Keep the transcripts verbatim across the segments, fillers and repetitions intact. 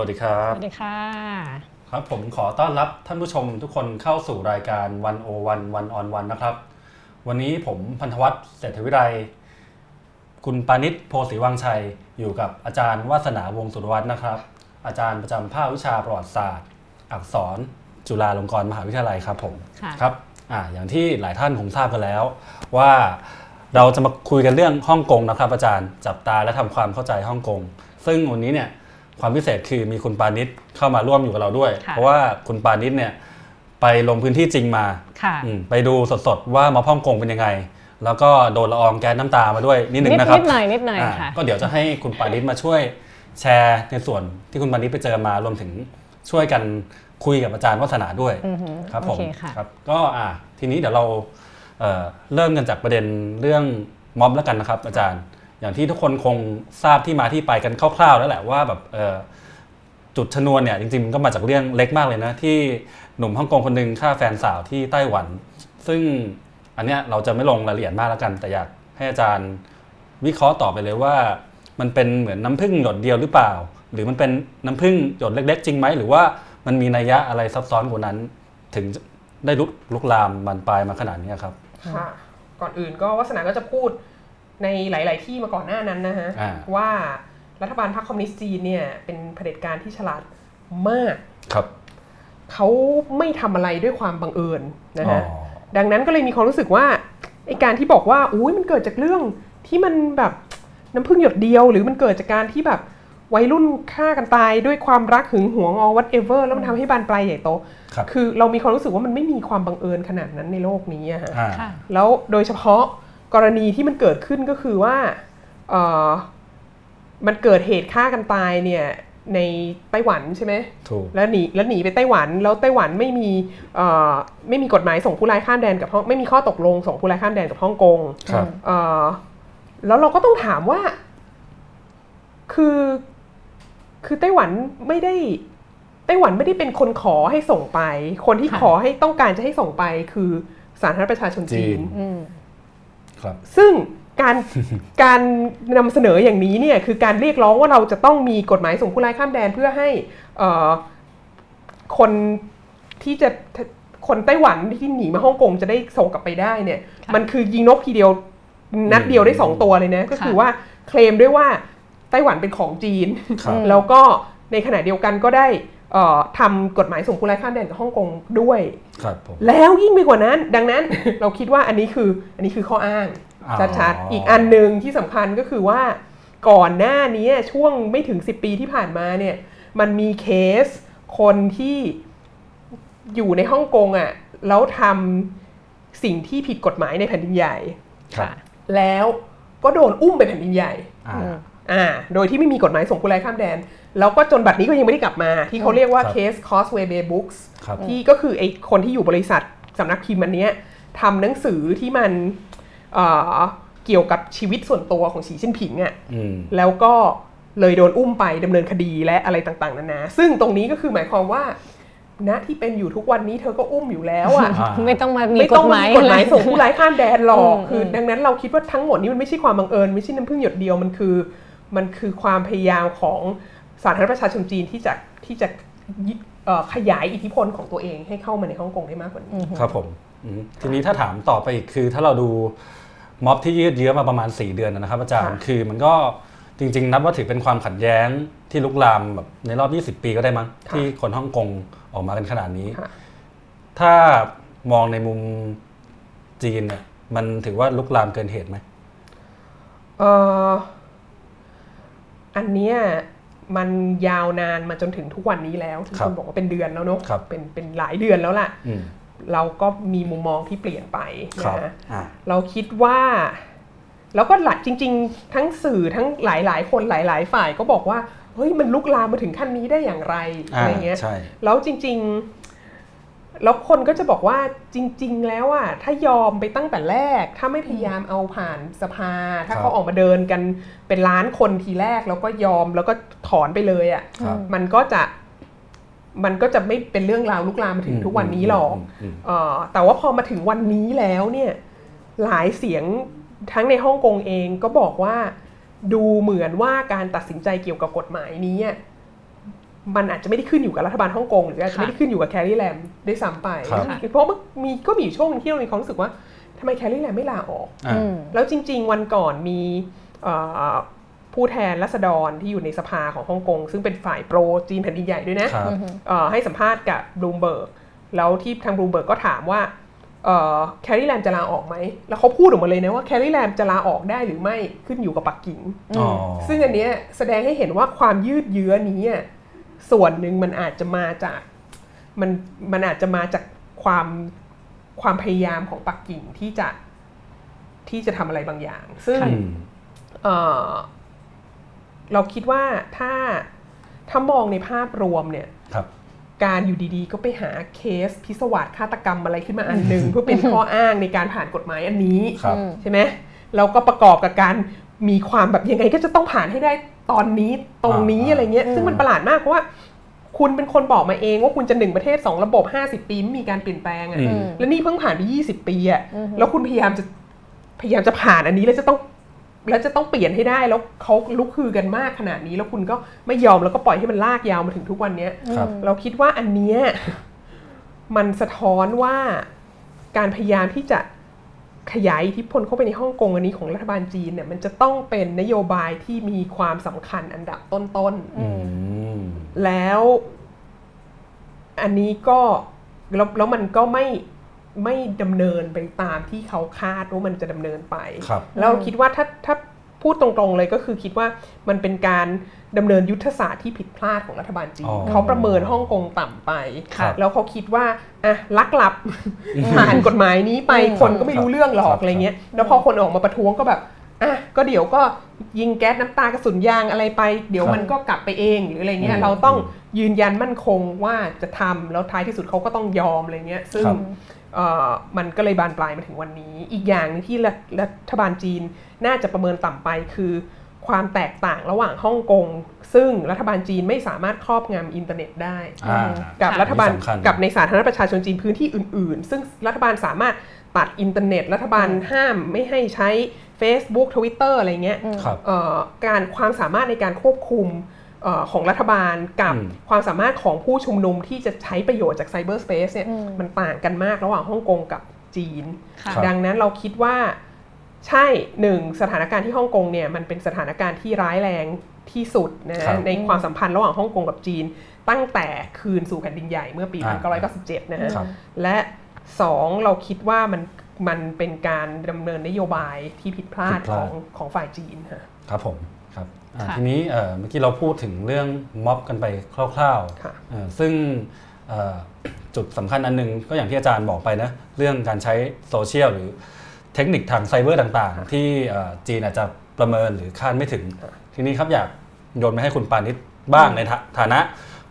วัสดีครับสวัสดีค่ะครับผมขอต้อนรับท่านผู้ชมทุกคนเข้าสู่รายการวันโอวันวันออนวันนะครับวันนี้ผมพันธวัฒน์เศรษฐวิไลคุณปานิชโพสีวังชัยอยู่กับอาจารย์วาสนาวงศ์สุรวัฒน์นะครับอาจารย์ประจำภาควิชาประวัติศาสตร์อักษรจุฬาลงกรณ์มหาวิทยาลัยครับผมครับอ่าอย่างที่หลายท่านคงทราบกันแล้วว่าเราจะมาคุยกันเรื่องฮ่องกงนะครับอาจารย์จับตาและทำความเข้าใจฮ่องกงซึ่งวันนี้เนี่ยความพิเศษคือมีคุณปานิชเข้ามาร่วมอยู่กับเราด้วยเพราะว่าคุณปานิชเนี่ยไปลงพื้นที่จริงมาไปดูสดๆว่าม็อบฮ่องกงเป็นยังไงแล้วก็โดนละอองแก๊สน้ำตามาด้วยนิดนึงนะครับนิดหน่อยนิดหน่อยค่ะก็เดี๋ยวจะให้คุณปานิชมาช่วยแชร์ในส่วนที่คุณปานิชไปเจอมารวมถึงช่วยกันคุยกับอาจารย์วาสนาด้วยครับผมครับก็อ่ะทีนี้เดี๋ยวเราเริ่มกันจากประเด็นเรื่องม็อบแล้วกันนะครับอาจารย์อย่างที่ทุกคนคงทราบที่มาที่ไปกันคร่าวๆแล้วแหละว่าแบบจุดชนวนเนี่ยจริงๆมันก็มาจากเรื่องเล็กมากเลยนะที่หนุ่มฮ่องกงคนหนึ่งฆ่าแฟนสาวที่ไต้หวันซึ่งอันเนี้ยเราจะไม่ลงรายละเอียดมากแล้วกันแต่อยากให้อาจารย์วิเคราะห์ต่อไปเลยว่ามันเป็นเหมือนน้ำผึ้งหยดเดียวหรือเปล่าหรือมันเป็นน้ำผึ้งหยดเล็กๆจริงไหมหรือว่ามันมีนัยยะอะไรซับซ้อนกว่านั้นถึงได้ลุกลามบานปลายมาขนาดนี้ครับค่ะก่อนอื่นก็วาสนาก็จะพูดในหลายๆที่มาก่อนหน้านั้นนะฮะว่ารัฐบาลพรรคคอมมิวนิสต์จีนเนี่ยเป็นเผด็จการที่ฉลาดมากครับเขาไม่ทำอะไรด้วยความบังเอิญนะฮะดังนั้นก็เลยมีความรู้สึกว่าไอ้การที่บอกว่าอุ้ยมันเกิดจากเรื่องที่มันแบบน้ำพึ่งหยดเดียวหรือมันเกิดจากการที่แบบวัยรุ่นฆ่ากันตายด้วยความรักหึงหวง all whatever แล้วมันทำให้บานปลายใหญ่โต ค, คือเรามีความรู้สึกว่ามันไม่มีความบังเอิญขนาดนั้นในโลกนี้อะฮะแล้วโดยเฉพาะกรณีที่มันเกิดขึ้นก็คือว่าเอ่อมันเกิดเหตุฆ่ากันตายเนี่ยในไต้หวันใช่ไหมถูกแล้วหนีแล้วหนีไปไต้หวันแล้วไต้หวันไม่มีเอ่อไม่มีกฎหมายส่งผู้ร้ายข้ามแดนกับไม่มีข้อตกลงส่งผู้ร้ายข้ามแดนกับฮ่องกงเอ่อแล้วเราก็ต้องถามว่าคือคือไต้หวันไม่ได้ไต้หวันไม่ได้เป็นคนขอให้ส่งไปคนที่ขอให้ต้องการจะให้ส่งไปคือสาธารณรัฐประชาชนจีนซึ่งการการนำเสนออย่างนี้เนี่ยคือการเรียกร้องว่าเราจะต้องมีกฎหมายส่งผู้ร้ายข้ามแดนเพื่อให้คนที่จะคนไต้หวันที่หนีมาฮ่องกงจะได้ส่งกลับไปได้เนี่ยมันคือยิงนกทีเดียวนัดเดียวได้สองตัวเลยนะก็คือว่าเคลมด้วยว่าไต้หวันเป็นของจีนแล้วก็ในขณะเดียวกันก็ได้ทำกฎหมายส่งผู้ร้ายข้ามแดนกับฮ่องกงด้วยแล้วยิ่งไปกว่านั้นดังนั้นเราคิดว่าอันนี้คืออันนี้คือข้ออ้างชัดๆอีกอันหนึ่งที่สำคัญก็คือว่าก่อนหน้านี้ช่วงไม่ถึงสิบปีที่ผ่านมาเนี่ยมันมีเคสคนที่อยู่ในฮ่องกงอ่ะแล้วทำสิ่งที่ผิดกฎหมายในแผ่นดินใหญ่แล้วก็โดนอุ้มไปแผ่นดินใหญ่อ่าโดยที่ไม่มีกฎหมายส่งผู้ร้ายข้ามแดนแล้วก็จนบัดนี้ก็ยังไม่ได้กลับมาที่เขาเรียกว่าเคส Causeway Bay Books ที่ก็คือไอ้คนที่อยู่บริษัทสำนักพิมพ์อันเนี้ยทำหนังสือที่มัน เอ่อ เกี่ยวกับชีวิตส่วนตัวของสีชิ้นผิงอ่ะแล้วก็เลยโดนอุ้มไปดำเนินคดีและอะไรต่างๆนานาซึ่งตรงนี้ก็คือหมายความว่าณที่เป็นอยู่ทุกวันนี้เธอก็อุ้มอยู่แล้วอ่ะไม่ต้องมามีกฎหมายกฎหมายส่งผู้ร้ายข้ามแดนหรอกคือดังนั้นเราคิดว่าทั้งหมดนี้มันไม่ใช่ความบังเอิญไม่ใช่น้ำพึ่งหยดเดียวมันคือมันคือความพยายามของสาธารณรัฐประชาชนจีนที่จะที่จะขยายอิทธิพลของตัวเองให้เข้ามาในฮ่องกงได้มากกว่านี้ครับผมทีนี้ถ้าถามต่อไปอีกคือถ้าเราดูม็อบที่ยืดเยื้อมาประมาณสี่เดือนนะครับอาจารย์คือมันก็จริงๆนับว่าถือเป็นความขัดแย้งที่ลุกลามแบบในรอบยี่สิบปีก็ได้มั้งที่คนฮ่องกงออกมากันขนาดนี้ถ้ามองในมุมจีนเนี่ยมันถือว่าลุกลามเกินเหตุไหมเอ่ออันเนี้ยมันยาวนานมาจนถึงทุกวันนี้แล้วที่คุณบอกว่าเป็นเดือนแล้วเนาะเป็นเป็นหลายเดือนแล้วล่ะเราก็มีมุมมองที่เปลี่ยนไปนะเราคิดว่าแล้วก็หลักจริงๆทั้งสื่อทั้งหลายๆคนหลายๆฝ่ายก็บอกว่าเฮ้ยมันลุกลามมาถึงขั้นนี้ได้อย่างไรอะไรเงี้ยแล้วจริงๆแล้วคนก็จะบอกว่าจริงๆแล้วอ่ะถ้ายอมไปตั้งแต่แรกถ้าไม่พยายามเอาผ่านสภาถ้าเขาออกมาเดินกันเป็นล้านคนทีแรกแล้วก็ยอมแล้วก็ถอนไปเลยอ่ะมันก็จะมันก็จะไม่เป็นเรื่องราวลุกลามมาถึงทุกวันนี้หรอกแต่ว่าพอมาถึงวันนี้แล้วเนี่ยหลายเสียงทั้งในฮ่องกงเองก็บอกว่าดูเหมือนว่าการตัดสินใจเกี่ยวกับกฎหมายนี้ มันอาจจะไม่ได้ขึ้นอยู่กับรัฐบาลฮ่องกงหรืออาจจะไม่ได้ขึ้นอยู่กับแครีแลมได้ซ้ำไปเพราะมีก็มีช่วงที่เรามีความรู้สึกว่าทำไมแครีแลมไม่ลาออกแล้วจริงๆวันก่อนมีผู้แทนราษฎรที่อยู่ในสภาของฮ่องกงซึ่งเป็นฝ่ายโปรจีนแผ่นดินใหญ่ด้วยนะให้สัมภาษณ์กับบลูมเบิร์กแล้วที่ทางบลูมเบิร์กก็ถามว่าแครีแลมจะลาออกไหมแล้วเขาพูดออกมาเลยนะว่าแครีแลมจะลาออกได้หรือไม่ขึ้นอยู่กับปักกิ่งซึ่งอันเนี้ยแสดงให้เห็นว่าความยืดเยื้อนี้ส่วนหนึ่งมันอาจจะมาจากมันมันอาจจะมาจากความความพยายามของปักกิ่งที่จะที่จะทำอะไรบางอย่างซึ่งเราคิดว่าถ้าถ้ามองในภาพรวมเนี่ยการอยู่ดีๆก็ไปหาเคสพิศวาสฆาตกรรมอะไรขึ้นมาอันหนึ่ง เพื่อเป็นข้ออ้างในการผ่านกฎหมายอันนี้ใช่ไหมเราก็ประกอบกับการมีความแบบยังไงก็จะต้องผ่านให้ได้ตอนนี้ตรงนี้ อ, อะไรเงี้ยซึ่งมันประหลาดมากเพราะว่าคุณเป็นคนบอกมาเองว่าคุณจะหนึ่งประเทศสองระบบห้าสิบปีไม่มีการเปลี่ยนแปลงอ่ะแล้วนี่เพิ่งผ่านไปยี่สิบปีอ่ะแล้วคุณพยายามจะพยายามจะผ่านอันนี้แล้วจะต้องแล้วจะต้องเปลี่ยนให้ได้แล้วเขาลุกฮือกันมากขนาดนี้แล้วคุณก็ไม่ยอมแล้วก็ปล่อยให้มันลากยาวมาถึงทุกวันนี้เราคิดว่าอันเนี้ยมันสะท้อนว่าการพยายามที่จะขยายอิทธิพลเข้าไปในฮ่องกงอันนี้ของรัฐบาลจีนเนี่ยมันจะต้องเป็นนโยบายที่มีความสำคัญอันดับต้นๆแล้วอันนี้ก็แล้วแล้วมันก็ไม่ไม่ดำเนินไปตามที่เขาคาดว่ามันจะดำเนินไปแล้วคิดว่าถ้าถ้าพูดตรงๆเลยก็คือคิดว่ามันเป็นการดำเนินยุทธศาสตร์ที่ผิดพลาดของรัฐบาลจีนเขาประเมินฮ่องกงต่ำไปแล้วเขาคิดว่าอ่ะลักลับผ่านกฎหมายนี้ไปคนก็ไม่รู้เรื่องหรอกอะไรเงี้ยแล้วพอคนออกมาประท้วงก็แบบอ่ะก็เดี๋ยวก็ยิงแก๊สน้ำตากระสุนยางอะไรไปเดี๋ยวมันก็กลับไปเองหรืออะไรเงี้ยเราต้องยืนยันมั่นคงว่าจะทำแล้วท้ายที่สุดเขาก็ต้องยอมอะไรเงี้ยซึ่งมันก็เลยบานปลายมาถึงวันนี้อีกอย่างที่รัฐบาลจีนน่าจะประเมินต่ำไปคือความแตกต่างระหว่างฮ่องกงซึ่งรัฐบาลจีนไม่สามารถครอบงำอินเทอร์เน็ตได้กับรัฐบาลกับในสาธารณประชาชนจีนพื้นที่อื่นๆซึ่งรัฐบาลสามารถตัดอินเทอร์เน็ตรัฐบาลห้ามไม่ให้ใช้ Facebook Twitter อะไรเงี้ยการความสามารถในการควบคุมของรัฐบาลกับความสามารถของผู้ชุมนุมที่จะใช้ประโยชน์จากไซเบอร์สเปซเนี่ยมันต่างกันมากระหว่างฮ่องกงกับจีนดังนั้นเราคิดว่าใช่หนึ่งสถานการณ์ที่ฮ่องกงเนี่ยมันเป็นสถานการณ์ที่ร้ายแรงที่สุดนะในความสัมพันธ์ระหว่างฮ่องกงกับจีนตั้งแต่คืนสู่แผ่นดินใหญ่เมื่อปีหนึ่งพันเก้าร้อยเก้าสิบเจ็ดนะฮะและสองเราคิดว่ามันมันเป็นการดำเนินนโยบายที่ผิดพลาดของของฝ่ายจีนค่ะครับผมครับทีนี้เมื่อกี้เราพูดถึงเรื่องม็อบกันไปคร่าวๆซึ่งจุดสำคัญอันนึงก็อย่างที่อาจารย์บอกไปนะเรื่องการใช้โซเชียลหรือเทคนิคทางไซเบอร์ต่างๆที่จีนอาจจะประเมินหรือคาดไม่ถึงทีนี้ครับอยากโยนไปให้คุณปานิชบ้างในฐานะ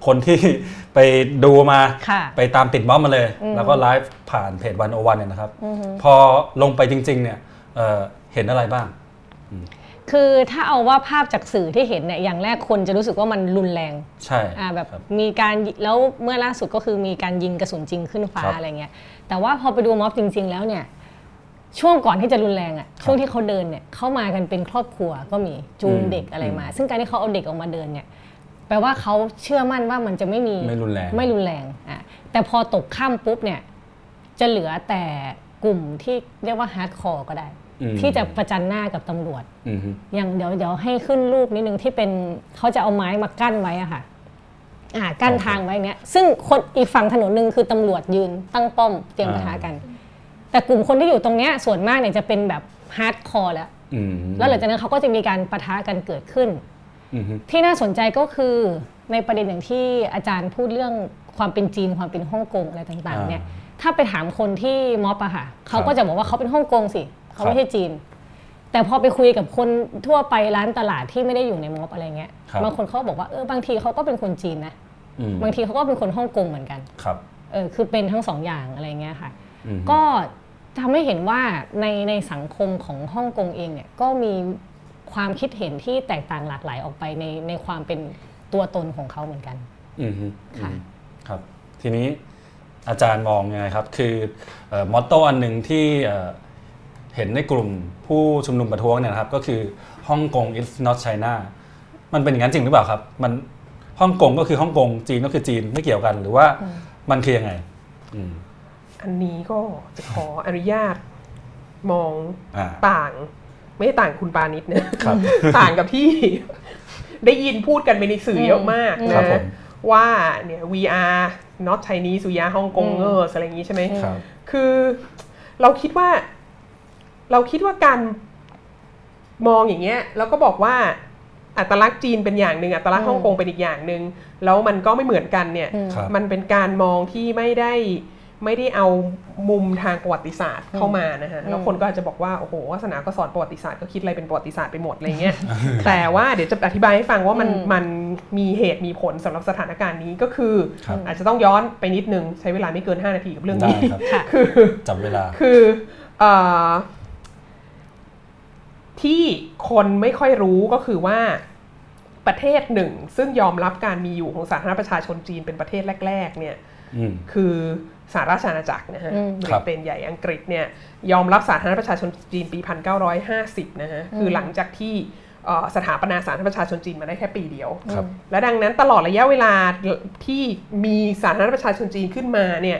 คนที่ไปดูมาไปตามติดม็อบมาเลยแล้วก็ไลฟ์ผ่านเพจวันโอวันเนี่ยนะครับพอลงไปจริงๆเนี่ยเห็นอะไรบ้างคือถ้าเอาว่าภาพจากสื่อที่เห็นเนี่ยอย่างแรกคนจะรู้สึกว่ามันรุนแรงใช่แบบมีการแล้วเมื่อล่าสุดก็คือมีการยิงกระสุนจริงขึ้นฟ้าอะไรเงี้ยแต่ว่าพอไปดูม็อบจริงๆแล้วเนี่ยช่วงก่อนที่จะรุนแรงอ่ะช่วงที่เขาเดินเนี่ยเข้ามากันเป็นครอบครัวก็มีจูงเด็กอะไรมาซึ่งการที่เขาเอาเด็กออกมาเดินเนี่ยแปลว่าเขาเชื่อมั่นว่ามันจะไม่มีไม่รุนแรงไม่รุนแรงอ่ะแต่พอตกค่ำปุ๊บเนี่ยจะเหลือแต่กลุ่มที่เรียกว่าฮาร์ดคอร์ก็ได้ที่จะประจันหน้ากับตำรวจอย่างเดี๋ยวเดี๋ยวให้ขึ้นรูปนิดนึงที่เป็นเขาจะเอาไม้มากั้นไว้อะค่ะกั้นทางไว้เนี้ยซึ่งคนอีกฝั่งถนนนึงคือตำรวจยืนตั้งป้อมเตรียมปะทะกันแต่กลุ่มคนที่อยู่ตรงเนี้ยส่วนมากเนี่ยจะเป็นแบบฮาร์ดคอร์แล้วแล้วหลังจากนั้นเขาก็จะมีการปะทะกันเกิดขึ้นที่น่าสนใจก็คือในประเด็นอย่างที่อาจารย์พูดเรื่องความเป็นจีนความเป็นฮ่องกงอะไรต่างๆเนี่ยถ้าไปถามคนที่ม็อบอะค่ะเขาก็จะบอกว่าเขาเป็นฮ่องกงสิเขาไม่ใช่จีนแต่พอไปคุยกับคนทั่วไปร้านตลาดที่ไม่ได้อยู่ในม็อบอะไรเงี้ยบางคนเขาบอกว่าเออบางทีเขาก็เป็นคนจีนนะบางทีเขาก็เป็นคนฮ่องกงเหมือนกันครับเออคือเป็นทั้งสองอย่างอะไรเงี้ยค่ะก็ทำให้เห็นว่าในในสังคมของฮ่องกงเองเนี่ยก็มีความคิดเห็นที่แตกต่างหลากหลายออกไปในในความเป็นตัวตนของเขาเหมือนกันอือค่ะครับทีนี้อาจารย์มองยังไงครับคือมอตโต้อันหนึ่งที่เห็นในกลุ่มผู้ชุมนุมประท้วงเนี่ยนะครับก็คือฮ่องกง is not China มันเป็นอย่างนั้นจริงหรือเปล่าครับมัน ฮ่องกงก็คือฮ่องกงจีนก็คือจีนไม่เกี่ยวกันหรือว่ามันคือยังไงอันนี้ก็จะขออนุญาตมองต่างไม่ต่างคุณปานิชเนี่ยต่างกับที่ได้ยินพูดกันไปในสื่อเยอะมากนะว่าเนี่ย we are not Chinese we are Hong Kongers อะไรอย่างนี้ใช่ไหมคือเราคิดว่าเราคิดว่าการมองอย่างเงี้ยแล้วก็บอกว่าอัตลักษณ์จีนเป็นอย่างหนึ่งอัตลักษณ์ฮ่องกงเป็นอีกอย่างหนึ่งแล้วมันก็ไม่เหมือนกันเนี่ยมันเป็นการมองที่ไม่ได้ไม่ได้เอามุมทางประวัติศาสตร์เข้ามานะฮะแล้วคนก็อาจจะบอกว่าโอ้โหวาสนาก็สอนประวัติศาสตร์ก็คิดอะไรเป็นประวัติศาสตร์ไปหมดอะไรเงี้ย แต่ว่าเดี๋ยวจะอธิบายให้ฟังว่ามันมันมีเหตุมีผลสำหรับสถานการณ์นี้ก็คืออาจจะต้องย้อนไปนิดนึงใช้เวลาไม่เกินห้านาทีกับเรื่องนี้ คือจำเวลาคือที่คนไม่ค่อยรู้ก็คือว่าประเทศหนึ่งซึ่งยอมรับการมีอยู่ของสาธารณประชาชนจีนเป็นประเทศแรกๆเนี่ยคือสหราชอาณาจักรนะฮะบริเตนใหญ่อังกฤษเนี่ยยอมรับสาธารณประชาชนจีนปีหนึ่งพันเก้าร้อยห้าสิบนะฮะคือหลังจากที่สถาปนาสาธารณประชาชนจีนมาได้แค่ปีเดียวและดังนั้นตลอดระยะเวลาที่มีสาธารณประชาชนจีนขึ้นมาเนี่ย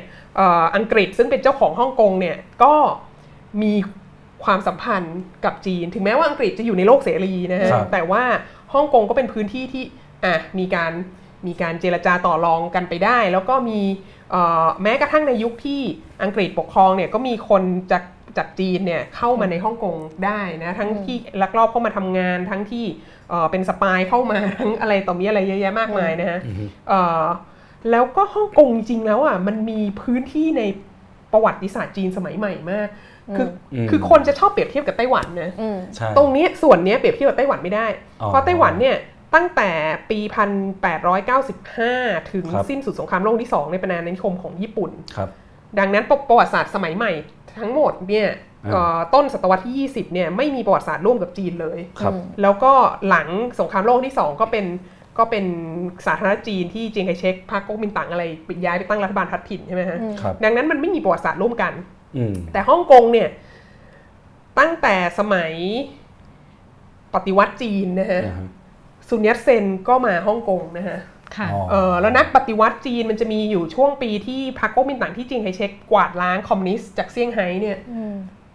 อังกฤษซึ่งเป็นเจ้าของฮ่องกงเนี่ยก็มีความสัมพันธ์กับจีนถึงแม้ว่าอังกฤษจะอยู่ในโลกเสรีนะฮะแต่ว่าฮ่องกงก็เป็นพื้นที่ที่อ่ะมีการมีการเจรจาต่อรองกันไปได้แล้วก็มีแม้กระทั่งในยุคที่อังกฤษปกครองเนี่ยก็มีคนจากจากจีนเนี่ยเข้ามาในฮ่องกงได้นะทั้งที่ลักลอบเข้ามาทำงานทั้งที่เป็นสปายเข้ามาทั้งอะไรต่อมีอะไรเยอะแยะมากมายนะฮะแล้วก็ฮ่องกงจริงแล้วอ่ะมันมีพื้นที่ในประวัติศาสตร์จีนสมัยใหม่มากคือคือคนจะชอบเปรียบเทียบกับไต้หวันนะตรงนี้ส่วนนี้เปรียบเทียบกับไต้หวันไม่ได้เพราะไต้หวันเนี่ยตั้งแต่ปี หนึ่งพันแปดร้อยเก้าสิบห้า ถึงสิ้นสุดสงครามโลกที่สองในเป็นอาณานิคมของญี่ปุ่นดังนั้นประวัติศาสตร์สมัยใหม่ทั้งหมดเนี่ยต้นศตวรรษที่ยี่สิบเนี่ยไม่มีประวัติศาสตร์ร่วมกับจีนเลยแล้วก็หลังสงครามโลกที่สองก็เป็นก็เป็นสาธารณรัฐจีนที่เจียงไคเชกพรรคก๊กมินตั๋งอะไรย้ายไปตั้งรัฐบาลทัดถิ่นใช่ไหมฮะดังนั้นมันไม่มีประวัติศาสตร์ร่วมกันแต่ฮ่องกงเนี่ยตั้งแต่สมัยปฏิวัติจีนนะฮะซุนยัตเซนก็มาฮ่องกงนะฮะแล้วนักปฏิวัติจีนมันจะมีอยู่ช่วงปีที่พรรคก๊กมินตั๋งที่เจียงไคเชกกวาดล้างคอมมิวนิสต์จากเซี่ยงไฮ้เนี่ย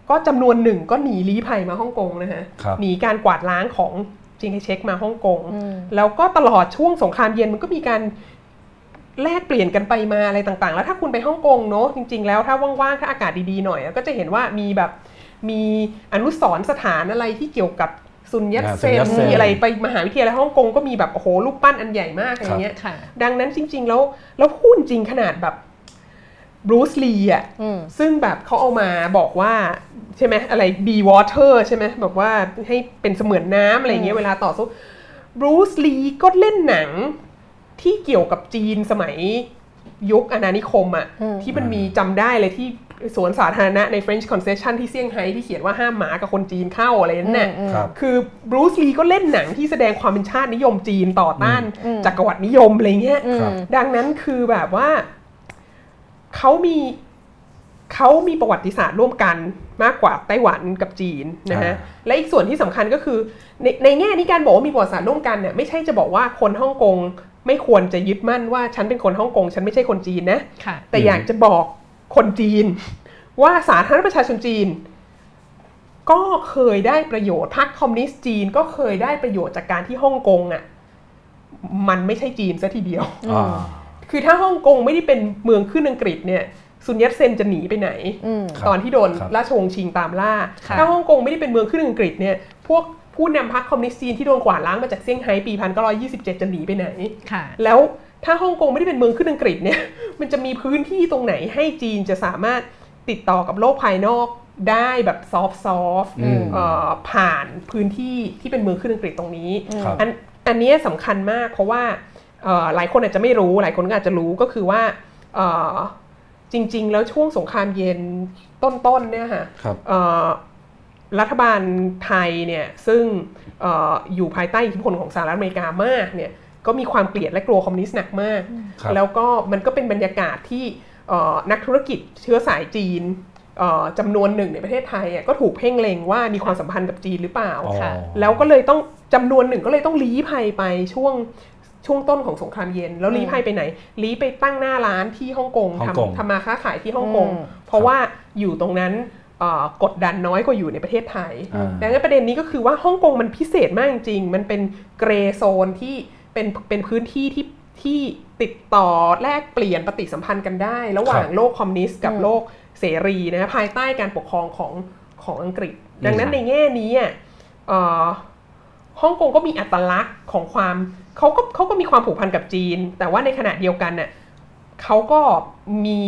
ก็จำนวนหนึ่งก็หนีลี้ภัยมาฮ่องกงนะฮะหนีการกวาดล้างของเจียงไคเชกมาฮ่องกงแล้วก็ตลอดช่วงสงครามเย็นมันก็มีการแลกเปลี่ยนกันไปมาอะไรต่างๆแล้วถ้าคุณไปฮ่องกงเนอะจริงๆแล้วถ้าว่างๆถ้าอากาศดีๆหน่อยก็จะเห็นว่ามีแบบมีอนุสรณ์สถานอะไรที่เกี่ยวกับซุนยัตเซนมีอะไรไปมหาวิทยาลัยฮ่องกงก็มีแบบโอ้โหรูปปั้นอันใหญ่มากอะไรเงี้ยดังนั้นจริงๆแล้วแล้วพูดจริงขนาดแบบบรูซลีอ่ะซึ่งแบบเขาเอามาบอกว่าใช่ไหมอะไรบีวอเตอร์ใช่ไหมบอกว่าให้เป็นเสมือนน้ำอะไรเงี้ยเวลาต่อสู้บรูซลีก็เล่นหนังที่เกี่ยวกับจีนสมัยยุคอาณานิคมอ่ะที่มันมีจำได้เลยที่สวนสาธารณะใน French Concession ที่เซี่ยงไฮ้ที่เขียนว่าห้ามหมากับคนจีนเข้าอะไรนั่นน่ะคือบรูซลีก็เล่นหนังที่แสดงความเป็นชาตินิยมจีนต่อต้านจักรวรรดินิยมอะไรเงี้ยดังนั้นคือแบบว่าเขามีเขามีประวัติศาสตร์ร่วมกันมากกว่าไต้หวันกับจีนนะฮะและอีกส่วนที่สำคัญก็คือในในแง่นี้การบอกว่ามีประวัติศาสตร์ร่วมกันเนี่ยไม่ใช่จะบอกว่าคนฮ่องกงไม่ควรจะยึดมั่นว่าฉันเป็นคนฮ่องกงฉันไม่ใช่คนจีนนะแต่อยากจะบอกคนจีนว่าสาธารณประชาชนจีนก็เคยได้ประโยชน์พรรคคอมมิวนิสต์จีนก็เคยได้ประโยชน์จากการที่ฮ่องกงอ่ะมันไม่ใช่จีนซะทีเดียวคือถ้าฮ่องกงไม่ได้เป็นเมืองขึ้นอังกฤษเนี่ยซุนยัตเซนจะหนีไปไหนตอนที่โดนราชวงศ์ชิงตามล่าถ้าฮ่องกงไม่ได้เป็นเมืองขึ้นอังกฤษเนี่ยพวกผู้นำพรรคคอมมิวนิสต์จีนที่โดนกวาดล้างมาจากเซี่ยงไฮ้ปีหนึ่งพันเก้าร้อยยี่สิบเจ็ดจะหนีไปไหนแล้วถ้าฮ่องกงไม่ได้เป็นเมืองขึ้นอังกฤษเนี่ยมันจะมีพื้นที่ตรงไหนให้จีนจะสามารถติดต่อกับโลกภายนอกได้แบบซอฟซอฟผ่านพื้นที่ที่เป็นเมืองขึ้นอังกฤษตรงนี้อันอันนี้สำคัญมากเพราะว่าหลายคนอาจจะไม่รู้หลายคนก็อาจจะรู้ก็คือว่าจริงๆแล้วช่วงสงครามเย็นต้นๆเนี่ยค่ะรัฐบาลไทยเนี่ยซึ่ง อ, อยู่ภายใต้อิทธิพลของสหรัฐอเมริกามากเนี่ยก็มีความเกลียดและกลัวคอมมิวนิสต์หนักมากแล้วก็มันก็เป็นบรรยากาศที่นักธุรกิจเชื้อสายจีนจำนวนหนึ่งในประเทศไทยก็ถูกเพ่งเล็งว่ามีความสัมพันธ์กับจีนหรือเปล่าแล้วก็เลยต้องจำนวนหนึ่งก็เลยต้องลี้ภัยไปช่วง ช่วงต้นของสงครามเย็นแล้วลี้ภัยไปไหนลี้ไปตั้งหน้าร้านที่ฮ่องกงทำทำมาค้าขายที่ฮ่องกงเพราะว่าอยู่ตรงนั้นกดดันน้อยกว่าอยู่ในประเทศไทยดังนั้นประเด็นนี้ก็คือว่าฮ่องกงมันพิเศษมากจริงมันเป็นเกรย์โซนที่เป็นเป็นพื้นที่ที่ที่ติดต่อแลกเปลี่ยนปฏิสัมพันธ์กันได้ระหว่างโลกคอมมิวนิสต์กับโลกเสรีนะภายใต้การปกครองของของอังกฤษดังนั้นในแง่นี้ฮ่องกงก็มีอัตลักษณ์ของความเขาก็เขาก็มีความผูกพันกับจีนแต่ว่าในขณะเดียวกันน่ะเขาก็มี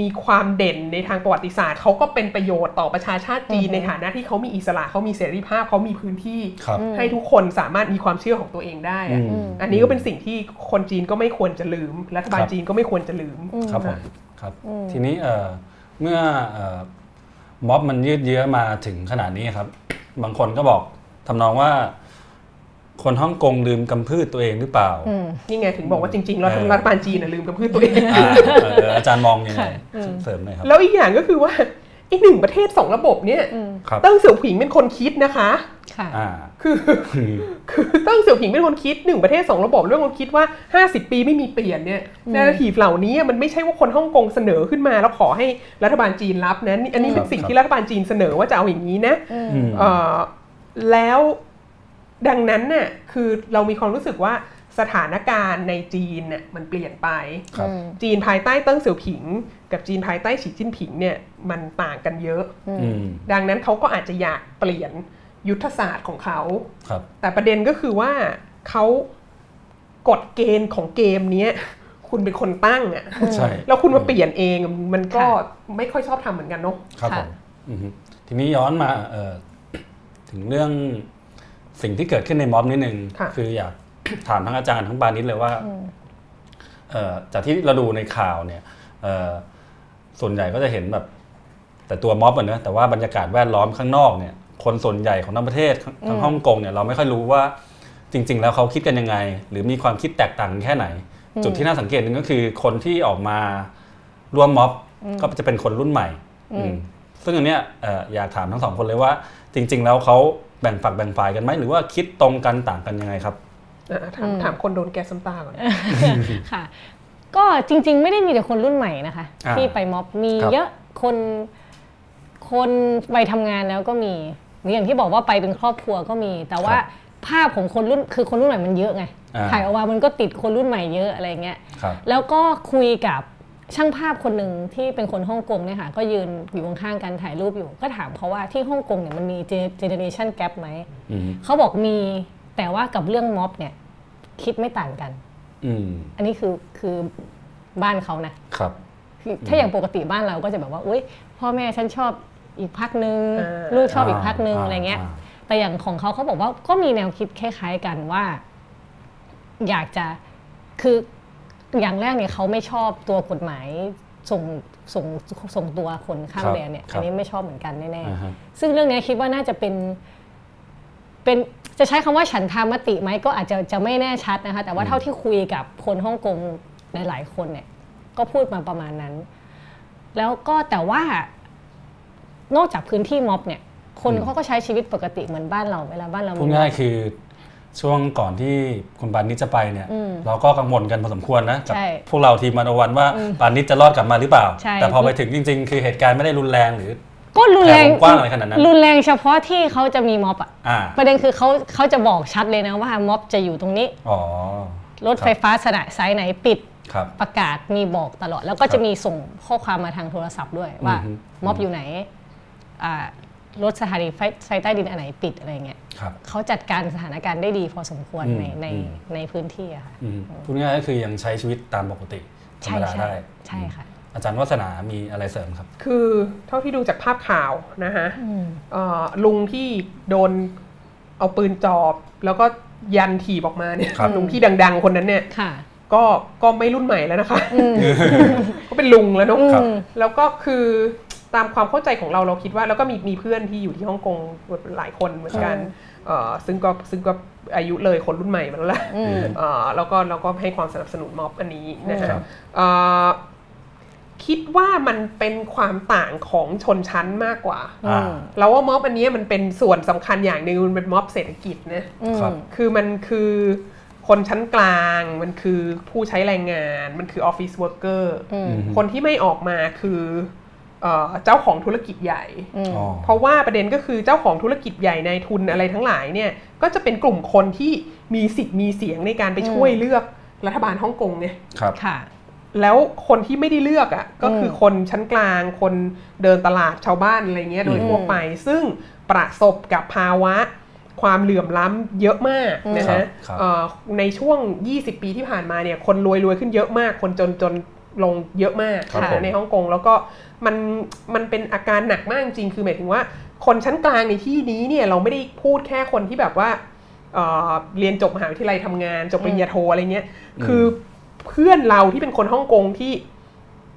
มีความเด่นในทางประวัติศาสตร์เขาก็เป็นประโยชน์ต่อประชาชาติจีนในฐานะที่เขามีอิสระเขามีเสรีภาพเขามีพื้นที่ให้ทุกคนสามารถมีความเชื่อของตัวเองได้อันนี้ก็เป็นสิ่งที่คนจีนก็ไม่ควรจะลืมรัฐบาลจีนก็ไม่ควรจะลืมครับผมครับทีนี้เมื่อม็อบมันยืดเยื้อมาถึงขนาดนี้ครับบางคนก็บอกทำนองว่าคนฮ่องกงลืมกำพืชตัวเองหรือเปล่านี่ไงถึงบอกว่าจริงๆเรารัฐบาลจีนลืมกำพืชตัวเองอาจารย์มองยังไงเสริมหน่อยครับแล้วอีกอย่างก็คือว่าอีกหนึ่งประเทศสองระบบเนี่ยเติ้งเสี่ยวผิงเป็นคนคิดนะคะคือคือเติ้งเสี่ยวผิงเป็นคนคิดหนึ่งประเทศสองระบบเรื่องคนคิดว่าห้าสิบปีไม่มีเปลี่ยนเนี่ยแนวถีบเหล่านี้มันไม่ใช่ว่าคนฮ่องกงเสนอขึ้นมาแล้วขอให้รัฐบาลจีนรับนะอันนี้เป็นสิ่งที่รัฐบาลจีนเสนอว่าจะเอาอย่างนี้นะแล้วดังนั้นน่ะคือเรามีความรู้สึกว่าสถานการณ์ในจีนน่ะมันเปลี่ยนไปจีนภายใต้เติ้งเสี่ยวผิงกับจีนภายใต้สีจิ้นผิงเนี่ยมันต่างกันเยอะดังนั้นเขาก็อาจจะอยากเปลี่ยนยุทธศาสตร์ของเขาแต่ประเด็นก็คือว่าเขากฎเกณฑ์ของเกมนี้คุณเป็นคนตั้งอ่ะแล้วคุณมาเปลี่ยนเองมันก็ไม่ค่อยชอบทำเหมือนกันเนาะครับทีนี้ย้อนมาถึงเรื่องสิ่งที่เกิดขึ้นในม็อบนิดนึงคืออยากถามทั้งอาจารย์ทั้งปานิชเลยว่าจากที่เราดูในข่าวเนี่ยส่วนใหญ่ก็จะเห็นแบบแต่ตัวม็อบอ่ะนะแต่ว่าบรรยากาศแวดล้อมข้างนอกเนี่ยคนส่วนใหญ่ของทั้งประเทศทั้งฮ่องกงเนี่ยเราไม่ค่อยรู้ว่าจริงๆแล้วเขาคิดกันยังไงหรือมีความคิดแตกต่างแค่ไหนจุดที่น่าสังเกตนึงก็คือคนที่ออกมาร่วมม็อบก็จะเป็นคนรุ่นใหม่ซึ่งอันเนี้ยอยากถามทั้งสองคนเลยว่าจริงๆแล้วเขาแบ่งฝักแบ่งฝ่ายกันไหมหรือว่าคิดตรงกันต่างกันยังไงครับถามถามคนโดนแก๊สน้ำตาก่อนค่ะก็จริงๆไม่ได้มีแต่คนรุ่นใหม่นะคะที่ไปม็อบมีเยอะคนคนไปทำงานแล้วก็มีหรืออย่างที่บอกว่าไปเป็นครอบครัวก็มีแต่ว่าภาพของคนรุ่นคือคนรุ่นใหม่มันเยอะไงถ่ายออกมามันก็ติดคนรุ่นใหม่เยอะอะไรเงี้ยแล้วก็คุยกับช่างภาพคนหนึ่งที่เป็นคนฮ่องกงเนี่ยค่ะก็ยืนอยู่ข้างๆกันถ่ายรูปอยู่ก็ถามเขาว่าที่ฮ่องกงเนี่ยมันมีเจเนอเรชันแกปไหมเขาบอกมีแต่ว่ากับเรื่องม็อบเนี่ยคิดไม่ต่างกันอันนี้คือคือบ้านเขานะครับถ้าอย่างปกติบ้านเราก็จะแบบว่าอุ๊ยพ่อแม่ฉันชอบอีกพักนึงลูกชอบอีกพักนึงอะไรเงี้ยแต่อย่างของเขาเขาบอกว่าก็มีแนวคิดคล้ายๆกันว่าอยากจะคืออย่างแรกเนี่ยเขาไม่ชอบตัวกฎหมายส่งส่งส่งตัวคนข้ามแดนเนี่ยอันนี้ไม่ชอบเหมือนกันแน่ๆซึ่งเรื่องนี้คิดว่าน่าจะเป็นเป็นจะใช้คำว่าฉันทามติไหมก็อาจจะจะไม่แน่ชัดนะคะแต่ว่าเท่าที่คุยกับคนฮ่องกงหลายๆคนเนี่ยก็พูดมาประมาณนั้นแล้วก็แต่ว่านอกจากพื้นที่ม็อบเนี่ยคนเขาก็ใช้ชีวิตปกติเหมือนบ้านเราเวลาบ้านเราพูดง่ายคือช่วงก่อนที่คุณปานิชจะไปเนี่ยเราก็กังวลกันพอสมควรนะกับพวกเราทีมวันวันว่าปานิชจะรอดกลับมาหรือเปล่าแต่พอไปถึงจริงๆคือเหตุการณ์ไม่ได้รุนแรงหรือก็รุนแรงกว้างอะไรขนาดนั้นรุนแรงเฉพาะที่เขาจะมีม็อบอ่ะประเด็นคือเขาเขาจะบอกชัดเลยนะว่าม็อบจะอยู่ตรงนี้รถไฟฟ้าสายไหนปิดประกาศมีบอกตลอดแล้วก็จะมีส่งข้อความมาทางโทรศัพท์ด้วยว่าม็อบอยู่ไหนรถสถานีไฟใต้ดินอันไหนปิดอะไรเงี้ยเขาจัดการสถานการณ์ได้ดีพอสมควรในในในพื้นที่อะค่ะพูดง่ายก็คือยังใช้ชีวิตตามปกติธรรมดาได้ใช่ค่ะอาจารย์วัฒนามีอะไรเสริมครับคือเท่าที่ดูจากภาพข่าวนะฮะลุงที่โดนเอาปืนจอบแล้วก็ยันถีบออกมาเนี่ยลุงที่ดังๆคนนั้นเนี่ยก็ก็ไม่รุ่นใหม่แล้วนะคะก็เป็นลุงแล้วเนาะแล้วก็คือตามความเข้าใจของเราเราคิดว่าแล้วก็มีมีเพื่อนที่อยู่ที่ฮ่องกงหลายคนเหมือนกันซึ่งก็ซึ่งก็อายุเลยคนรุ่นใหม่มาแล้วล่ะแล้วก็เราก็ให้ความสนับสนุนม็อบอันนี้นะครับคิดว่ามันเป็นความต่างของชนชั้นมากกว่าเราว่าม็อบอันนี้มันเป็นส่วนสำคัญอย่างหนึ่งมันเป็นม็อบเศรษฐกิจนะคือมันคือค คนชั้นกลางมันคือผู้ใช้แรงงานมันคือออฟฟิศเวิร์กเกอร์คนที่ไม่ออกมาคือเจ้าของธุรกิจใหญ่เพราะว่าประเด็นก็คือเจ้าของธุรกิจใหญ่ในทุนอะไรทั้งหลายเนี่ยก็จะเป็นกลุ่มคนที่มีสิทธิ์มีเสียงในการไปช่วยเลือกรัฐบาลฮ่องกงเนี่ยค่ะแล้วคนที่ไม่ได้เลือกอ่ะก็คือคนชั้นกลางคนเดินตลาดชาวบ้านอะไรเงี้ยโดยทั่วไปซึ่งประสบกับภาวะความเหลื่อมล้ำเยอะมากนะฮะในช่วงยี่สิบปีที่ผ่านมาเนี่ยคนรวยรวยขึ้นเยอะมากคนจนจนลงเยอะมากในฮ่องกงแล้วก็มันมันเป็นอาการหนักมากจริงคือหมายถึงว่าคนชั้นกลางในที่นี้เนี่ยเราไม่ได้พูดแค่คนที่แบบว่า เอ่อ เรียนจบมหาวิทยาลัยทำงานจบปริญญาโทอะไรเงี้ยคือเพื่อนเราที่เป็นคนฮ่องกงที่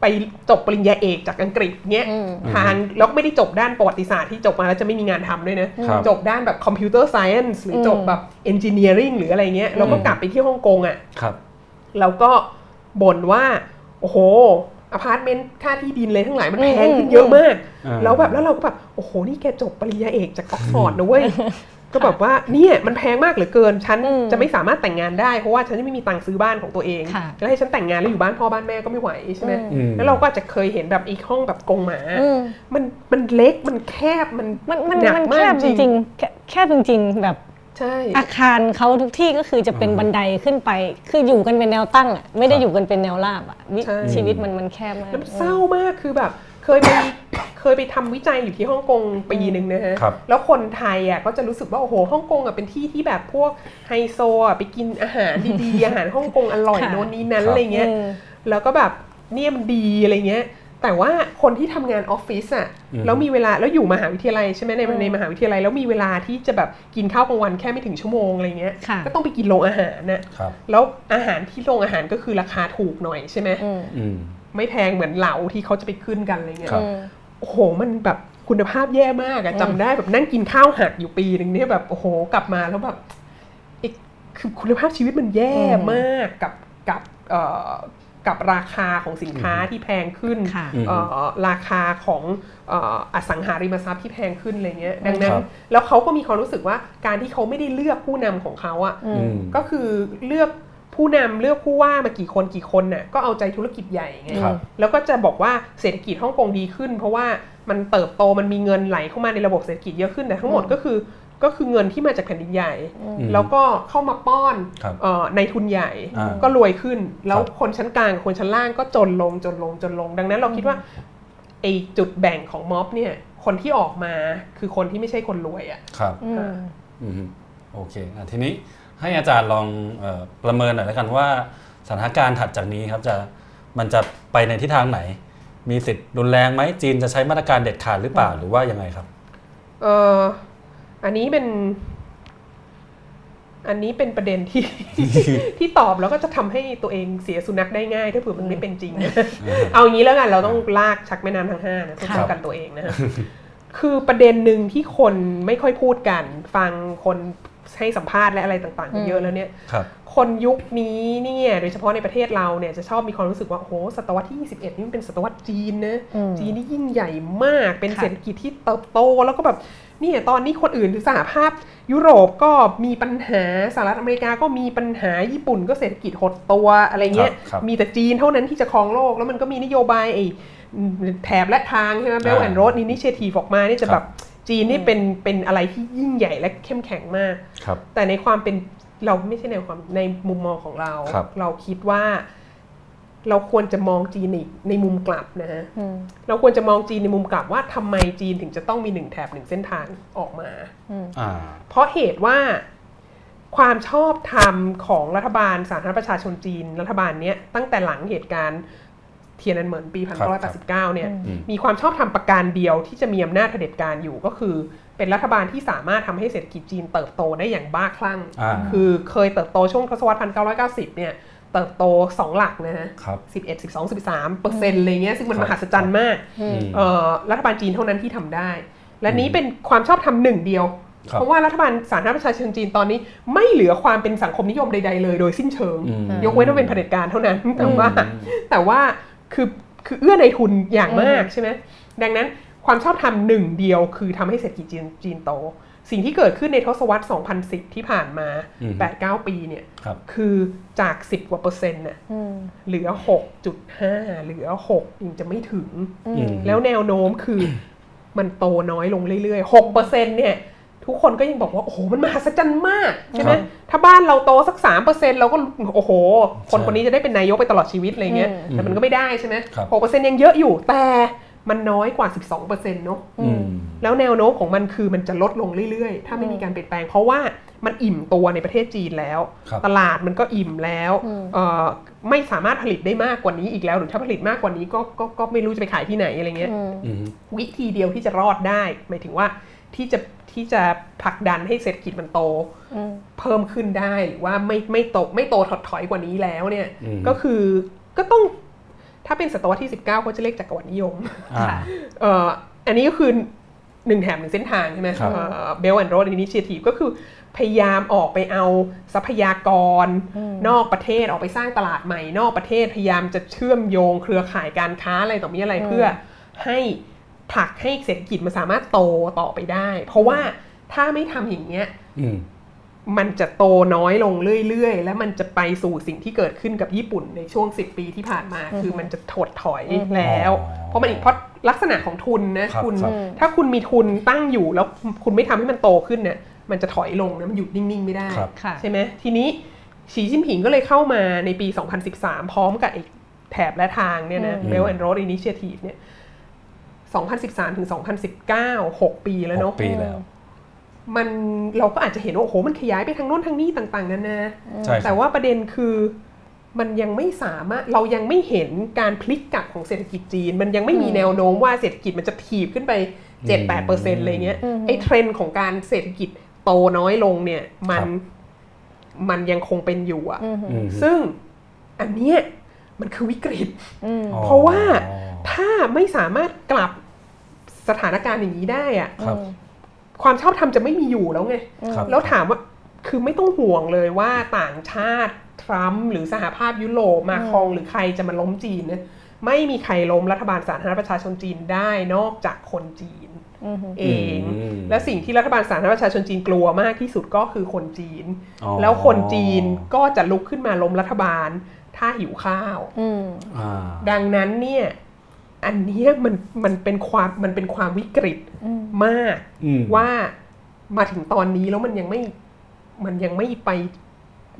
ไปจบปริญญาเอกจากอังกฤษเนี้ยทางแล้วไม่ได้จบด้านประวัติศาสตร์ที่จบมาแล้วจะไม่มีงานทำด้วยนะจบด้านแบบคอมพิวเตอร์ไซเอนซ์หรือจบแบบเอนจิเนียริงหรืออะไรเงี้ยเราก็กลับไปที่ฮ่องกงอ่ะแล้วก็บ่นว่าโอ้โหอพาร์ตเมนต์ค่าที่ดินเลยทั้งหลายมันแพงขึ้นเยอะมากแล้วแบบแล้วเราก็แบบโอ้โหนี่แกจบปริญญาเอกจากออกฟอร์ดนะเว้ยก็แบบว่าเนี่ยมันแพงมากเหลือเกินฉันจะไม่สามารถแต่งงานได้เพราะว่าฉันไม่มีตังค์ซื้อบ้านของตัวเองแล้วให้ฉันแต่งงานแล้วอยู่บ้านพ่อบ้านแม่ก็ไม่ไหวใช่ไหมแล้วเราก็จะเคยเห็นแบบอีกห้องแบบกรงหมามันมันเล็กมันแคบมันมันมันแคบจริงๆแคบจริงๆแบบอาคารเขาทุกที่ก็คือจะเป็นบันไดขึ้นไปคืออยู่กันเป็นแนวตั้งอ่ะไม่ได้อยู่กันเป็นแนวราบอ่ะชีวิตมันมันแคบมากเศร้ามากคือแบบเคยไปเคยไปทำวิจัยอยู่ที่ฮ่องกงปีนึงนะฮะแล้วคนไทยอ่ะก็จะรู้สึกว่าโอ้โหฮ่องกงอ่ะเป็นที่ที่แบบพวกไฮโซอ่ะไปกินอาหารดีๆอาหารฮ่องกงอร่อยโน่นนี้นั้นอะไรเงี้ยแล้วก็แบบเนี่ยมันดีอะไรเงี้ยแต่ว่าคนที่ทำงานออฟฟิศอ่ะแล้วมีเวลาแล้วอยู่มหาวิทยาลัยใช่ไหมในในมหาวิทยาลัยแล้วมีเวลาที่จะแบบกินข้าวกลางวันแค่ไม่ถึงชั่วโมงอะไรเงี้ยก็ต้องไปกินโรงอาหารน่ะแล้วอาหารที่โรงอาหารก็คือราคาถูกหน่อยใช่ไหมไม่แพงเหมือนเหลาที่เขาจะไปขึ้นกันอะไรเงี้ยโอ้โหมันแบบคุณภาพแย่มากอะจำได้แบบนั่งกินข้าวหักอยู่ปีนึงเนี่ยแบบโอ้โหกลับมาแล้วแบบคือคุณภาพชีวิตมันแย่มากกับกับกับราคาของสินค้าที่แพงขึ้นราคาของอสังหาริมทรัพย์ที่แพงขึ้นอะไรเงี้ยดังนั้นแล้วเขาก็มีความรู้สึกว่าการที่เขาไม่ได้เลือกผู้นำของเขาอะก็คือเลือกผู้นำเลือกผู้ว่ามากี่คนกี่คนน่ะก็เอาใจธุรกิจใหญ่ไงแล้วก็จะบอกว่าเศรษฐกิจฮ่องกงดีขึ้นเพราะว่ามันเติบโตมันมีเงินไหลเข้ามาในระบบเศรษฐกิจเยอะขึ้นแต่ทั้งหมดก็คือก็คือเงินที่มาจากแผ่นดินใหญ่แล้วก็เข้ามาป้อนในทุนใหญ่ก็รวยขึ้นแล้วคนชั้นกลางคนชั้นล่างก็จนลงจนลงจนลงดังนั้นเราคิดว่าไอ้จุดแบ่งของม็อบเนี่ยคนที่ออกมาคือคนที่ไม่ใช่คนรวยอ่ะครับโอเคทีนี้ให้อาจารย์ลองประเมินหน่อยแล้วกันว่าสถานการณ์ถัดจากนี้ครับจะมันจะไปในทิศทางไหนมีสิทธิ์รุนแรงไหมจีนจะใช้มาตรการเด็ดขาดหรือเปล่าหรือว่ายังไงครับเอออันนี้เป็นอันนี้เป็นประเด็นที่ ที่ตอบแล้วก็จะทำให้ตัวเองเสียสุนัขได้ง่ายถ้าเผื่อมันไม่เป็นจริง เอาอย่างนี้แล้วกันเราต้องลากชักแม่น้ำทั้งห้านะต้องช่วยกันตัวเองนะฮะ คือประเด็นหนึ่งที่คนไม่ค่อยพูดกันฟังคนให้สัมภาษณ์และอะไรต่างๆกันเยอะแล้วเนี่ย คนยุคนี้เนี่ยโดยเฉพาะในประเทศเราเนี่ยจะชอบมีความรู้สึกว่าโอ้โหศตวรรษที่ยี่สิบเอ็ดนี่มันเป็นศตวรรษจีนนะจีนนี่ยิ่งใหญ่มากเป็นเศรษฐกิจที่เติบโตแล้วก็แบบนี่ตอนนี้คนอื่นหรือสหภาพยุโรปก็มีปัญหาสหรัฐอเมริกาก็มีปัญหาญี่ปุ่นก็เศรษฐกิจหดตัวอะไรเงี้ยมีแต่จีนเท่านั้นที่จะครองโลกแล้วมันก็มีนโยบายไอ้แถบและทางใช่ไหม Belt and Road Initiative ออกมานี่จะแบบจีนนี่เป็นเป็นอะไรที่ยิ่งใหญ่และเข้มแข็งมากแต่ในความเป็นเราไม่ใช่ในความในมุมมองของเราเราคิดว่าเราควรจะมองจีนในมุมกลับนะฮะเราควรจะมองจีนในมุมกลับว่าทำไมจีนถึงจะต้องมีหนึ่งแถบหนึ่งเส้นทางออกมาเพราะเหตุว่าความชอบธรรมของรัฐบาลสาธารณประชาชนจีนรัฐบาลเนี้ยตั้งแต่หลังเหตุการณ์เทียนอันเหมินปีหนึ่งพันเก้าร้อยแปดสิบเก้าเนี่ยมีความชอบธรรมประการเดียวที่จะมีอำนาจเผด็จการอยู่ก็คือเป็นรัฐบาลที่สามารถทำให้เศรษฐกิจจีนเติบโตได้อย่างบ้าคลั่งคือเคยเติบโตช่วงทศวรรษหนึ่งเก้าเก้าศูนย์เนี่ยเติบโตสองหลักนะฮะสิบเอ็ด สิบสอง สิบสามเปอร์เซ็นต์อะไรเงี้ยซึ่งมันมหัศจรรย์มากรัฐบาลจีนเท่านั้นที่ทำได้และนี้เป็นความชอบธรรมหนึ่งเดียวเพราะว่ารัฐบาลสาธารณประชาชนจีนตอนนี้ไม่เหลือความเป็นสังคมนิยมใดๆเลยโดยสิ้นเชิงยกเว้นว่าเป็นเผด็จการเท่านั้นแต่ว่าแต่ว่าคือคือเอื้อในทุนอย่างมากใช่ไหมดังนั้นความชอบธรรมหนึ่งเดียวคือทำให้เศรษฐกิจจีนโต สิ่งที่เกิดขึ้นในทศวรรษสองพันสิบที่ผ่านมา แปดเก้า ปีเนี่ย ค, คือจากสิบกว่าเปอร์เซ็นต์น่ะเหลือ หกจุดห้า เหลือหกยังจะไม่ถึงแล้วแนวโน้มคือ มันโตน้อยลงเรื่อยๆ หกเปอร์เซ็นต์ เนี่ยทุกคนก็ยังบอกว่าโอ้โหมันมหัศจรรย์มากใช่ไหมถ้าบ้านเราโตสัก สามเปอร์เซ็นต์ เราก็โอ้โหคนคนนี้จะได้เป็นนายกไปตลอดชีวิตอะไรเงี้ยแต่มันก็ไม่ได้ใช่ไหม หกเปอร์เซ็นต์ ยังเยอะอยู่แต่มันน้อยกว่า สิบสองเปอร์เซ็นต์ เนาะแล้วแนวโน้มของมันคือมันจะลดลงเรื่อยๆถ้าไม่มีการเปลี่ยนแปลงเพราะว่ามันอิ่มตัวในประเทศจีนแล้วตลาดมันก็อิ่มแล้วไม่สามารถผลิตได้มากกว่านี้อีกแล้วหรือถ้าผลิตมากกว่านี้ก็ก็ก็ไม่รู้จะไปขายที่ไหนอะไรเงี้ยวิธีเดียวที่จะรอดได้หมายถึงว่าที่จะที่จะผลักดันให้เศรษฐกิจมันโตเพิ่มขึ้นได้หรือว่าไม่ไม่โตไม่โตถดถอยกว่านี้แล้วเนี่ยก็คือก็ต้องถ้าเป็นศตวรรษที่สิบเก้าก็จะเรียกจักรวรรดินิยมอันนี้ก็คือหนึ่งแถมหนึ่งเส้นทางใช่ไหมเบลล์แอนด์โรดอินิชิทีฟก็คือพยายามออกไปเอาทรัพยากรนอกประเทศออกไปสร้างตลาดใหม่นอกประเทศพยายามจะเชื่อมโยงเครือข่ายการค้าอะไรต่อมีอะไรเพื่อให้ผลักให้เศรษฐกิจมันสามารถโตต่อไปได้เพราะว่าถ้าไม่ทำอย่างเงี้ยมันจะโตน้อยลงเรื่อยๆแล้วมันจะไปสู่สิ่งที่เกิดขึ้นกับญี่ปุ่นในช่วงสิบปีที่ผ่านมาคือมันจะถดถอยแล้วเพราะมันอีกเพราะลักษณะของทุนนะคุณถ้าคุณมีทุนตั้งอยู่แล้วคุณไม่ทำให้มันโตขึ้นเนี่ยมันจะถอยลงนะมันหยุดนิ่งๆไม่ได้ใช่ไหมทีนี้สีจิ้นผิงก็เลยเข้ามาในปีสองพันสิบสามพร้อมกับไอ้แถบและทางเนี่ยนะ Belt and Road Initiative เนี่ยสองพันสิบสามถึงสองพันสิบเก้า หกปีแล้วเนาะหกปีแล้วมันเราก็อาจจะเห็นว่าโอ้โหมันขยายไปทางโน้นทางนี้ต่างๆนานาแต่ว่าประเด็นคือมันยังไม่สามารถเรายังไม่เห็นการพลิกกลับของเศรษฐกิจจีนมันยังไม่มีแนวโน้มว่าเศรษฐกิจมันจะถีบขึ้นไป เจ็ดแปดเปอร์เซ็นต์ อะไรเงี้ยไอ้เทรนด์ของการเศรษฐกิจโตน้อยลงเนี่ยมันมันยังคงเป็นอยู่อ่ะซึ่งอันเนี้ยมันคือวิกฤตเพราะว่าถ้าไม่สามารถกลับสถานการณ์อย่างนี้ได้อ่ะความชอบธรรมจะไม่มีอยู่แล้วไงแล้วถามว่าคือไม่ต้องห่วงเลยว่าต่างชาติทรัมป์หรือสหภาพยุโรปมาครองหรือใครจะมาล้มจีนนะไม่มีใครล้มรัฐบาลสาธารณรัฐประชาชนจีนได้นอกจากคนจีนเองและสิ่งที่รัฐบาลสาธารณรัฐประชาชนจีนกลัวมากที่สุดก็คือคนจีนแล้วคนจีนก็จะลุกขึ้นมาล้มรัฐบาลถ้าหิวข้าวดังนั้นเนี่ยอันนี้มันมันเป็นความมันเป็นความวิกฤตมากว่ามาถึงตอนนี้แล้วมันยังไม่มันยังไม่ไป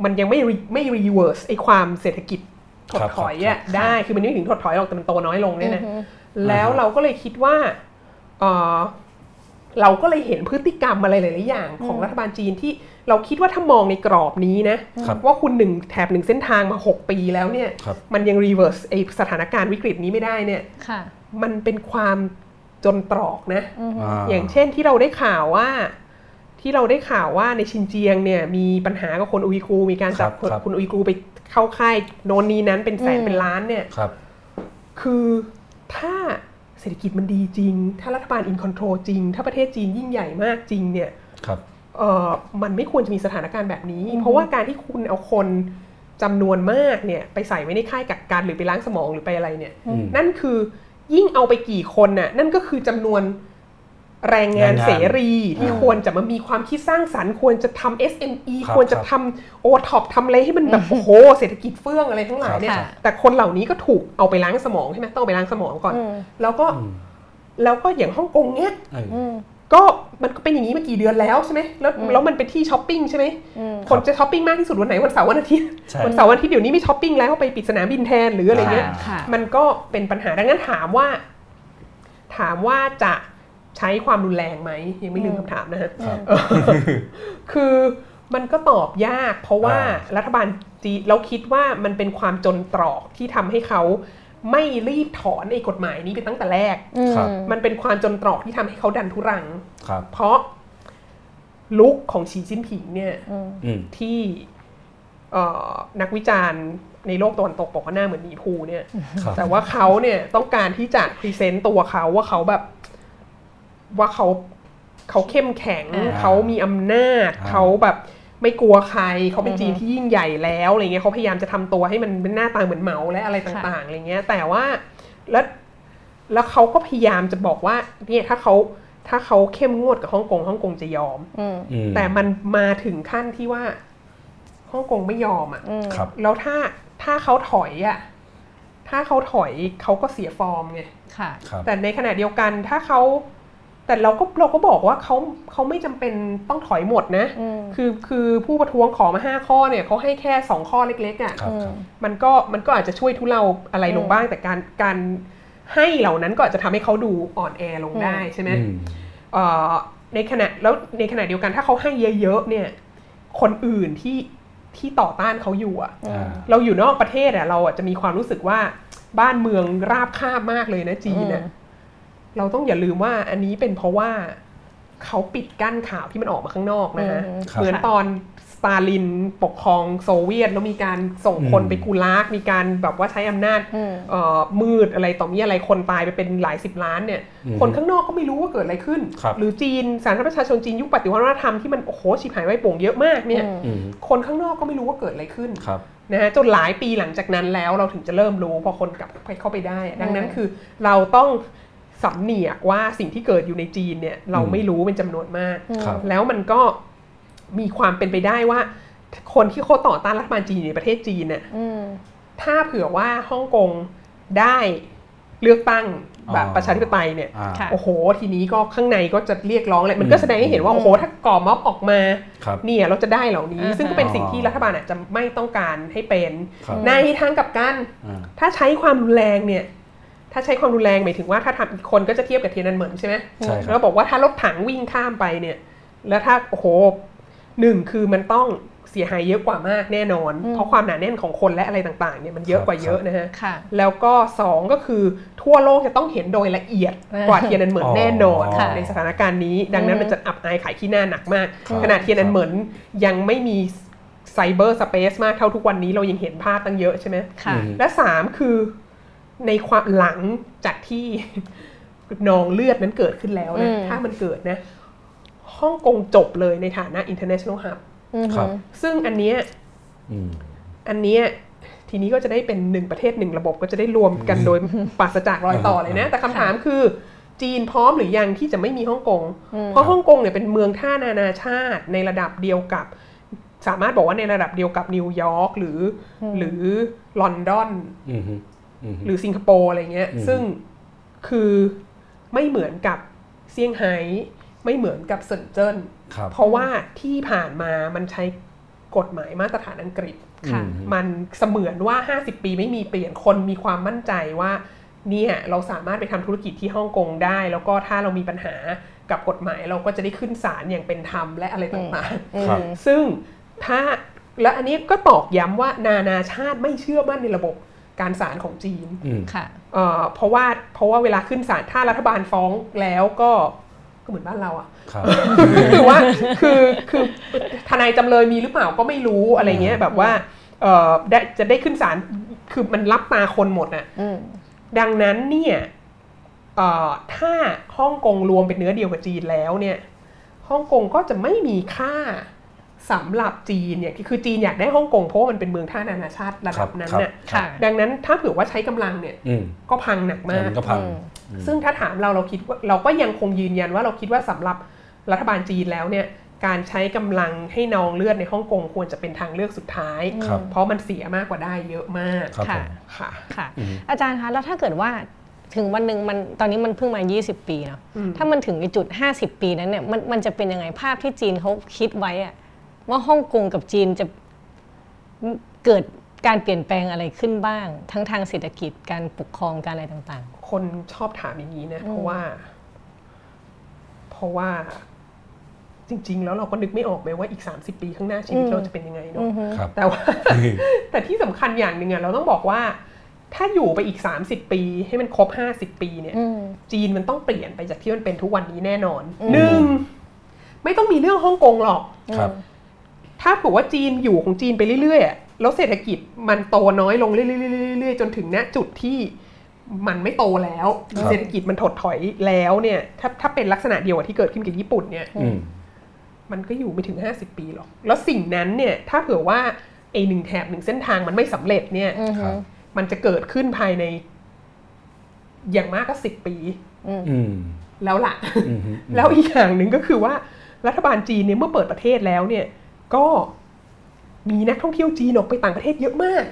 มันยังไม่ไม่รีเวิร์สไอ้ความเศรษฐกิจถดถอยอ่ะได้คือมันไม่ถึงถดถอยหรอกแต่มันโตน้อยลงเนี่ยนะแล้วเราก็เลยคิดว่าเอ่อเราก็เลยเห็นพฤติกรรมอะไรหลายๆอย่างของรัฐบาลจีนที่เราคิดว่าถ้ามองในกรอบนี้นะว่าคุณหนึ่งแถบหนึ่งเส้นทางมาหกปีแล้วเนี่ยมันยังรีเวิร์สไอสถานการณ์วิกฤตนี้ไม่ได้เนี่ยมันเป็นความจนตรอกนะ อ, อย่างเช่นที่เราได้ข่าวว่าที่เราได้ข่าวว่าในชินเจียงเนี่ยมีปัญหากับคนอุยกูร์มีการจับคนอุยกูร์ไปเข้าค่ายโน่นนี้นั้นเป็นแสนเป็นล้านเนี่ย ค, คือถ้าเศรษฐกิจมันดีจริงถ้ารัฐบาลอินคอนโทรลจริงถ้าประเทศจีนยิ่งใหญ่มากจริงเนี่ยมันไม่ควรจะมีสถานการณ์แบบนี้เพราะว่าการที่คุณเอาคนจำนวนมากเนี่ยไปใส่ไว้ในค่ายกักกันหรือไปล้างสมองหรือไปอะไรเนี่ยนั่นคือยิ่งเอาไปกี่คนน่ะนั่นก็คือจำนวนแรงงานเสรีที่ควรจะมามีความคิดสร้างสรรค์ควรจะทำ เอส เอ็ม อี ควรจะทำโอท็อปทำอะไรให้มันแบบโอ้โหเศรษฐกิจเฟื่องอะไรทั้งหลายเนี่ยแต่คนเหล่านี้ก็ถูกเอาไปล้างสมองใช่ไหมต้องไปล้างสมองก่อนแล้วก็แล้วก็อย่างฮ่องกงเนี่ยก็มันก็เป็นอย่างนี้มากี่เดือนแล้วใช่ไหมแล้วแล้วมันเป็นที่ช้อปปิ้งใช่ไหมคนจะช้อปปิ้งมากที่สุดวันไหนวันเสาร์วันอาทิตย์วันเสาร์วันอาทิตย์เดี๋ยวนี้ไม่ช้อปปิ้งแล้วไปปิดสนามบินแทนหรืออะไรเงี้ยมันก็เป็นปัญหาดังนั้นถามว่าถามว่าจะใช้ความรุนแรงไหมยังไม่ลืมคำถามนะฮะ คือมันก็ตอบยากเพราะว่ารัฐบาลจีนเราคิดว่ามันเป็นความจนตรอกที่ทำให้เขาไม่รีบถอนไอ้กฎหมายนี้ไปตั้งแต่แรกมันเป็นความจนตรอกที่ทำให้เขาดันทุรังเพราะลุคของสีจิ้นผิงเนี่ยที่นักวิจารณ์ในโลกตะวันตกบอกว่าหน้าเหมือนหมีภูเนี่ยแต่ว่าเขาเนี่ยต้องการที่จะพรีเซนต์ตัวเขาว่าเขาแบบว่าเขาเขาเข้มแข็งเขามีอำนาจเขาแบบไม่กลัวใครเขาเป็นจีนที่ยิ่งใหญ่แล้วอะไรเงี้ยเขาพยายามจะทำตัวให้มันเป็นหน้าตาเหมือนเหมาและอะไรต่างๆอะไรเงี้ยแต่ว่าแล้วแล้วเขาก็พยายามจะบอกว่าเนี่ยถ้าเขา ถ้าเขาเข้มงวดกับฮ่องกงฮ่องกงจะยอมแต่มันมาถึงขั้นที่ว่าฮ่องกงไม่ยอมอ่ะแล้วถ้าถ้าเขาถอยอ่ะถ้าเขาถอยเขาก็เสียฟอร์มไงแต่ในขณะเดียวกันถ้าเขาแต่เราก็เราก็บอกว่าเขาเขาไม่จำเป็นต้องถอยหมดนะคือคือผู้ประท้วงขอมาห้าข้อเนี่ยเขาให้แค่สองข้อเล็กๆอ่ะมันก็มันก็อาจจะช่วยทุเลาอะไรลงบ้างแต่การการให้เหล่านั้นก็อาจจะทำให้เขาดูอ่อนแอลงได้ใช่ไหมในขณะแล้วในขณะเดียวกันถ้าเขาให้เยอะๆเนี่ยคนอื่นที่ที่ต่อต้านเขาอยู่อ่ะเราอยู่นอกประเทศอ่ะเราจะมีความรู้สึกว่าบ้านเมืองราบคาบมากเลยนะจีนเนี่ยเราต้องอย่าลืมว่าอันนี้เป็นเพราะว่าเขาปิดกั้นข่าวที่มันออกมาข้างนอกนะฮะเหมือนตอนสตาลินปกครองโซเวียตแล้วมีการส่งคนไปกูลากมีการแบบว่าใช้อำนาจมืดอะไรต่อมีอะไรคนตายไปเป็นหลายสิบล้านเนี่ยคนข้างนอกก็ไม่รู้ว่าเกิดอะไรขึ้นหรือจีนสาธารณรัฐประชาชนจีนยุคปฏิวัติวัฒนธรรมที่มันโอ้โหฉิบหายไว้ป่งเยอะมากเนี่ยคนข้างนอกก็ไม่รู้ว่าเกิดอะไรขึ้นนะฮะจนหลายปีหลังจากนั้นแล้วเราถึงจะเริ่มรู้พอคนกลับเข้าไปได้ดังนั้นคือเราต้องสำเนียกว่าสิ่งที่เกิดอยู่ในจีนเนี่ยเราไม่รู้เป็นจำนวนมากแล้วมันก็มีความเป็นไปได้ว่าคนที่เขาต่อต้านรัฐบาลจีนในประเทศจีนเนี่ยถ้าเผื่อว่าฮ่องกงได้เลือกตั้งแบบประชาธิปไตยเนี่ยโอ้โหทีนี้ก็ข้างในก็จะเรียกร้องอะไรมันก็แสดงให้เห็นว่าโอ้โหถ้าก่อม็อบออกมาเนี่ยเราจะได้เหล่านี้ซึ่งก็เป็นสิ่งที่รัฐบาลอาจจะไม่ต้องการให้เป็นในทางกลับกันถ้าใช้ความรุนแรงเนี่ยถ้าใช้ความรุนแรงหมายถึงว่าถ้าทำคนก็จะเทียบกับเทียนันเหมือนใช่ไหมเราบอกว่าถ้ารถถังวิ่งข้ามไปเนี่ยแล้วถ้าโอ้โหหนึ่งคือมันต้องเสียหายเยอะกว่ามากแน่นอนเพราะความหนาแน่นของคนและอะไรต่างๆเนี่ยมันเยอะกว่าเยอะนะฮะแล้วก็สองก็คือทั่วโลกจะต้องเห็นโดยละเอียดกว่าเทียนันเหมือนแน่นอนในสถานการณ์นี้ดังนั้นมันจะอับอายขายขี้หน้าหนักมากขนาดเทียนันเหมือนยังไม่มีไซเบอร์สเปซมากเท่าทุกวันนี้เรายังเห็นภาพตั้งเยอะใช่ไหมและสามคือในความหลังจากที่นองเลือดนั้นเกิดขึ้นแล้วนะถ้ามันเกิดนะฮ่องกงจบเลยในฐานะ international hub ซึ่งอันเนี้ยอันเนี้ยทีนี้ก็จะได้เป็นหนึ่งประเทศหนึ่งระบบก็จะได้รวมกันโดยปราศจากรอยต่อเลยนะแต่คำถามคือจีนพร้อมหรือยังที่จะไม่มีฮ่องกงเพราะฮ่องกงเนี่ยเป็นเมืองท่านานาชาติในระดับเดียวกับสามารถบอกว่าในระดับเดียวกับนิวยอร์กหรือหรือลอนดอนหรือสิงคโปร์อะไรเงี้ยซึ่งคือไม่เหมือนกับเซี่ยงไฮ้ไม่เหมือนกับเซินเจิ้นเพราะว่าที่ผ่านมามันใช้กฎหมายมาตรฐานอังกฤษมันเสมือนว่าห้าสิบปีไม่มีเปลี่ยนคนมีความมั่นใจว่าเนี่ยเราสามารถไปทำธุรกิจที่ฮ่องกงได้แล้วก็ถ้าเรามีปัญหากับกฎหมายเราก็จะได้ขึ้นศาลอย่างเป็นธรรมและอะไรต่างๆซึ่งถ้าและอันนี้ก็ตอกย้ำว่านานาชาติไม่เชื่อมั่นในระบบการศาลของจีนค่ะเพราะว่าเพราะว่าเวลาขึ้นศาลถ้ารัฐบาลฟ้องแล้วก็ก็เหมือนบ้านเราอ่ะคือว่าคือคือทนายจำเลยมีหรือเปล่าก็ไม่รู้อะไรเงี้ยแบบว่าได้จะได้ขึ้นศาลคือมันรับตาคนหมดอ่ะดังนั้นเนี่ยถ้าฮ่องกงรวมเป็นเนื้อเดียวกับจีนแล้วเนี่ยฮ่องกงก็จะไม่มีค่าสำหรับจีนเนี่ยคือจีนอยากได้ฮ่องกงเพราะมันเป็นเมืองท่านานาชาติระดับนั้นเนี่ยดังนั้นถ้าเผื่อว่าใช้กำลังเนี่ยก็พังหนักมากซึ่งถ้าถามเราเราคิดว่าเราก็ยังคงยืนยันว่าเราคิดว่าสำหรับรัฐบาลจีนแล้วเนี่ยการใช้กำลังให้นองเลือดในฮ่องกงควรจะเป็นทางเลือกสุดท้ายเพราะมันเสียมากกว่าได้เยอะมากค่ะค่ะอาจารย์คะแล้วถ้าเกิดว่าถึงวันหนึ่งมันตอนนี้มันเพิ่งมายี่สิบปีเนาะถ้ามันถึงจุดห้าสิบปีนั้นเนี่ยมันมันจะเป็นยังไงภาพที่จีนเขาคิดไว้อะว่าฮ่องกงกับจีนจะเกิดการเปลี่ยนแปลงอะไรขึ้นบ้างทั้งทางเศรษฐกิจการปกครองการอะไรต่างๆคนชอบถามอย่างนี้นะเพราะว่าเพราะว่าจริงๆแล้วเราก็นึกไม่ออกเลยว่าอีกสามสิบปีข้างหน้าชีวิตเราจะเป็นยังไงเนาะแต่ว่าแต่ที่สำคัญอย่างหนึ่งอะเราต้องบอกว่าถ้าอยู่ไปอีกสามสิบปีให้มันครบห้าสิบปีเนี่ยจีนมันต้องเปลี่ยนไปจากที่มันเป็นทุกวันนี้แน่นอนหนึ่งไม่ต้องมีเรื่องฮ่องกงหรอกถ้าเผื่อว่าจีนอยู่ของจีนไปเรื่อยๆแล้วเศรษฐกิจมันโตน้อยลงเรื่อยๆจนถึงณจุดที่มันไม่โตแล้วเศรษฐกิจมันถดถอยแล้วเนี่ยถ้าถ้าเป็นลักษณะเดียวกับที่เกิดขึ้นกับญี่ปุ่นเนี่ยมันก็อยู่ไม่ถึงห้าสิบปีหรอกแล้วสิ่งนั้นเนี่ยถ้าเผื่อว่าไอหนึ่งแถบหนึ่งเส้นทางมันไม่สำเร็จเนี่ยมันจะเกิดขึ้นภายในอย่างมากก็สิบปี แล้วล่ะ แล้วอีกอย่างหนึ่งก็คือว่ารัฐบาลจีนเนี่ยเมื่อเปิดประเทศแล้วเนี่ยก็มีนักท่องเที่ยวจีนออกไปต่างประเทศเยอะมาก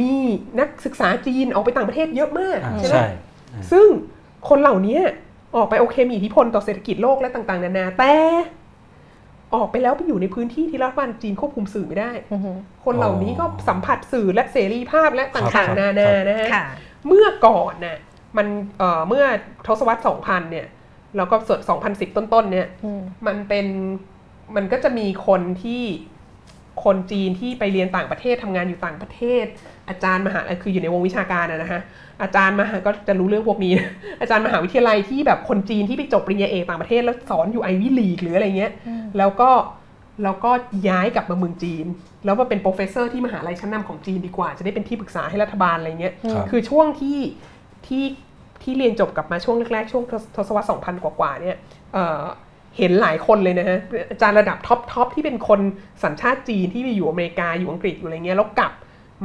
มีนักศึกษาจีนออกไปต่างประเทศเยอะมากใช่ไหมซึ่งคนเหล่านี้ออกไปโอเคมีอิทธิพลต่อเศรษฐกิจโลกและต่างๆนานาแต่ออกไปแล้วไปอยู่ในพื้นที่ที่รัฐบาลจีนควบคุมสื่อไม่ได้คนเหล่านี้ก็สัมผัสสื่อและเสรีภาพและต่างๆนานานะฮะเมื่อก่อนน่ะมันเมื่อทศวรรษสองพันเนี่ยแล้วก็สองพันสิบต้นๆเนี่ยมันเป็นมันก็จะมีคนที่คนจีนที่ไปเรียนต่างประเทศทำงานอยู่ต่างประเทศอาจารย์มหาคืออยู่ในวงวิชาการนะฮะอาจารย์มหาก็จะรู้เรื่องพวกนี้อาจารย์มหาวิทยาลัยที่แบบคนจีนที่ไปจบปริญญาเอกต่างประเทศแล้วสอนอยู่ไอวี่ลีกหรืออะไรเงี้ยแล้วก็แล้วก็ย้ายกลับมาเมืองจีนแล้วมาเป็นโปรเฟสเซอร์ที่มหาลัยชั้นนำของจีนดีกว่าจะได้เป็นที่ปรึกษาให้รัฐบาลอะไรเงี้ยคือช่วงที่ที่ที่เรียนจบกลับมาช่วงแรกๆช่วงทศวรรษสองพันกว่าๆเนี่ยเห็นหลายคนเลยนะฮะอาจารย์ระดับท็อปท็อปที่เป็นคนสัญชาติจีนที่ไปอยู่อเมริกาอยู่อังกฤษอยู่อะไรเงี้ยแล้วกลับ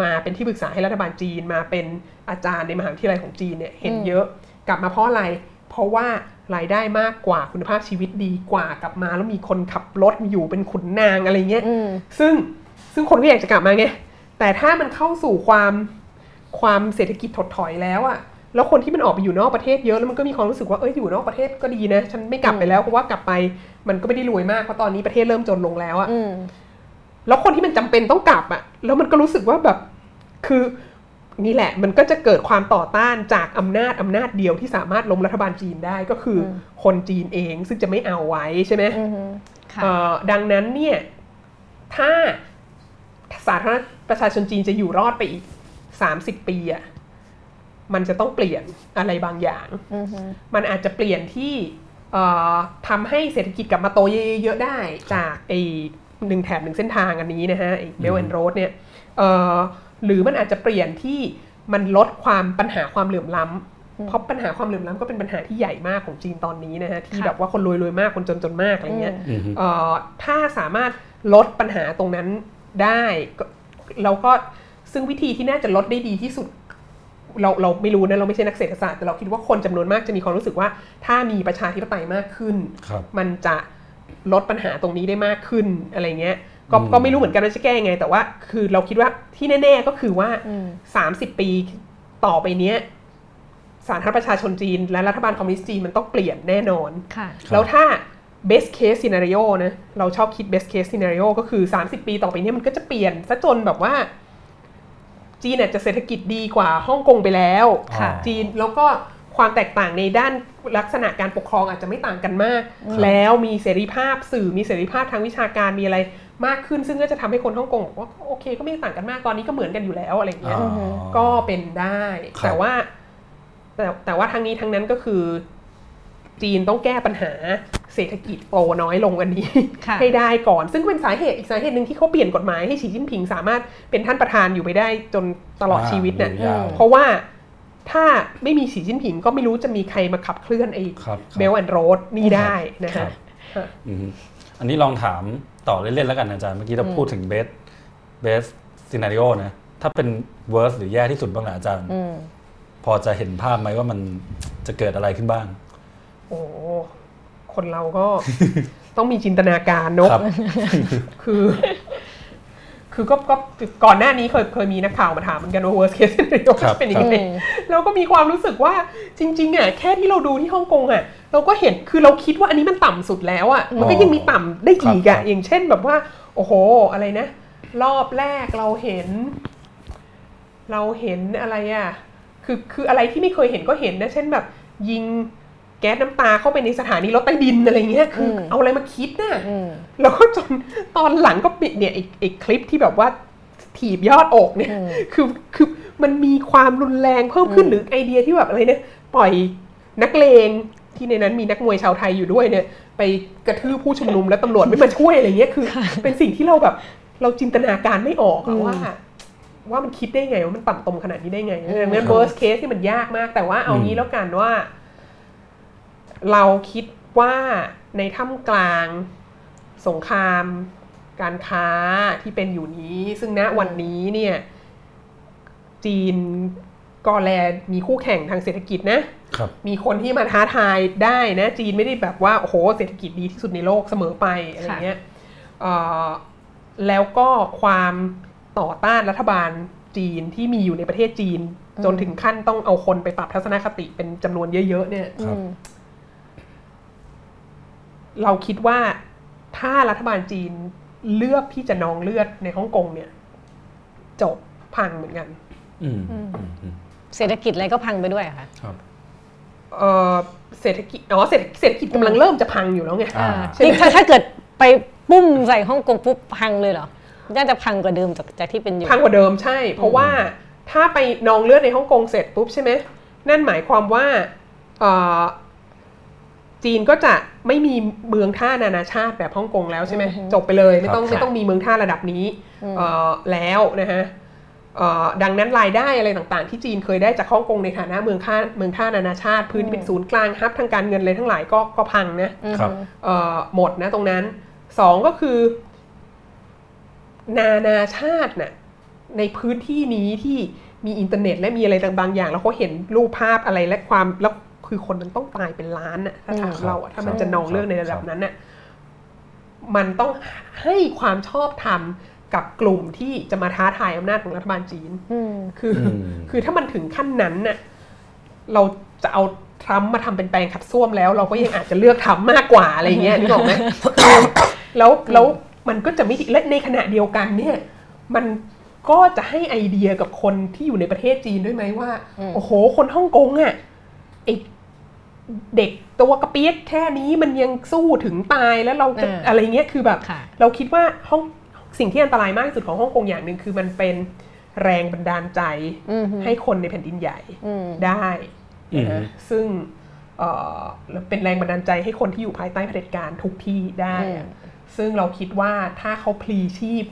มาเป็นที่ปรึกษาให้รัฐบาลจีนมาเป็นอาจารย์ในมหาวิทยาลัยของจีนเนี่ยเห็นเยอะกลับมาเพราะอะไรเพราะว่ารายได้มากกว่าคุณภาพชีวิตดีกว่ากลับมาแล้วมีคนขับรถอยู่เป็นขุนนางอะไรเงี้ยซึ่งซึ่งคนก็อยากจะกลับมาไงแต่ถ้ามันเข้าสู่ความความเศรษฐกิจถดถอยแล้วอะแล้วคนที่มันออกไปอยู่นอกประเทศเยอะแล้วมันก็มีความรู้สึกว่าเอ้ยอยู่นอกประเทศก็ดีนะฉันไม่กลับไปแล้วเพราะว่ากลับไปมันก็ไม่ได้รวยมากเพราะตอนนี้ประเทศเริ่มจนลงแล้วอะแล้วคนที่มันจำเป็นต้องกลับอะแล้วมันก็รู้สึกว่าแบบคือนี่แหละมันก็จะเกิดความต่อต้านจากอำนาจอำนาจเดียวที่สามารถล้มรัฐบาลจีนได้ก็คือคนจีนเองซึ่งจะไม่เอาไว้ใช่ไหมดังนั้นเนี่ยถ้าสาธารณรัฐประชาชนจีนจะอยู่รอดไปอีกสามสิบปีอะมันจะต้องเปลี่ยนอะไรบางอย่างมันอาจจะเปลี่ยนที่ทำให้เศรษฐกิจกลับมาโตเยอะๆได้จากไอ้หนึ่งแถบหนึ่งเส้นทางอันนี้นะฮะไอ้ Belt and Road เนี่ยหรือมันอาจจะเปลี่ยนที่มันลดความปัญหาความเหลื่อมล้ำเพราะปัญหาความเหลื่อมล้ำก็เป็นปัญหาที่ใหญ่มากของจีนตอนนี้นะฮะที่แบบว่าคนรวยๆมากคนจนๆมากอะไรเงี้ยถ้าสามารถลดปัญหาตรงนั้นได้แล้วก็ซึ่งวิธีที่น่าจะลดได้ดีที่สุดเราเราไม่รู้นะเราไม่ใช่นักเศรษฐศาสตร์แต่เราคิดว่าคนจำนวนมากจะมีความรู้สึกว่าถ้ามีประชาธิปไตยมากขึ้นมันจะลดปัญหาตรงนี้ได้มากขึ้นอะไรเงี้ยก็ก็ไม่รู้เหมือนกันว่าจะแก้ยังไงแต่ว่าคือเราคิดว่าที่แน่ๆก็คือว่าสามสิบปีต่อไปเนี้ยสาธารณรัฐประชาชนจีนและรัฐบาลคอมมิวนิสต์จีนมันต้องเปลี่ยนแน่นอนแล้วถ้า best case scenario นะเราชอบคิด best case scenario ก็คือสามสิบปีต่อไปเนี้ยมันก็จะเปลี่ยนซะจนแบบว่าจีนอาจจะเศรษฐกิจดีกว่าฮ่องกงไปแล้วจีนแล้วก็ความแตกต่างในด้านลักษณะการปกครองอาจจะไม่ต่างกันมากแล้วมีเสรีภาพสื่อมีเสรีภาพทางวิชาการมีอะไรมากขึ้นซึ่งก็จะทำให้คนฮ่องกงบอกว่าโอเคก็ไม่ต่างกันมากตอนนี้ก็เหมือนกันอยู่แล้วอะไรอย่างเงี้ยก็เป็นได้แต่ว่าแต่แต่ว่าทั้งนี้ทั้งนั้นก็คือจีนต้องแก้ปัญหาเศรษฐกิจโตน้อยลงอันนี้ให้ได้ก่อนซึ่งเป็นสาเหตุอีกสาเหตุหนึ่งที่เขาเปลี่ยนกฎหมายให้สีจิ้นผิงสามารถเป็นท่านประธานอยู่ไปได้จนตลอดชีวิตเนี่ยเพราะว่าถ้าไม่มีสีจิ้นผิงก็ไม่รู้จะมีใครมาขับเคลื่อนไอ้เบลแอนด์โรดนี่ได้นะคะอันนี้ลองถามต่อเล่นๆแล้วกันอาจารย์เมื่อกี้เราพูดถึงเบสเบสซีนาริโอนะถ้าเป็นเวิร์สหรือแย่ที่สุดบ้างหรืออาจารย์พอจะเห็นภาพไหมว่ามันจะเกิดอะไรขึ้นบ้างโอ้คนเราก็ต้องมีจินตนาการเนอะคือคือก็ก่อนหน้านี้เคยเคยมีนักข่าวมาถามเหมือนกันว่า worst case scenario เป็นยังไงแล้วก็มีความรู้สึกว่าจริงๆอ่ะแค่ที่เราดูที่ฮ่องกงอ่ะเราก็เห็นคือเราคิดว่าอันนี้มันต่ำสุดแล้วอ่ะมันก็ยังมีต่ำได้อีกอ่ะอย่างเช่นแบบว่าโอ้โหอะไรนะรอบแรกเราเห็นเราเห็นอะไรอ่ะคือคืออะไรที่ไม่เคยเห็นก็เห็นนะเช่นแบบยิงแก๊สน้ำตาเข้าไปในสถานีรถใต้ดินอะไรเงี้ยคือเอาอะไรมาคิดน่ะแล้วก็จนตอนหลังก็ปิดเนี่ยอีกคลิปที่แบบว่าถีบยอดอกเนี่ยคือคือมันมีความรุนแรงเพิ่มขึ้นหรือไอเดียที่แบบอะไรเนี่ยปล่อยนักเลงที่ในนั้นมีนักมวยชาวไทยอยู่ด้วยเนี่ยไปกระทืบผู้ชุมนุมแล้วตำรวจไม่มาช่วยอะไรเงี้ยคือเป็นสิ่งที่เราแบบเราจินตนาการไม่ออกว่าว่ามันคิดได้ไงว่ามันต่ำตมขนาดนี้ได้ไงดังนั้น worst case ที่มันยากมากแต่ว่าเอางี้แล้วกันว่าเราคิดว่าในท่ามกลางสงครามการค้าที่เป็นอยู่นี้ซึ่งณวันนี้เนี่ยจีนก็แลมีคู่แข่งทางเศรษฐกิจนะ มีคนที่มาท้าทายได้นะจีนไม่ได้แบบว่าโอ้โหเศรษฐกิจดีที่สุดในโลกเสมอไปอะไรเงี้ยแล้วก็ความต่อต้านรัฐบาลจีนที่มีอยู่ในประเทศจีนจนถึงขั้นต้องเอาคนไปปรับทัศนคติเป็นจำนวนเยอะๆเนี่ยเราคิดว่าถ้ารัฐบาลจีนเลือกที่จะนองเลือดในฮ่องกงเนี่ยจบพังเหมือนกันเศรษฐกิจอะไรก็พังไปด้วยค่ะครับเศรษฐกิจอ๋อเศรษฐกิจเศรษฐกิจกำลังเริ่มจะพังอยู่แล้วไงถ้าถ้าเกิดไปปุ้มใส่ฮ่องกงปุ๊บพังเลยเหรอน่าจะพังกว่าเดิมจากจากที่เป็นอยู่พังกว่าเดิมใช่เพราะว่าถ้าไปนองเลือดในฮ่องกงเสร็จปุ๊บใช่ไหมนั่นหมายความว่าจีนก็จะไม่มีเมืองท่านานาชาติแบบฮ่องกงแล้วใช่ไหมจบไปเลยไม่ต้องไม่ต้องมีเมืองท่าระดับนี้แล้วนะฮะดังนั้นรายได้อะไรต่างๆที่จีนเคยได้จากฮ่องกงในฐานะเมืองท่าเมืองท่านานาชาติพื้นที่เป็นศูนย์กลางฮับทางการเงินอะไรทั้งหลายก็ก็พังนะหมดนะตรงนั้นสองก็คือนานาชาติน่ะในพื้นที่นี้ที่มีอินเทอร์เน็ตและมีอะไรต่างบางอย่างแล้วเขาเห็นรูปภาพอะไรและความแล้วคือคนมันต้องตายเป็นล้านน่ะถ้าถามเราถ้ามันจะนองเรื่องในระดับนั้นน่ะมันต้องให้ความชอบธรรมกับกลุ่มที่จะมาท้าทายอำนาจของรัฐบาลจีนคือคือถ้ามันถึงขั้นนั้นน่ะเราจะเอาทรัมป์มาทำเป็นแปลงขัดส้วมแล้วเราก็ยังอาจจะเลือกทำมากกว่าอะไรเงี้ยนึกออกไหมแล้วแล้วมันก็จะไม่ดีและในขณะเดียวกันเนี่ยมันก็จะให้ไอเดียกับคนที่อยู่ในประเทศจีนด้วยไหมว่าโอ้โหคนฮ่องกงอ่ะไอเด็กตัวกระเปี๊ยกแค่นี้มันยังสู้ถึงตายแล้วเราจะอะไรเงี้ยคือแบบเราคิดว่าฮ่องสิ่งที่อันตรายมากที่สุดของฮ่องกงอย่างหนึ่งคือมันเป็นแรงบันดาลใจให้คนในแผ่นดินใหญ่ได้นะซึ่งเป็นแรงบันดาลใจให้คนที่อยู่ภายใต้เผด็จการทุกที่ได้ซึ่งเราคิดว่าถ้าเขาพลีชีพ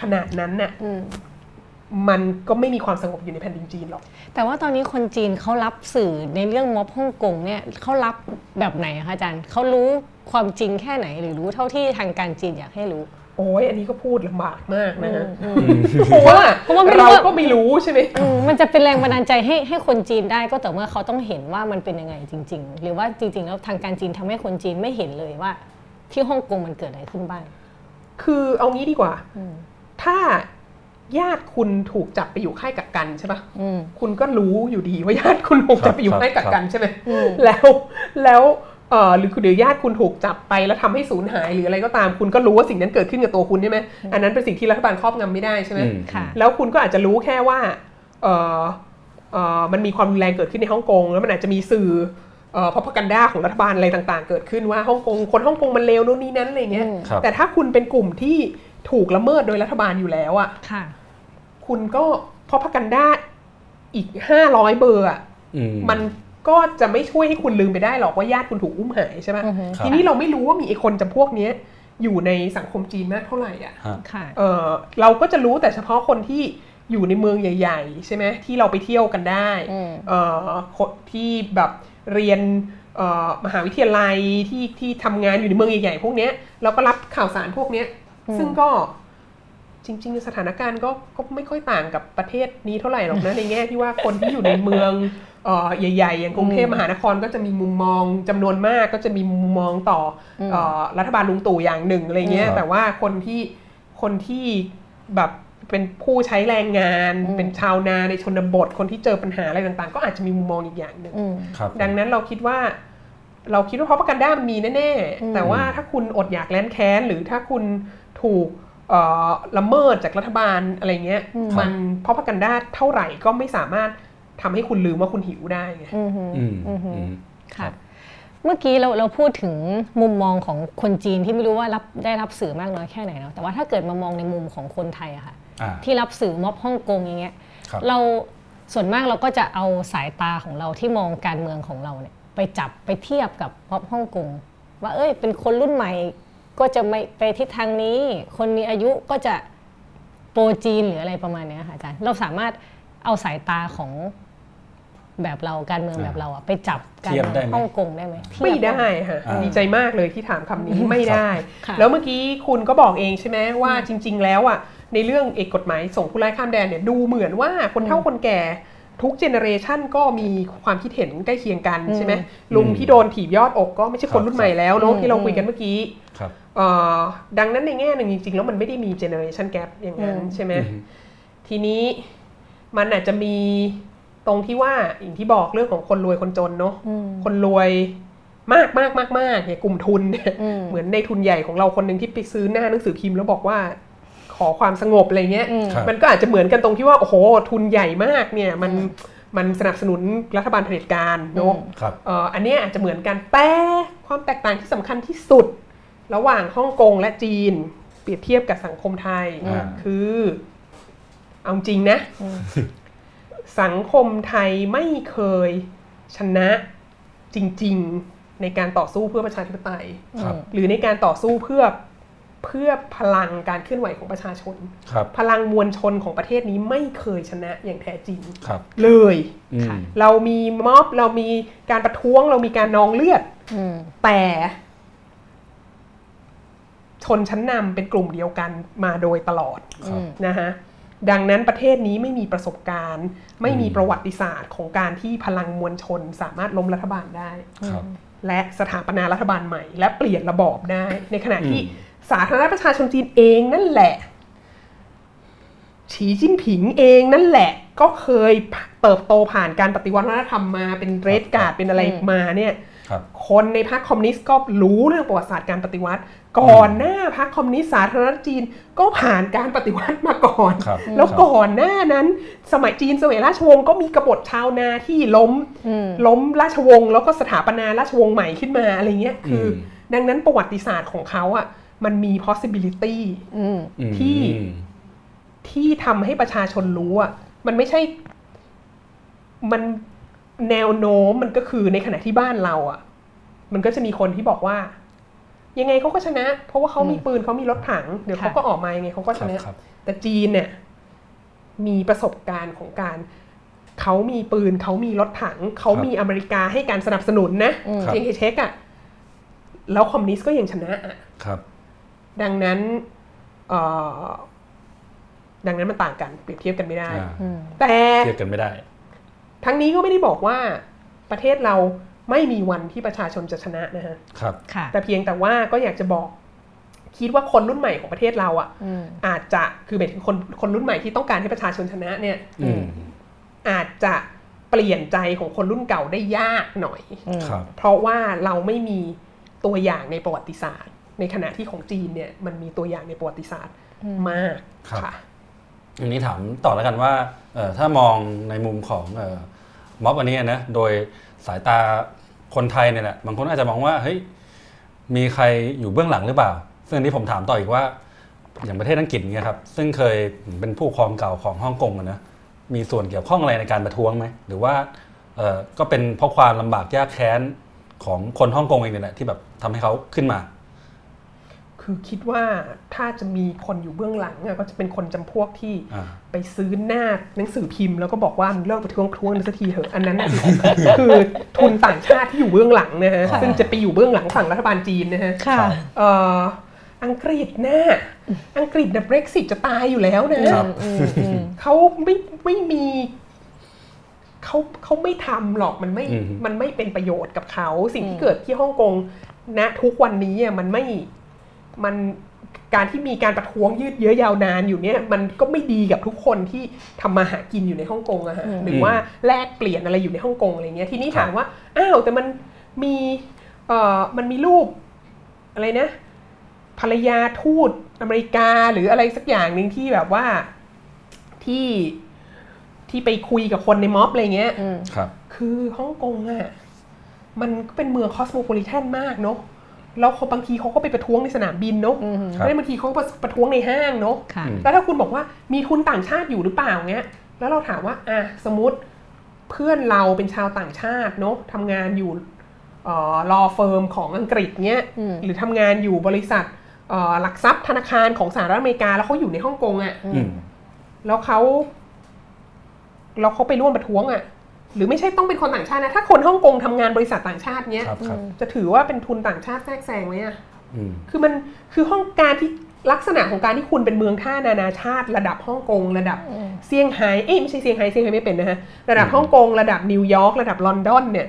ขนาดนั้นน่ะมันก็ไม่มีความสงบอยู่ในแผ่นดินจีนหรอกแต่ว่าตอนนี้คนจีนเขารับสื่อในเรื่องม็อบฮ่องกงเนี่ยเขารับแบบไหนคะอาจารย์เขารู้ความจริงแค่ไหนหรือรู้เท่าที่ทางการจีนอยากให้รู้โอ้ยอันนี้ก็พูดลำบากมากนะฮะเพราะว่าเราก็ไม่รู้ใช่ไหมมันจะเป็นแรงบันดาลใจให้ให้คนจีนได้ก็แต่เมื่อเขาต้องเห็นว่ามันเป็นยังไงจริงๆหรือว่าจริงๆแล้วทางการจีนทำให้คนจีนไม่เห็นเลยว่าที่ฮ่องกงมันเกิดอะไรขึ้นบ้างคือเอางี้ดีกว่าถ้าญาติคุณถูกจับไปอยู่ค่ายกักกันใช่ป่ะคุณก็รู้อยู่ดีว่าญาติคุณถูกจับไปอยู่ค่ายกักกันใช่ไหมแล้วแล้วเอ่อหรือคุณเดี๋ยวญาติคุณถูกจับไปแล้วทำให้สูญหายหรืออะไรก็ตามคุณก็รู้ว่าสิ่งนั้นเกิดขึ้นกับตัวคุณใช่ไหมอันนั้นเป็นสิ่งที่รัฐบาลครอบงำไม่ได้ใช่ไหมแล้วคุณก็อาจจะรู้แค่ว่าเอ่อเอ่อมันมีความรุนแรงเกิดขึ้นในฮ่องกงแล้วมันอาจจะมีสื่อเอ่อพอพกันด้าของรัฐบาลอะไรต่างๆเกิดขึ้นว่าฮ่องกงคนฮ่องกงมันเลวนู่นนี่นั้นอะไรเงี้ยแต่ถ้าคุณเป็นกลุ่มที่ถูกละเมิดโดยรัฐบาลอยู่แล้วอ่ะคุณก็พอพกันด้าอีกห้าร้อยเบอร์อ่ะมันก็จะไม่ช่วยให้คุณลืมไปได้หรอกว่าญาติคุณถูกอุ้มหายใช่ไหมทีนี้เราไม่รู้ว่ามีไอ้คนจำพวกนี้อยู่ในสังคมจีนมากเท่าไหร่อ่ะเราก็จะรู้แต่เฉพาะคนที่อยู่ในเมืองใหญ่ๆใช่ไหมที่เราไปเที่ยวกันได้ที่แบบเรียนมหาวิทยาลัยที่ที่ทำงานอยู่ในเมืองใหญ่ๆพวกนี้เราก็รับข่าวสารพวกนี้ซึ่งก็จริงๆสถานการณ์ก็ก็ไม่ค่อยต่างกับประเทศนี้เท่าไหร่หรอกนะในแง่ที่ว่าคนที่อยู่ในเมืองใหญ่ๆอย่างกรุงเทพมหานครก็จะมีมุมมองจำนวนมากก็จะมีมุมมองต่อรัฐบาลลุงตู่อย่างหนึ่งอะไรเงี้ยแต่ว่าคนที่คนที่แบบเป็นผู้ใช้แรงงานเป็นชาวนาในชนบทคนที่เจอปัญหาอะไรต่างๆก็อาจจะมีมุมมองอีกอย่างหนึ่งดังนั้นเราคิดว่าเราคิดว่าเพราะประกันด้ามันมีแน่ๆแต่ว่าถ้าคุณอดอยากแล้นแค้นหรือถ้าคุณถูกละเมิดจากรัฐบาลอะไรเงี้ยมันเพราะพกันด้าเท่าไหร่ก็ไม่สามารถทำให้คุณลืมว่าคุณหิวได้ไงค่ะเมื่อกี้เราเราพูดถึงมุมมองของคนจีนที่ไม่รู้ว่ารับได้รับสื่อมากน้อยแค่ไหนเนาะแต่ว่าถ้าเกิดมามองในมุมของคนไทยอะค่ะที่รับสื่อม็อบฮ่องกงอย่างเงี้ยเราส่วนมากเราก็จะเอาสายตาของเราที่มองการเมืองของเราเนี่ยไปจับไปเทียบกับม็อบฮ่องกงว่าเอ้ยเป็นคนรุ่นใหม่ก็จะไม่ไปทิศทางนี้คนมีอายุก็จะโปรจีนหรืออะไรประมาณนี้ค่ะอาจารย์เราสามารถเอาสายตาของแบบเราการเมืองแบบเราอะไปจับการเมืองฮ่องกงได้ไหมไม่ได้ค่ะดีใจมากเลยที่ถามคำนี้ไม่ได้แล้วเมื่อกี้คุณก็บอกเองใช่ไหมว่าจริงๆแล้วอะในเรื่องเอกกฎหมายส่งผู้ร้ายข้ามแดนเนี่ยดูเหมือนว่าคนเฒ่าคนแก่ ทุกเจเนอเรชันก็มีความคิดเห็นใกล้เคียงกันใช่ไหมลุงที่โดนถีบยอดอกก็ไม่ใช่คนรุ่นใหม่แล้วเนาะที่เราคุยกันเมื่อกี้ดังนั้นในแง่หนึ่งจริงๆแล้วมันไม่ได้มีเจเนอเรชันแกปอย่างนั้นใช่ไหมทีนี้มันอาจจะมีตรงที่ว่าอย่างที่บอกเรื่องของคนรวยคนจนเนาะคนรวยมากมากมากมากเนี่ยกลุ่มทุนเนี่ยเหมือนในทุนใหญ่ของเราคนหนึ่งที่ไปซื้อหน้าหนังสือพิมพ์แล้วบอกว่าขอความสงบอะไรเงี้ยมันก็อาจจะเหมือนกันตรงที่ว่าโอ้โหทุนใหญ่มากเนี่ยมันมันสนับสนุนรัฐบาลเผด็จการเนาะอันนี้อาจจะเหมือนกันแต่ความแตกต่างที่สำคัญที่สุดระหว่างฮ่องกงและจีนเปรียบเทียบกับสังคมไทยคือเอาจริงนะสังคมไทยไม่เคยชนะจริงๆในการต่อสู้เพื่อประชาธิปไตยหรือในการต่อสู้เพื่อเพื่อพลังการเคลื่อนไหวของประชาชนพลังมวลชนของประเทศนี้ไม่เคยชนะอย่างแท้จริงเลยเรามีม็อบเรามีการประท้วงเรามีการนองเลือดแต่ชนชั้นนำเป็นกลุ่มเดียวกันมาโดยตลอดนะฮะดังนั้นประเทศนี้ไม่มีประสบการณ์ไม่มีประวัติศาสตร์ของการที่พลังมวลชนสามารถล้มรัฐบาลได้และสถาปนารัฐบาลใหม่และเปลี่ยนระบอบได้ในขณะที่สาธารณรัฐประชาชนจีนเองนั่นแหละฉีจิ้นผิงเองนั่นแหละก็เคยเติบโตผ่านการปฏิวัติวัฒนธรรมมาเป็นเรดการ์ดเป็นอะไรมาเนี่ยคนในพรรคคอมมิวนิสต์ก็รู้เรื่องประวัติศาสตร์การปฏิวัติก่อนหน้าพรรคคอมมิวนิสต์สาธารณรัฐจีนก็ผ่านการปฏิวัติมาก่อนแล้วก่อนหน้านั้นสมัยจีนสมัยราชวงศ์ก็มีกบฏชาวนาที่ล้มล้มราชวงศ์แล้วก็สถาปนาราชวงศ์ใหม่ขึ้นมาอะไรเงี้ยคือดังนั้นประวัติศาสตร์ของเขาอ่ะมันมี possibility ที่ที่ทำให้ประชาชนรู้อ่ะมันไม่ใช่มันแนวโน้มมันก็คือในขณะที่บ้านเราอ่ะมันก็จะมีคนที่บอกว่ายังไงเขาก็ชนะเพราะว่าเขามีปืนเขามีรถถังเดี๋ยวเขาก็ออกมายังไงเขาก็ชนะแต่จีนเนี่ยมีประสบการณ์ของการเขามีปืนเขามีรถถังเขามีอเมริกาให้การสนับสนุนนะเชียงไคเชกอ่ะแล้วคอมมิวนิสต์ก็ยังชนะอ่ะดังนั้นดังนั้นมันต่างกันเปรียบเทียบกันไม่ได้แต่เทียบกันไม่ได้ทั้งนี้ก็ไม่ได้บอกว่าประเทศเราไม่มีวันที่ประชาชนจะชนะนะฮะครับแต่เพียงแต่ว่าก็อยากจะบอกคิดว่าคนรุ่นใหม่ของประเทศเราอ่ะอาจจะคือหมายถึงคนคนรุ่นใหม่ที่ต้องการให้ประชาชนชนะเนี่ยอาจจะเปลี่ยนใจของคนรุ่นเก่าได้ยากหน่อยเพราะว่าเราไม่มีตัวอย่างในประวัติศาสตร์ในขณะที่ของจีนเนี่ยมันมีตัวอย่างในประวัติศาสตร์มากค่ะอันนี้ถามต่อแล้วกันว่าถ้ามองในมุมของม็อบอันนี้นะโดยสายตาคนไทยเนี่ยแหละบางคนอาจจะมองว่าเฮ้ยมีใครอยู่เบื้องหลังหรือเปล่าซึ่งอันนี้ผมถามต่ออีกว่าอย่างประเทศอังกฤษเนี่ยครับซึ่งเคยเป็นผู้ครองเก่าของฮ่องกงนะมีส่วนเกี่ยวข้องอะไรในการประท้วงไหมหรือว่าก็เป็นเพราะความลำบากยากแค้นของคนฮ่องกงเองเนี่ยแหละที่แบบทำให้เขาขึ้นมาคือคิดว่าถ้าจะมีคนอยู่เบื้องหลังก็จะเป็นคนจำพวกที่ไปซื้อหน้าหนังสือพิมพ์แล้วก็บอกว่าเลิกประท้วงท้วงสักทีเถอะอันนั้นคือทุนต่างชาติที่อยู่เบื้องหลังนะฮะซึ่งจะไปอยู่เบื้องหลังฝั่งรัฐบาลจีนนะฮะอังกฤษนะอังกฤษนะ Brexit จะตายอยู่แล้วนะเขาไม่ไม่มีเขาเขาไม่ทำหรอกมันไม่มันไม่เป็นประโยชน์กับเขาสิ่งที่เกิดที่ฮ่องกงณทุกวันนี้มันไม่มันการที่มีการประท้วงยืดเยื้อยาวนานอยู่เนี่ยมันก็ไม่ดีกับทุกคนที่ทำมาหากินอยู่ในฮ่องกงอะฮะหรือว่าแลกเปลี่ยนอะไรอยู่ในฮ่องกงอะไรเงี้ยทีนี้ถามว่าอ้าวแต่มันมีเอ่อมันมีรูปอะไรนะภรรยาทูตอเมริกาหรืออะไรสักอย่างนึงที่แบบว่าที่ที่ไปคุยกับคนในม็อบอะไรเงี้ยคือฮ่องกงอะมันก็เป็นเมืองคอสโมโพลิแทนมากเนาะแล้วบางทีเขาก็ไปประท้วงในสนามบินเนาะไม่บางทีเขาก็ประท้วงในห้างเนาะแล้วถ้าคุณบอกว่ามีทุนต่างชาติอยู่หรือเปล่าเงี้ยแล้วเราถามว่าอ่ะสมมติเพื่อนเราเป็นชาวต่างชาติเนาะทำงานอยู่ลอเฟิร์มของอังกฤษเนี้ยหรือทำงานอยู่บริษัทหลักทรัพย์ธนาคารของสหรัฐอเมริกาแล้วเขาอยู่ในฮ่องกงอ่ะแล้วเขาแล้วเขาไปร่วมประท้วงอ่ะหรือไม่ใช่ต้องเป็นคนต่างชาตินะถ้าคนฮ่องกงทำงานบริษัทต่างชาติเนี้ยจะถือว่าเป็นทุนต่างชาติแทรกแซงไหมอ่ะคือมันคือห้องการที่ ลักษณะของการที่คุณเป็นเมืองท่านานาชาติระดับฮ่องกงระดับเซี่ยงไฮ้เอ้ยไม่ใช่เซี่ยงไฮ้เซี่ยงไฮ้ไม่เป็นนะฮะระดับฮ่องกงระดับนิวยอร์กระดับลอนดอนเนี่ย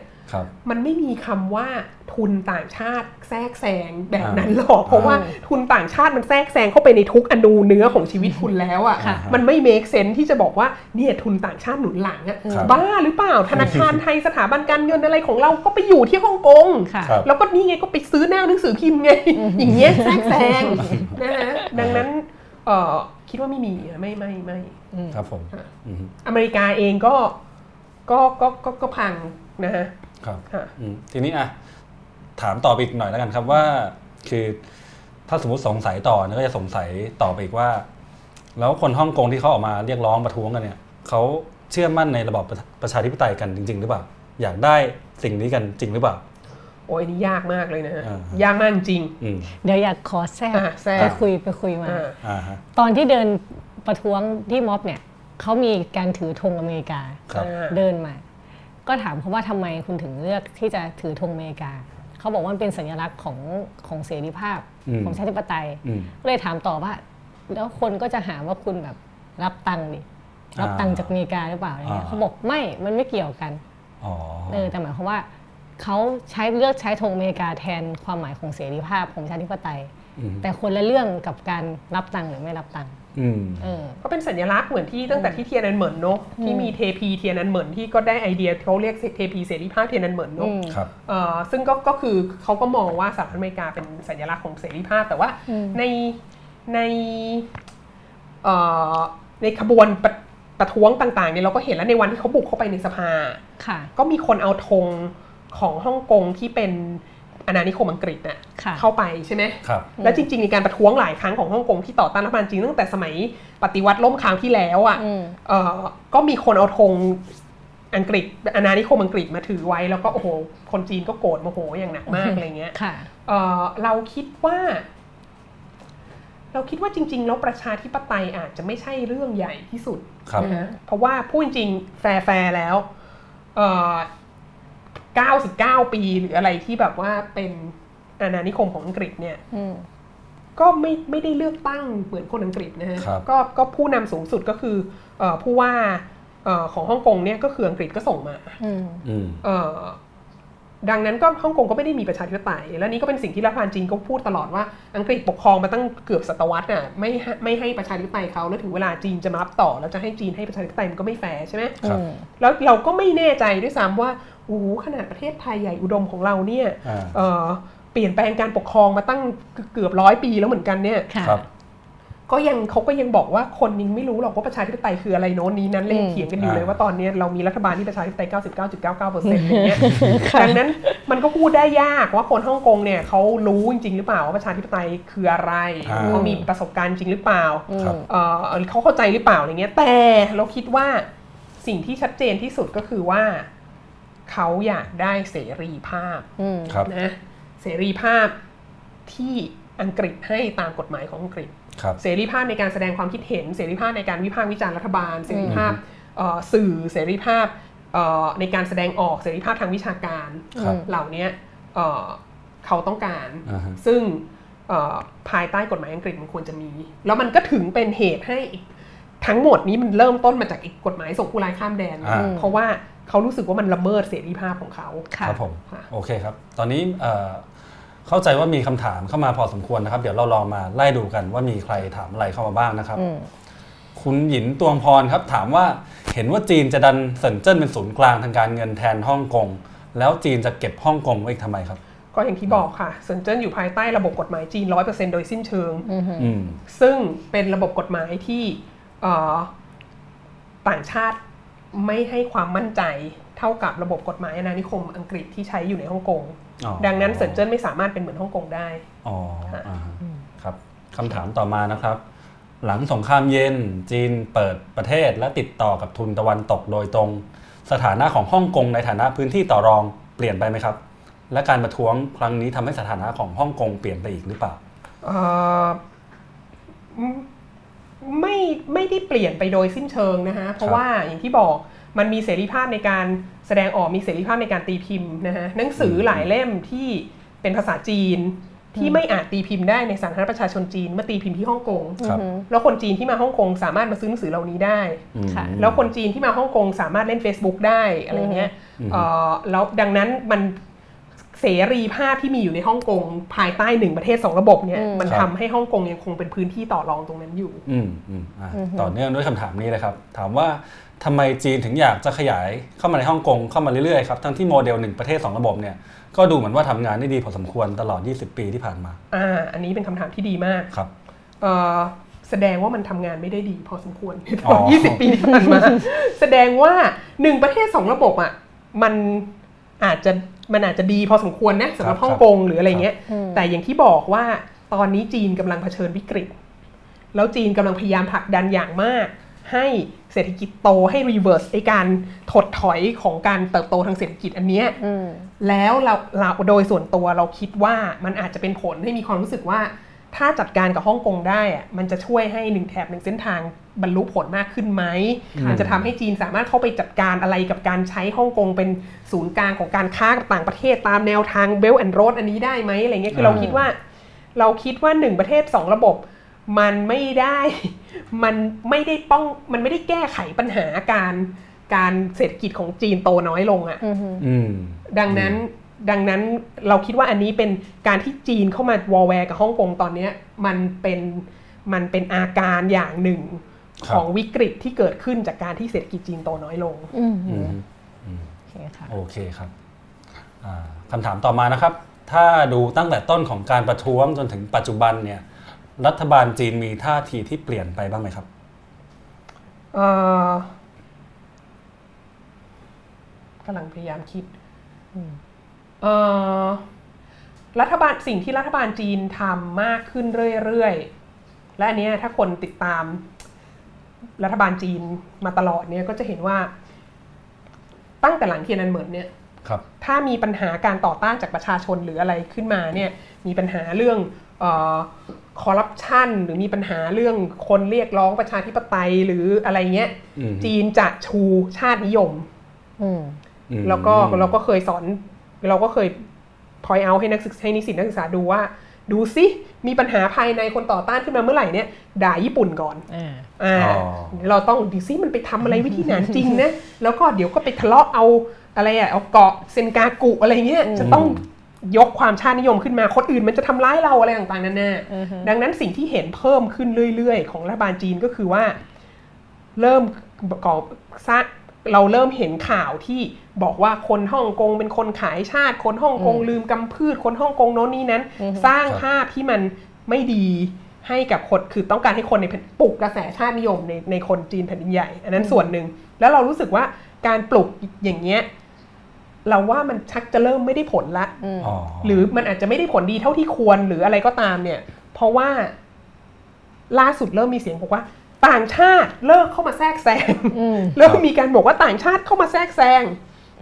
มันไม่มีคำว่าทุนต่างชาติแทรกแซงแบบนั้นหรอกเพราะว่าทุนต่างชาติมันแทรกแซงเข้าไปในทุกอนูเนื้อของชีวิตคุณแล้วอ่ะมันไม่เมคเซนส์ที่จะบอกว่าเนี่ยทุนต่างชาติหนุนหลังอ่ะบ้าหรือเปล่าธนาคารไทยสถาบันการเงินอะไรของเราก็ไปอยู่ที่ฮ่องกงแล้วก็นี่ไงก็ไปซื้อหน้าหนังสือพิมพ์ไงอย่างเงี้ยแทรกแซงนะฮะดังนั้นคิดว่าไม่มีไม่ไม่ไม่ครับผมอเมริกาเองก็ก็ก็ก็พังนะฮะครับทีนี้อ่ะถามต่ออีกหน่อยแล้วกันครับว่าคือถ้าสมมติสงสัยต่อเนี่ยก็จะสงสัยต่อไปอีกว่าแล้วคนฮ่องกงที่เขาออกมาเรียกร้องประท้วงกันเนี่ยเขาเชื่อมั่นในระบอบประชาธิปไตยกันจริงๆหรือเปล่าอยากได้สิ่งนี้กันจริงหรือเปล่าโอ้ยนี่ยากมากเลยนะฮะยากมากจริงเดี๋ยวอยากขอแทรกไปคุยไปคุยมาตอนที่เดินประท้วงที่ม็อบเนี่ยเขามีการถือธงอเมริกาเดินมาก็ถามเขาว่าทำไมคุณถึงเลือกที่จะถือธงอเมริกาเขาบอกว่ามันเป็นสัญลักษณ์ของของเสรีภาพของชาติปไตยก็เลยถามต่อว่าแล้วคนก็จะหาว่าคุณแบบรับตังค์ดิรับตังค์จากอเมริกาหรือเปล่าอะไรเงี้ยเขาบอกไม่มันไม่เกี่ยวกันเออแต่หมายความว่าเขาใช้เลือกใช้ธงอเมริกาแทนความหมายของเสรีภาพของชาติปไตยแต่คนละเรื่องกับการรับตังค์หรือไม่รับตังค์ก็เป็นสัญลักษณ์เหมือนที่ตั้งแต่ที่เทียนันเหมินเนาะที่มีเทพีเทียนันเหมินที่ก็ได้ไอเดียเขาเรียกเทพีเสรีภาพเทียนันเหมินเนาะซึ่งก็คือเขาก็มองว่าสหรัฐอเมริกาเป็นสัญลักษณ์ของเสรีภาพแต่ว่าในในในขบวนประท้วงต่างๆเนี่ยเราก็เห็นแล้วในวันที่เขาบุกเข้าไปในสภาก็มีคนเอาธงของฮ่องกงที่เป็นอาณานิคมอังกฤษเนี่ยเข้าไปใช่ไหมแล้วจริงๆในการประท้วงหลายครั้งของฮ่องกงที่ต่อต้านรัฐบาลจริงตั้งแต่สมัยปฏิวัติล่มครั้งที่แล้วอ่ะก็มีคนเอาธงอังกฤษอาณานิคมอังกฤษมาถือไว้แล้วก็โอ้โหคนจีนก็โกรธโมโหอย่างหนักมากอะไรเงี้ยเราคิดว่าเราคิดว่าจริงๆแล้วประชาธิปไตยอาจจะไม่ใช่เรื่องใหญ่ที่สุดนะเพราะว่าพูดจริงแฟร์แล้วเก้าสิบเก้าปีหรืออะไรที่แบบว่าเป็นอาณานิคมของอังกฤษเนี่ยก็ไม่ไม่ได้เลือกตั้งเหมือนคนอังกฤษนะฮะก็ก็ผู้นำสูงสุดก็คือผู้ว่าของฮ่องกงเนี่ยก็คืออังกฤษก็ส่งมาดังนั้นก็ฮ่องกงก็ไม่ได้มีประชาธิปไตยและนี่ก็เป็นสิ่งที่รัฐบาลจีนก็พูดตลอดว่าอังกฤษปกครองมาตั้งเกือบศตวรรษน่ะไม่ไม่ให้ประชาธิปไตยเขาแล้วถึงเวลาจีนจะมารับต่อแล้วจะให้จีนให้ประชาธิปไตยมันก็ไม่แฟร์ใช่ไหมแล้วเราก็ไม่แน่ใจด้วยซ้ำว่าโอ้ขนาดประเทศไทยใหญ่อุดมของเราเนี่ยเปลี่ยนแปลงการปกครองมาตั้งเกือบร้อยปีแล้วเหมือนกันเนี่ยก็ยังเขาก็ยังบอกว่าคนยังไม่รู้หรอกว่าประชาธิปไตยคืออะไรโน้นนี้นั้นเล่นเถียงกันอยู่เลยว่าตอนนี้เรามีรัฐบาลที่ประชาธิปไตย เก้าสิบเก้าจุดเก้าเก้าเปอร์เซ็นต์ อย่างเงี้ยดังนั้นมันก็พูดได้ยากว่าคนฮ่องกงเนี่ยเขารู้จริงๆหรือเปล่าว่าประชาธิปไตยคืออะไรเขามีประสบการณ์จริงหรือเปล่าเขาเข้าใจหรือเปล่าอะไรเงี้ยแต่เราคิดว่าสิ่งที่ชัดเจนที่สุดก็คือว่าเขาอยากได้เสรีภาพนะเสรีภาพที่อังกฤษให้ตามกฎหมายของอังกฤษเสรีภาพในการแสดงความคิดเห็นเสรีภาพในการวิพากษ์วิจารณ์รัฐบาลเสรีภาพสื่อเสรีภาพในการแสดงออกเสรีภาพทางวิชาการเหล่านี้เขาต้องการซึ่งภายใต้กฎหมายอังกฤษมันควรจะมีแล้วมันก็ถึงเป็นเหตุให้ทั้งหมดนี้มันเริ่มต้นมาจากกฎหมายส่งผู้ร้ายข้ามแดนเพราะว่าเขารู้สึกว่ามันละเมิดเสรีภาพของเขาครับผมโอเคครับตอนนี้เข้าใจว่ามีคำถามเข้ามาพอสมควรนะครับเดี๋ยวเราลองมาไล่ดูกันว่ามีใครถามอะไรเข้ามาบ้างนะครับคุณหญินตวงพรครับถามว่าเห็นว่าจีนจะดันเซินเจิ้นเป็นศูนย์กลางทางการเงินแทนฮ่องกงแล้วจีนจะเก็บฮ่องกงไว้ทำไมครับก็อย่างที่บอกค่ะเซินเจิ้นอยู่ภายใต้ระบบกฎหมายจีน ร้อยเปอร์เซ็นต์ โดยสิ้นเชิงซึ่งเป็นระบบกฎหมายที่ต่างชาติไม่ให้ความมั่นใจเท่ากับระบบกฎหมายอาณานิคมอังกฤษที่ใช้อยู่ในฮ่องกงดังนั้นเซินเจิ้นไม่สามารถเป็นเหมือนฮ่องกงได้อ๋อครับคำถามต่อมานะครับหลังสงครามเย็นจีนเปิดประเทศและติดต่อกับทุนตะวันตกโดยตรงสถานะของฮ่องกงในฐานะพื้นที่ต่อรองเปลี่ยนไปไหมครับและการประท้วงครั้งนี้ทำให้สถานะของฮ่องกงเปลี่ยนไปอีกหรือเปล่าไม่ไม่ได้เปลี่ยนไปโดยสิ้นเชิงนะฮะเพราะว่าอย่างที่บอกมันมีเสรีภาพในการแสดงออกมีเสรีภาพในการตีพิมพ์นะฮะหนังสือหลายเล่มที่เป็นภาษาจีน ที่ไม่อาจตีพิมพ์ได้ในสาธารณประชาชนจีนมาตีพิมพ์ที่ฮ่องกงแล้วคนจีนที่มาฮ่องกงสามารถมาซื้อหนังสือเหล่านี้ได้แล้วคนจีนที่มาฮ่องกงสามารถเล่น Facebook ได้อะไรเงี้ยแล้วดังนั้นมันเสรีภาพที่มีอยู่ในฮ่องกงภายใต้หนึ่งประเทศสองระบบเนี่ยมันทำให้ฮ่องกงยังคงเป็นพื้นที่ต่อรองตรงนั้นอยู่ต่อเนื่องด้วยคำถามนี้เลยครับถามว่าทำไมจีนถึงอยากจะขยายเข้ามาในฮ่องกงเข้ามาเรื่อยๆครับทั้งที่โมเดลหนึ่งประเทศสองระบบเนี่ยก็ดูเหมือนว่าทำงานได้ดีพอสมควรตลอดยี่สิบปีที่ผ่านมาอ่าอันนี้เป็นคำถามที่ดีมากครับเอ่อแสดงว่ามันทำงานไม่ได้ดีพอสมควรตลอดยี่สิบปีที่ผ่านมาแสดงว่าหนึ่งประเทศสองระบบอ่ะมันอาจจะมันอาจจะดีพอสมควรนะสำหรับฮ่องกงหรืออะไรเงี้ยแต่อย่างที่บอกว่าตอนนี้จีนกำลังเผชิญวิกฤตแล้วจีนกำลังพยายามผลักดันอย่างมากให้เศรษฐกิจโตให้รีเวิร์สไอ้การถดถอยของการเติบโตทางเศรษฐกิจอันเนี้ยแล้วเราเราโดยส่วนตัวเราคิดว่ามันอาจจะเป็นผลให้มีความรู้สึกว่าถ้าจัดการกับฮ่องกงได้อะมันจะช่วยให้หนึ่งแถบหนึ่งเส้นทางบรรลุผลมากขึ้นไหมมันจะทำให้จีนสามารถเข้าไปจัดการอะไรกับการใช้ฮ่องกงเป็นศูนย์กลางของการค้ากับต่างประเทศตามแนวทางเบลต์แอนด์โรดอันนี้ได้ไหมอะไรเงี้ยคือเราคิดว่าเราคิดว่าหนึ่งประเทศสองระบบมันไม่ได้มันไม่ได้ป้องมันไม่ได้แก้ไขปัญหาการการเศรษฐกิจของจีนโตน้อยลงอ่ะดังนั้นดังนั้นเราคิดว่าอันนี้เป็นการที่จีนเข้ามาวอร์แวร์กับฮ่องกงตอนนี้มันเป็นมันเป็นอาการอย่างหนึ่งของวิกฤตที่เกิดขึ้นจากการที่เศรษฐกิจจีนโตน้อยลงโอเคค่ะโอเคครับคำถามต่อมานะครับถ้าดูตั้งแต่ต้นของการประท้วงจนถึงปัจจุบันเนี่ยรัฐบาลจีนมีท่าทีที่เปลี่ยนไปบ้างไหมครับกำลังพยายามคิดรัฐบาลสิ่งที่รัฐบาลจีนทำมากขึ้นเรื่อยๆและอันนี้ถ้าคนติดตามรัฐบาลจีนมาตลอดเนี่ยก็จะเห็นว่าตั้งแต่หลังเทียนอันเหมินเนี่ยถ้ามีปัญหาการต่อต้านจากประชาชนหรืออะไรขึ้นมาเนี่ยมีปัญหาเรื่องคอร์รัปชันหรือมีปัญหาเรื่องคนเรียกร้องประชาธิปไตยหรืออะไรเงี้ยจีนจะชูชาตินิยมแล้วก็เราก็เคยสอนเราก็เคยพอยเอาให้นักศึกษาให้นิสิตนักศึกษาดูว่าดูสิมีปัญหาภายในคนต่อต้านขึ้นมาเมื่อไหร่เนี่ยด่าญี่ปุ่นก่อนอ่าเราต้องดูสิมันไปทำอะไรวิธีไหนจริงนะแล้วก็เดี๋ยวก็ไปทะเลาะเอาอะไรอ่ะเอาเกาะเซนกากุอะไรเงี้ยจะต้องยกความชาตินิยมขึ้นมาคนอื่นมันจะทำร้ายเราอะไรต่างๆนั่นแน่ดังนั้นสิ่งที่เห็นเพิ่มขึ้นเรื่อยๆของรัฐบาลจีนก็คือว่าเริ่มก่อสร้างเราเริ่มเห็นข่าวที่บอกว่าคนฮ่องกงเป็นคนขายชาติคนฮ่องกงลืมกำพืชคนฮ่องกงโน้นนี่นั้นสร้างภาพที่มันไม่ดีให้กับคนคือต้องการให้คนในปลุกกระแสชาตินิยมในในคนจีนแผ่นดินใหญ่อันนั้นส่วนหนึ่งแล้วเรารู้สึกว่าการปลุกอย่างเงี้ยเราว่ามันชักจะเริ่มไม่ได้ผลละหรือมันอาจจะไม่ได้ผลดีเท่าที่ควรหรืออะไรก็ตามเนี่ยเพราะว่าล่าสุดเริ่มมีเสียงบอกว่าต่างชาติเลิกเข้ามาแทรกแซงเริ่มมีการบอกว่าต่างชาติเข้ามาแทรกแซง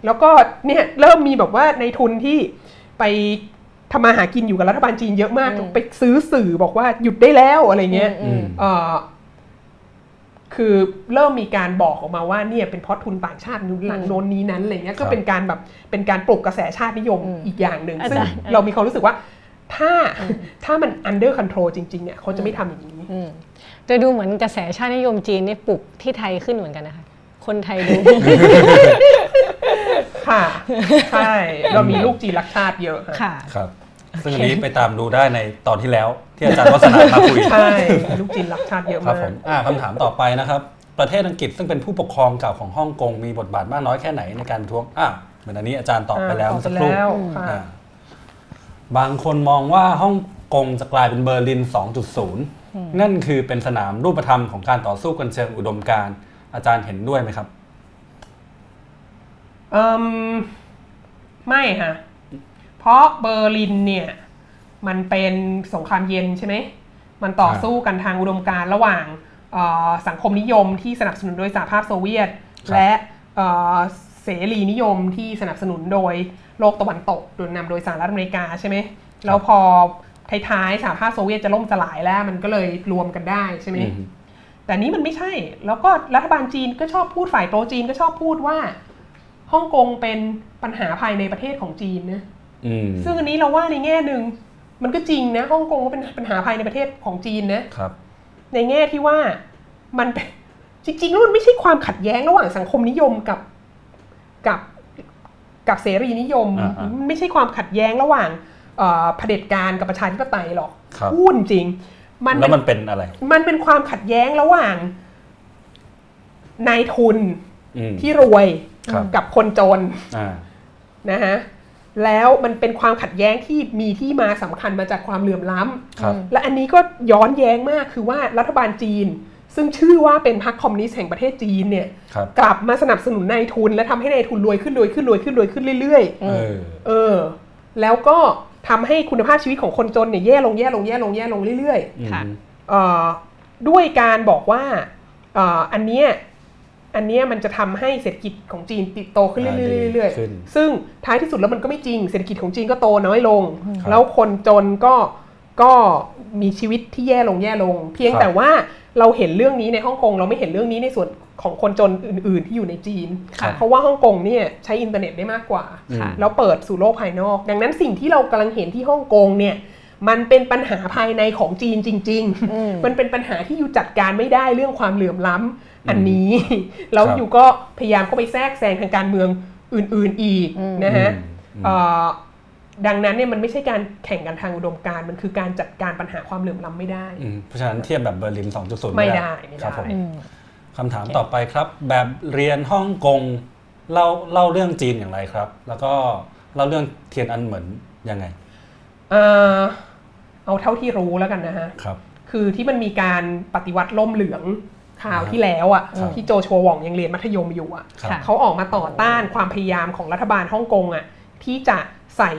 แล้วก็เนี่ยเริ่มมีแบบว่าในทุนที่ไปทำมาหากินอยู่กับรัฐบาลจีนเยอะมากไปซื้อสื่อบอกว่าหยุดได้แล้วอะไรเงี้ยคือเริ่มมีการบอกออกมาว่าเนี่ยเป็นเพราะทุนต่างชาติหลังโน้นนี้นั้นอะไรเงี้ยก็เป็นการแบบเป็นการปลุกกระแสชาตินิยมอีกอย่างหนึ่งซึ่งเรามีความรู้สึกว่าถ้าถ้ามัน under control จริงๆเนี่ยเขาจะไม่ทำอย่างนี้จะดูเหมือนกระแสชาตินิยมจีนนี่ปลุกที่ไทยขึ้นเหมือนกันนะคะคนไทยดูค่ะใช่เรามีลูกจีนรักชาติเยอะค่ะครับซึ่งอันนี้ไปตามดูได้ในตอนที่แล้วที่อาจารย์วัฒนามาคุยใช่ลูกจีนรักชาติเยอะมากคำถามต่อไปนะครับประเทศอังกฤษซึ่งเป็นผู้ปกครองเก่าของฮ่องกงมีบทบาทมากน้อยแค่ไหนในการประท้วงอ่ะเหมือนอันนี้อาจารย์ตอบไปแล้วสักครู่บางคนมองว่าฮ่องกงจะกลายเป็นเบอร์ลิน สองจุดศูนย์ นั่นคือเป็นสนามรูปธรรมของการต่อสู้กันเชิงอุดมการณ์อาจารย์เห็นด้วยไหมครับเอ่อไม่ค่ะเพราะเบอร์ลินเนี่ยมันเป็นสงครามเย็นใช่ไหมมันต่อสู้กันทางอุดมการณ์ระหว่างสังคมนิยมที่สนับสนุนโดยสหภาพโซเวียตและเสรีนิยมที่สนับสนุนโดยโลกตะวันตกโดยนำโดยสหรัฐอเมริกาใช่ไหมแล้วพอท้ายๆสหภาพโซเวียตจะล่มสลายแล้วมันก็เลยรวมกันได้ใช่ไหมแต่นี้มันไม่ใช่แล้วก็รัฐบาลจีนก็ชอบพูดฝ่ายโปรจีนก็ชอบพูดว่าฮ่องกงเป็นปัญหาภายในประเทศของจีนนะซึ่งอันนี้เราว่าในแง่หนึ่ง มันก็จริงนะฮ่องกงก็เป็นปัญหาภายในประเทศของจีนนะครับในแง่ที่ว่ามันจริงๆแล้วมันไม่ใช่ความขัดแย้งระหว่างสังคมนิยมกับกับกับเสรีนิยมไม่ใช่ความขัดแย้งระหว่างเผด็จการกับประชาธิปไตยหรอกพูดจริงมันแล้วมันเป็นอะไรมันเป็นความขัดแย้งระหว่างนายทุนที่รวยกับคนจนนะฮะแล้วมันเป็นความขัดแย้งที่มีที่มาสำคัญมาจากความเหลื่อมล้ำและอันนี้ก็ย้อนแย้งมากคือว่ารัฐบาลจีนซึ่งชื่อว่าเป็นพรรคคอมมิวนิสต์แห่งประเทศจีนเนี่ยกลับมาสนับสนุนนายทุนและทำให้นายทุนรวยขึ้นรวยขึ้นรวยขึ้นรวยขึ้นเรื่อยๆเออแล้วก็ทำให้คุณภาพชีวิตของคนจนเนี่ยแย่ลงแย่ลงแย่ลงแย่ลงเรื่อยๆด้วยการบอกว่าอันเนี้ยอันนี้มันจะทำให้เศรษฐกิจของจีนติดโตขึ้นเรื่อยๆซึ่งท้ายที่สุดแล้วมันก็ไม่จริงเศรษฐกิจของจีนก็โตน้อยลงแล้วคนจนก็ก็มีชีวิตที่แย่ลงแย่ลงเพียงแต่ว่าเราเห็นเรื่องนี้ในฮ่องกงเราไม่เห็นเรื่องนี้ในส่วนของคนจนอื่นๆที่อยู่ในจีนเพราะว่าฮ่องกงเนี่ยใช้อินเทอร์เน็ตได้มากกว่าแล้วเปิดสู่โลกภายนอกดังนั้นสิ่งที่เรากำลังเห็นที่ฮ่องกงเนี่ยมันเป็นปัญหาภายในของจีนจริงๆมันเป็นปัญหาที่อยู่จัดการไม่ได้เรื่องความเหลื่อมล้ำอันนี้แล้วอยู่ก็พยายามเข้าไปแทรกแซงทางการเมืองอื่นๆอีกนะฮะดังนั้นเนี่ยมันไม่ใช่การแข่งกันทางอุดมการณ์มันคือการจัดการปัญหาความเหลื่อมล้ำไม่ได้เพราะฉะนั้นเทียบแบบเบอร์ลิน สองจุดศูนย์ ไม่ได้ครับผมคำถามต่อไปครับแบบเรียนฮ่องกงเล่าเล่าเรื่องจีนอย่างไรครับแล้วก็เล่าเรื่องเทียนอันเหมินยังไงเอ่อเอาเท่าที่รู้แล้วกันนะฮะครับคือที่มันมีการปฏิวัติล่มเหลืองข่าวที่แล้วอ่ะที่โจชัวหว่องยังเรียนมัธยมอยู่อ่ะเขาออกมาต่อต้านความพยายามของรัฐบาลฮ่องกงอ่ะที่จะใส่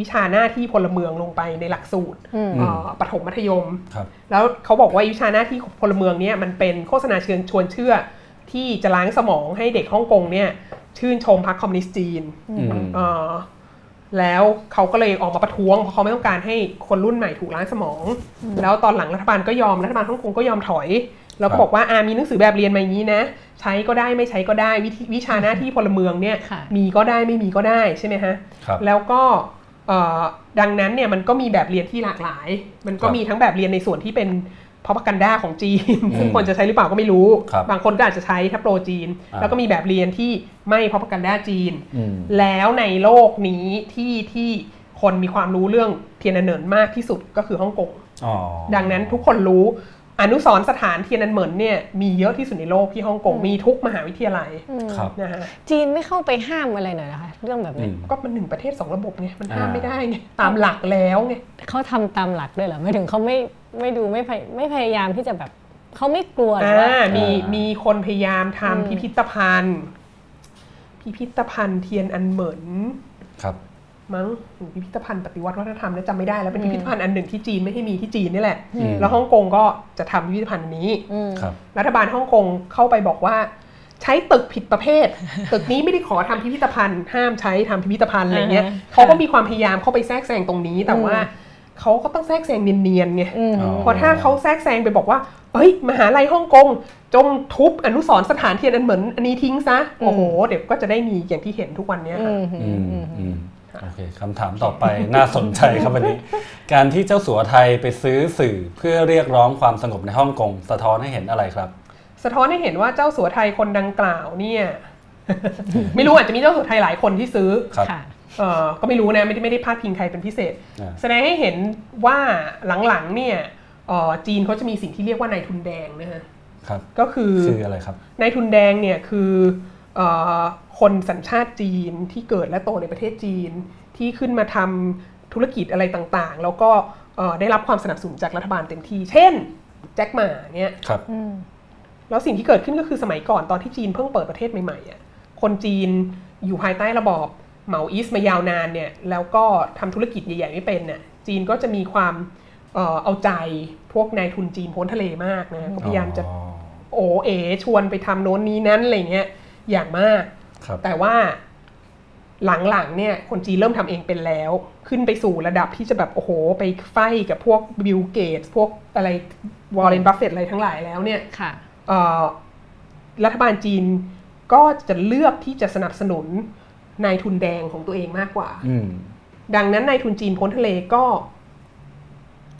วิชาหน้าที่พลเมืองลงไปในหลักสูตรประถมมัธยมแล้วเขาบอกว่าวิชาหน้าที่พลเมืองเนี่ยมันเป็นโฆษณาเชิญชวนเชื่อที่จะล้างสมองให้เด็กฮ่องกงเนี่ยชื่นชมพรรคคอมมิวนิสต์จีนแล้วเขาก็เลยออกมาประท้วงเพราะเขาไม่ต้องการให้คนรุ่นใหม่ถูกล้างสมองแล้วตอนหลังรัฐบาลก็ยอมรัฐบาลฮ่องกงก็ยอมถอยแล้วก็บอกว่าอามีหนังสือแบบเรียนมาอย่างนี้นะใช้ก็ได้ไม่ใช้ก็ได้วิชาหน้าที่พลเมืองเนี่ยมีก็ได้ไม่มีก็ได้ใช่ไหมฮะแล้วก็ดังนั้นเนี่ยมันก็มีแบบเรียนที่หลากหลายมันก็มีทั้งแบบเรียนในส่วนที่เป็นพอพักกันด้าของจีนซึ่งคนจะใช้หรือเปล่าก็ไม่รู้บางคนก็อาจจะใช้ทับโปรจีนแล้วก็มีแบบเรียนที่ไม่พอพักกันด้าจีนแล้วในโลกนี้ที่ที่คนมีความรู้เรื่องเทียนอันเหมินมากที่สุดก็คือฮ่องกงดังนั้นทุกคนรู้อนุสรณ์สถานเทียนอันเหมินเนี่ยมีเยอะที่สุดในโลกที่ฮ่องกงมีทุกมหาวิทยาลัยนะฮะจีนไม่เข้าไปห้ามอะไรหน่อยนะคะเรื่องแบบนี้ก็มันหนึ่งประเทศสองระบบไงมันห้ามไม่ได้ไงตามหลักแล้วไงเขาทำตามหลักด้วยเหรอไม่ถึงเขาไม่ไม่ดูไม่ไม่พยายามที่จะแบบเขาไม่กลัวนะมีมีคนพยายามทำพิพิธภัณฑ์พิพิธภัณฑ์เทียนอันเหมินครับมั้งพิพิธภัณฑ์ปฏิวัติวัฒนธรรมเนี่ยจำไม่ได้แล้วเป็นพิพิธภัณฑ์อันหนึ่งที่จีนไม่ให้มีที่จีนนี่แหละแล้วฮ่องกงก็จะทำพิพิธภัณฑ์นี้รัฐบาลฮ่องกงเข้าไปบอกว่าใช้ตึกผิดประเภทตึกนี้ไม่ได้ขอทำพิพิธภัณฑ์ห้ามใช้ทำพิพิธภัณฑ์อะไรเงี้ยเขาก็มีความพยายามเข้าไปแทรกแซงตรงนี้แต่ว่าเขาก็ต้องแทรกแซงเนียนๆไงพอถ้าเขาแทรกแซงไปบอกว่าเฮ้ยมหาลัยฮ่องกงจงทุบอนุสรณ์สถานเทียนอันเหมินอันนี้ทิ้งซะโอ้โหเดี๋ยวก็จะได้มีอย่างที่เห็นทุกวันนี้โอเคคำถามต่อไป น่าสนใจครับวันนี้ การที่เจ้าสัวไทยไปซื้อสื่อเพื่อเรียกร้องความสงบในฮ่องกงสะท้อนให้เห็นอะไรครับสะท้อนให้เห็นว่าเจ้าสัวไทยคนดังกล่าวเนี่ย ไม่รู้อาจจะมีเจ้าสัวไทยหลายคนที่ซื้อเออก็ไม่รู้นะไม่ได้ไม่ได้พาดพิงใครเป็นพิเศษแสดงให้เห็นว่าหลังๆเนี่ยจีนเขาจะมีสิ่งที่เรียกว่านายทุนแดงนะฮะก็คืออะไรครับนายทุนแดงเนี่ยคือคนสัญชาติจีนที่เกิดและโตในประเทศจีนที่ขึ้นมาทำธุรกิจอะไรต่างๆแล้วก็ได้รับความสนับสนุนจากรัฐบาลเต็มที่เช่นแจ็คหม่าเนี่ยแล้วสิ่งที่เกิดขึ้นก็คือสมัยก่อนตอนที่จีนเพิ่งเปิดประเทศใหม่ๆคนจีนอยู่ภายใต้ระบอบเหมาอีสมายาวนานเนี่ยแล้วก็ทำธุรกิจใหญ่ๆไม่เป็นเนี่ยจีนก็จะมีความเอาใจพวกนายทุนจีนพ้นทะเลมากนะก็พยายามจะโอเอชวนไปทำโน้นนี้นั้นอะไรเงี้ยอย่างมากแต่ว่าหลังๆเนี่ยคนจีนเริ่มทำเองเป็นแล้วขึ้นไปสู่ระดับที่จะแบบโอ้โหไปไฟกับพวกบิลเกตส์พวกอะไรวอร์เรนบัฟเฟตต์อะไรทั้งหลายแล้วเนี่ยรัฐบาลจีนก็จะเลือกที่จะสนับสนุนนายทุนแดงของตัวเองมากกว่าดังนั้นนายทุนจีนพ้นทะเลก็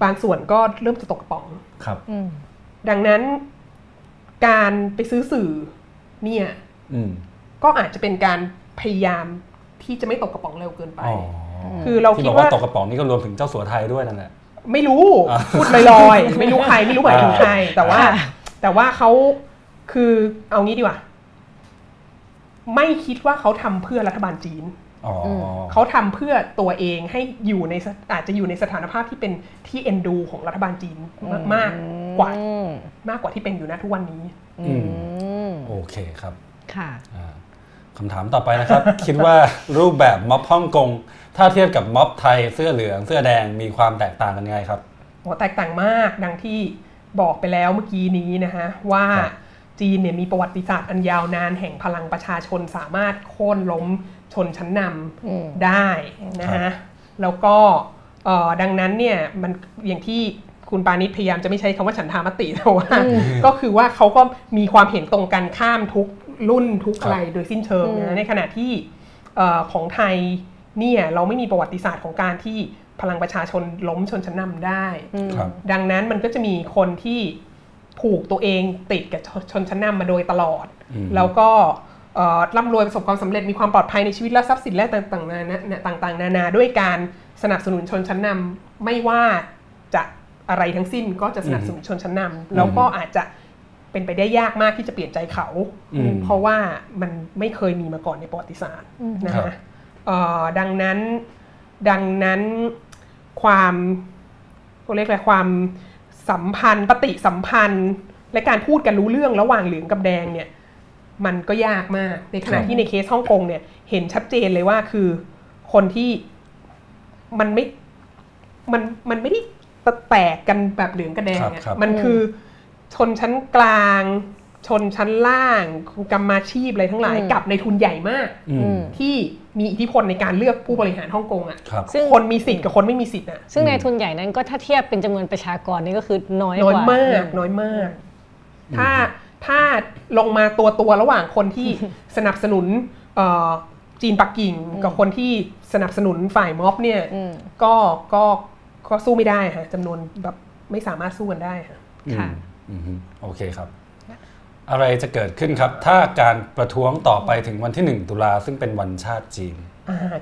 บางส่วนก็เริ่มจะตกกระป๋องครับดังนั้นการไปซื้อสื่อเนี่ยก็อาจจะเป็นการพยายามที่จะไม่ตกกระป๋องเร็วเกินไปคือเราคิดว่าตกกระป๋องนี่ก็รวมถึงเจ้าสัวไทยด้วยนั่นแหละไม่รู้พูดลอยๆไม่รู้ใครไม่รู้หมายถึงใครแต่ว่าแต่ว่าเขาคือเอางี้ดีกว่าไม่คิดว่าเขาทำเพื่อรัฐบาลจีนเขาทำเพื่อตัวเองให้อยู่ในอาจจะอยู่ในสถานภาพที่เป็นที่เอ็นดูของรัฐบาลจีนมากกว่ามากกว่าที่เป็นอยู่ณทุกวันนี้โอเคครับค่ะคำถามต่อไปนะครับ คิดว่ารูปแบบม็อบฮ่องกงถ้าเทียบกับม็อบไทยเสื้อเหลืองเสื้อแดงมีความแตกต่างกันยังไงครับโอ้แตกต่างมากดังที่บอกไปแล้วเมื่อกี้นี้นะฮะว่าจีนเนี่ยมีประวัติศาสตร์อันยาวนานแห่งพลังประชาชนสามารถโค่นล้มชนชั้นนำได้นะฮะแล้วก็ดังนั้นเนี่ยมันอย่างที่คุณปานิชพยายามจะไม่ใช้คำว่าฉันทามติแต่ว่าก็คือว่าเขาก็มีความเห็นตรงกันข้ามทุกรุ่นทุกอะไรโดยสิ้นเชิงนะในขณะที่ของไทยเนี่ยเราไม่มีประวัติศาสตร์ของการที่พลังประชาชนล้มชนชั้นนำได้ดังนั้นมันก็จะมีคนที่ผูกตัวเองติดกับชนชั้นนำมาโดยตลอดแล้วก็ร่ำรวยประสบความสำเร็จมีความปลอดภัยในชีวิตและทรัพย์สินและต่างๆนานาด้วยการสนับสนุนชนชั้นนำไม่ว่าจะอะไรทั้งสิ้นก็จะสนับสนุนชนชั้นนำแล้วก็อาจจะเป็นไปได้ยากมากที่จะเปลี่ยนใจเขาเพราะว่ามันไม่เคยมีมาก่อนในประวัติศาสตร์นะฮะดังนั้นดังนั้นความเขาเรียกอะไรความสัมพันธ์ปฏิสัมพันธ์และการพูดกันรู้เรื่องระหว่างเหลืองกับแดงเนี่ยมันก็ยากมากในขณะที่ในเคสฮ่องกงเนี่ยเห็นชัดเจนเลยว่าคือคนที่มันไม่มันมันไม่ได้แตกกันแบบเหลืองกับแดงเนี่ยมันคือชนชั้นกลางชนชั้นล่างกรรมาชีพอะไรทั้งหลายกับในทุนใหญ่มากที่มีอิทธิพลในการเลือกผู้บริหารฮ่องกงอ่ะซึ่งคนมีสิทธิ์กับคนไม่มีสิทธิ์อ่ะซึ่งในทุนใหญ่นั้นก็ถ้าเทียบเป็นจำนวนประชากรนี่ก็คือน้อยกว่าน้อยมากน้อยมากถ้าถ้าลงมาตัวตัวระหว่างคนที่สนับสนุนจีนปักกิ่งกับคนที่สนับสนุนฝ่ายม็อบเนี่ยก็ก็ก็สู้ไม่ได้ค่ะจำนวนแบบไม่สามารถสู้กันได้ค่ะโอเคครับอะไรจะเกิดขึ้นครับถ้าการประท้วงต่อไปถึงวันที่หนึ่งตุลาซึ่งเป็นวันชาติจีน